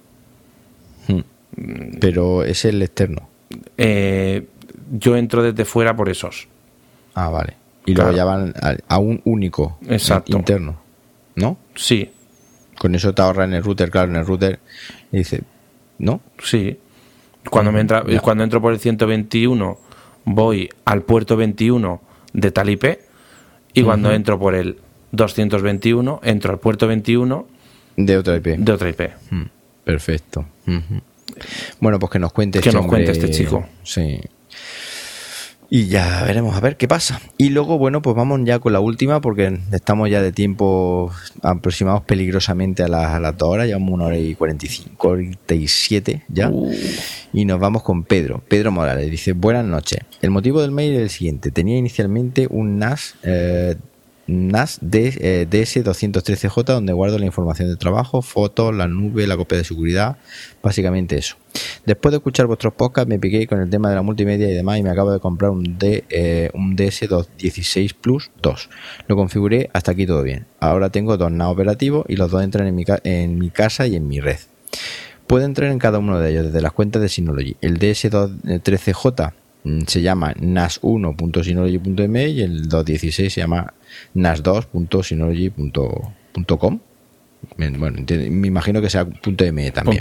Pero es el externo. Yo entro desde fuera por esos. Ah, vale. Y luego ya van a un único. Exacto. Interno, ¿no? Sí. Con eso te ahorra en el router, claro, en el router. Y dice, ¿no? Sí. Cuando entro por el 121 voy al puerto 21 de tal IP, y cuando entro por el 221 entro al puerto 21 de otra IP. Perfecto. Bueno, pues que nos cuente este chico. Sí. Y ya veremos a ver qué pasa. Y luego, bueno, pues vamos ya con la última, porque estamos ya de tiempo aproximados peligrosamente a las 2 horas. Llevamos 1:45, 47 ya. Y nos vamos con Pedro Morales. Dice, buenas noches. El motivo del mail es el siguiente. Tenía inicialmente un NAS DS213J, donde guardo la información de trabajo, fotos, la nube, la copia de seguridad, básicamente eso. Después de escuchar vuestros podcasts me piqué con el tema de la multimedia y demás, y me acabo de comprar un DS216 Plus 2. Lo configuré, hasta aquí todo bien. Ahora tengo dos NAS operativos y los dos entran en mi casa y en mi red. Puedo entrar en cada uno de ellos desde las cuentas de Synology. El DS213J se llama nas1.synology.me y el 216 se llama nas2.synology.com. Bueno, me imagino que sea .me también.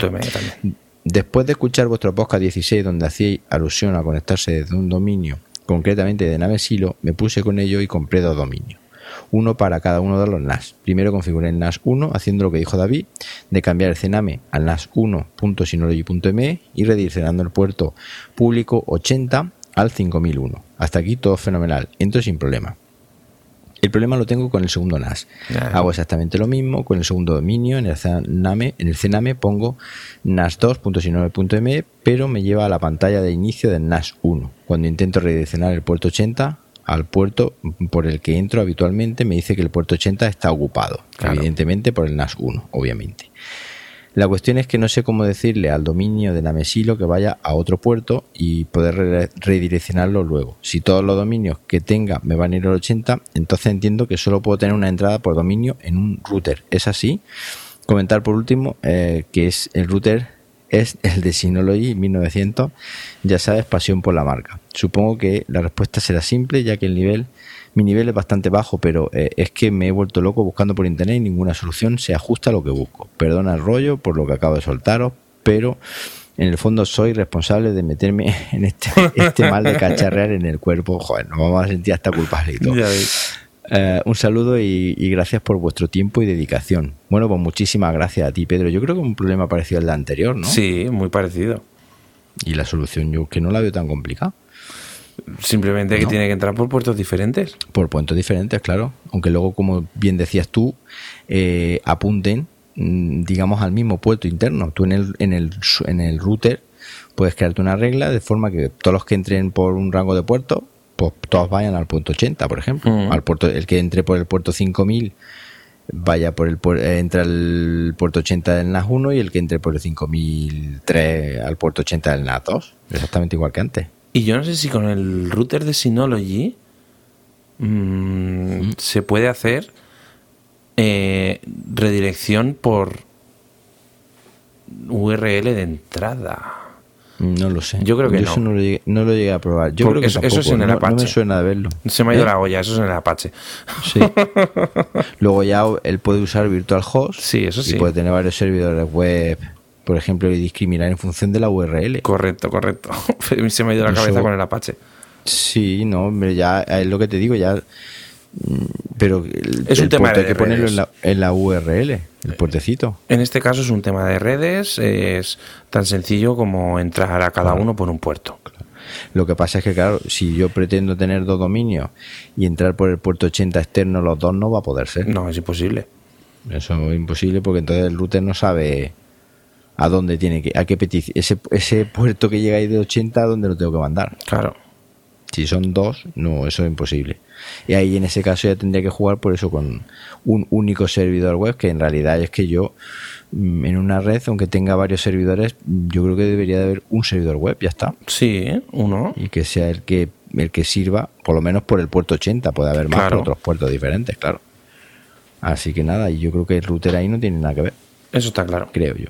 Después de escuchar vuestro podcast 16, donde hacíais alusión a conectarse desde un dominio, concretamente de nave silo, me puse con ello y compré dos dominios, uno para cada uno de los NAS. Primero configuré el NAS 1 haciendo lo que dijo David, de cambiar el CNAME al nas1.synology.me y redireccionando el puerto público 80 al 5001. Hasta aquí todo fenomenal, entro sin problema. El problema lo tengo con el segundo NAS. Hago exactamente lo mismo con el segundo dominio. En el CNAME pongo nas2.synology.me, pero me lleva a la pantalla de inicio del NAS 1. Cuando intento redireccionar el puerto 80 al puerto por el que entro habitualmente, me dice que el puerto 80 está ocupado, evidentemente por el NAS 1, obviamente. La cuestión es que no sé cómo decirle al dominio de namesilo que vaya a otro puerto y poder redireccionarlo luego. Si todos los dominios que tenga me van a ir al 80, entonces entiendo que solo puedo tener una entrada por dominio en un router. ¿Es así? Comentar por último que es el router... es el de Synology 1900, ya sabes, pasión por la marca. Supongo que la respuesta será simple, ya que mi nivel es bastante bajo, pero es que me he vuelto loco buscando por internet y ninguna solución se ajusta a lo que busco. Perdona el rollo por lo que acabo de soltaros, pero en el fondo soy responsable de meterme en este mal de cacharrear en el cuerpo. Joder, nos vamos a sentir hasta culpables y todo. Un saludo y gracias por vuestro tiempo y dedicación. Bueno, pues muchísimas gracias a ti, Pedro. Yo creo que un problema parecido al de anterior, ¿no? Sí, muy parecido. Y la solución yo que no la veo tan complicada. Simplemente que tiene que entrar por puertos diferentes. Por puertos diferentes, claro. Aunque luego, como bien decías tú, apunten, digamos, al mismo puerto interno. Tú en el router puedes crearte una regla de forma que todos los que entren por un rango de puertos, pues todos vayan al puerto 80, por ejemplo. Al puerto, el que entre por el puerto 5000 vaya entra al puerto 80 del NAS 1, y el que entre por el 5003 al puerto 80 del NAS 2. Exactamente igual que antes. Y yo no sé si con el router de Synology se puede hacer redirección por URL de entrada. No lo sé. Yo creo que eso no lo llegué a probar. Yo creo que eso, tampoco. Eso es en el Apache. No me suena de verlo. Se me ha ido la olla. Eso es en el Apache. Sí. Luego ya él puede usar Virtual Host. Sí, eso sí. Y puede tener varios servidores web, por ejemplo, y discriminar en función de la URL. Correcto. Se me ha ido la cabeza con el Apache. Sí, no, hombre, ya es lo que te digo. Ya Pero es un tema de que ponerlo en la URL, el puertecito. En este caso es un tema de redes, es tan sencillo como entrar a cada uno por un puerto. Claro. Lo que pasa es que, claro, si yo pretendo tener dos dominios y entrar por el puerto 80 externo, los dos no va a poder ser. No, es imposible. Eso es imposible porque entonces el router no sabe a dónde tiene que, a qué petición, ese puerto que llega ahí de 80, ¿a dónde lo tengo que mandar? Claro. Si son dos, no, eso es imposible. Y ahí en ese caso ya tendría que jugar por eso con un único servidor web, que en realidad es que yo en una red, aunque tenga varios servidores, yo creo que debería de haber un servidor web, ya está. Sí, uno. Y que sea el que sirva, por lo menos por el puerto 80, puede haber más, claro, por otros puertos diferentes, claro. Así que nada, y yo creo que el router ahí no tiene nada que ver. Eso está claro. Creo yo.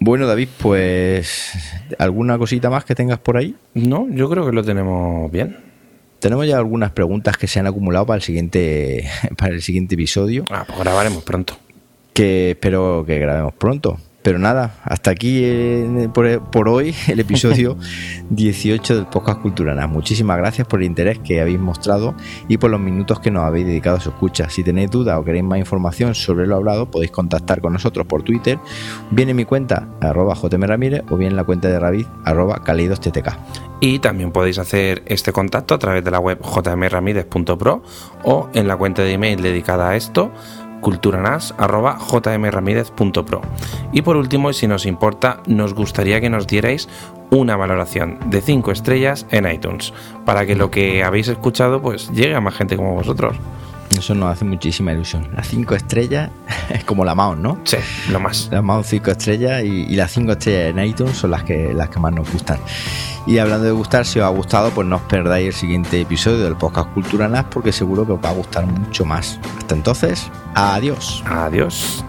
Bueno, David, pues ¿alguna cosita más que tengas por ahí? No, yo creo que lo tenemos bien. Tenemos ya algunas preguntas que se han acumulado para el siguiente episodio. Ah, pues grabaremos pronto. Que espero que grabemos pronto. Pero nada, hasta aquí por hoy el episodio 18 del podcast Cultura NAS. Muchísimas gracias por el interés que habéis mostrado y por los minutos que nos habéis dedicado a su escucha. Si tenéis dudas o queréis más información sobre lo hablado, podéis contactar con nosotros por Twitter, bien en mi cuenta @jmramírez o bien en la cuenta de David @caleidos.ttk. Y también podéis hacer este contacto a través de la web jmramírez.pro o en la cuenta de email dedicada a esto, culturanas@jmramírez.pro. Y por último, y si nos importa, nos gustaría que nos dierais una valoración de 5 estrellas en iTunes para que lo que habéis escuchado pues llegue a más gente como vosotros. Eso nos hace muchísima ilusión. Las 5 estrellas es como la Maon, ¿no? Sí, lo más. La Maon 5 estrellas y las 5 estrellas en iTunes son las que más nos gustan. Y hablando de gustar, si os ha gustado, pues no os perdáis el siguiente episodio del podcast Cultura NAS, porque seguro que os va a gustar mucho más. Hasta entonces, adiós. Adiós.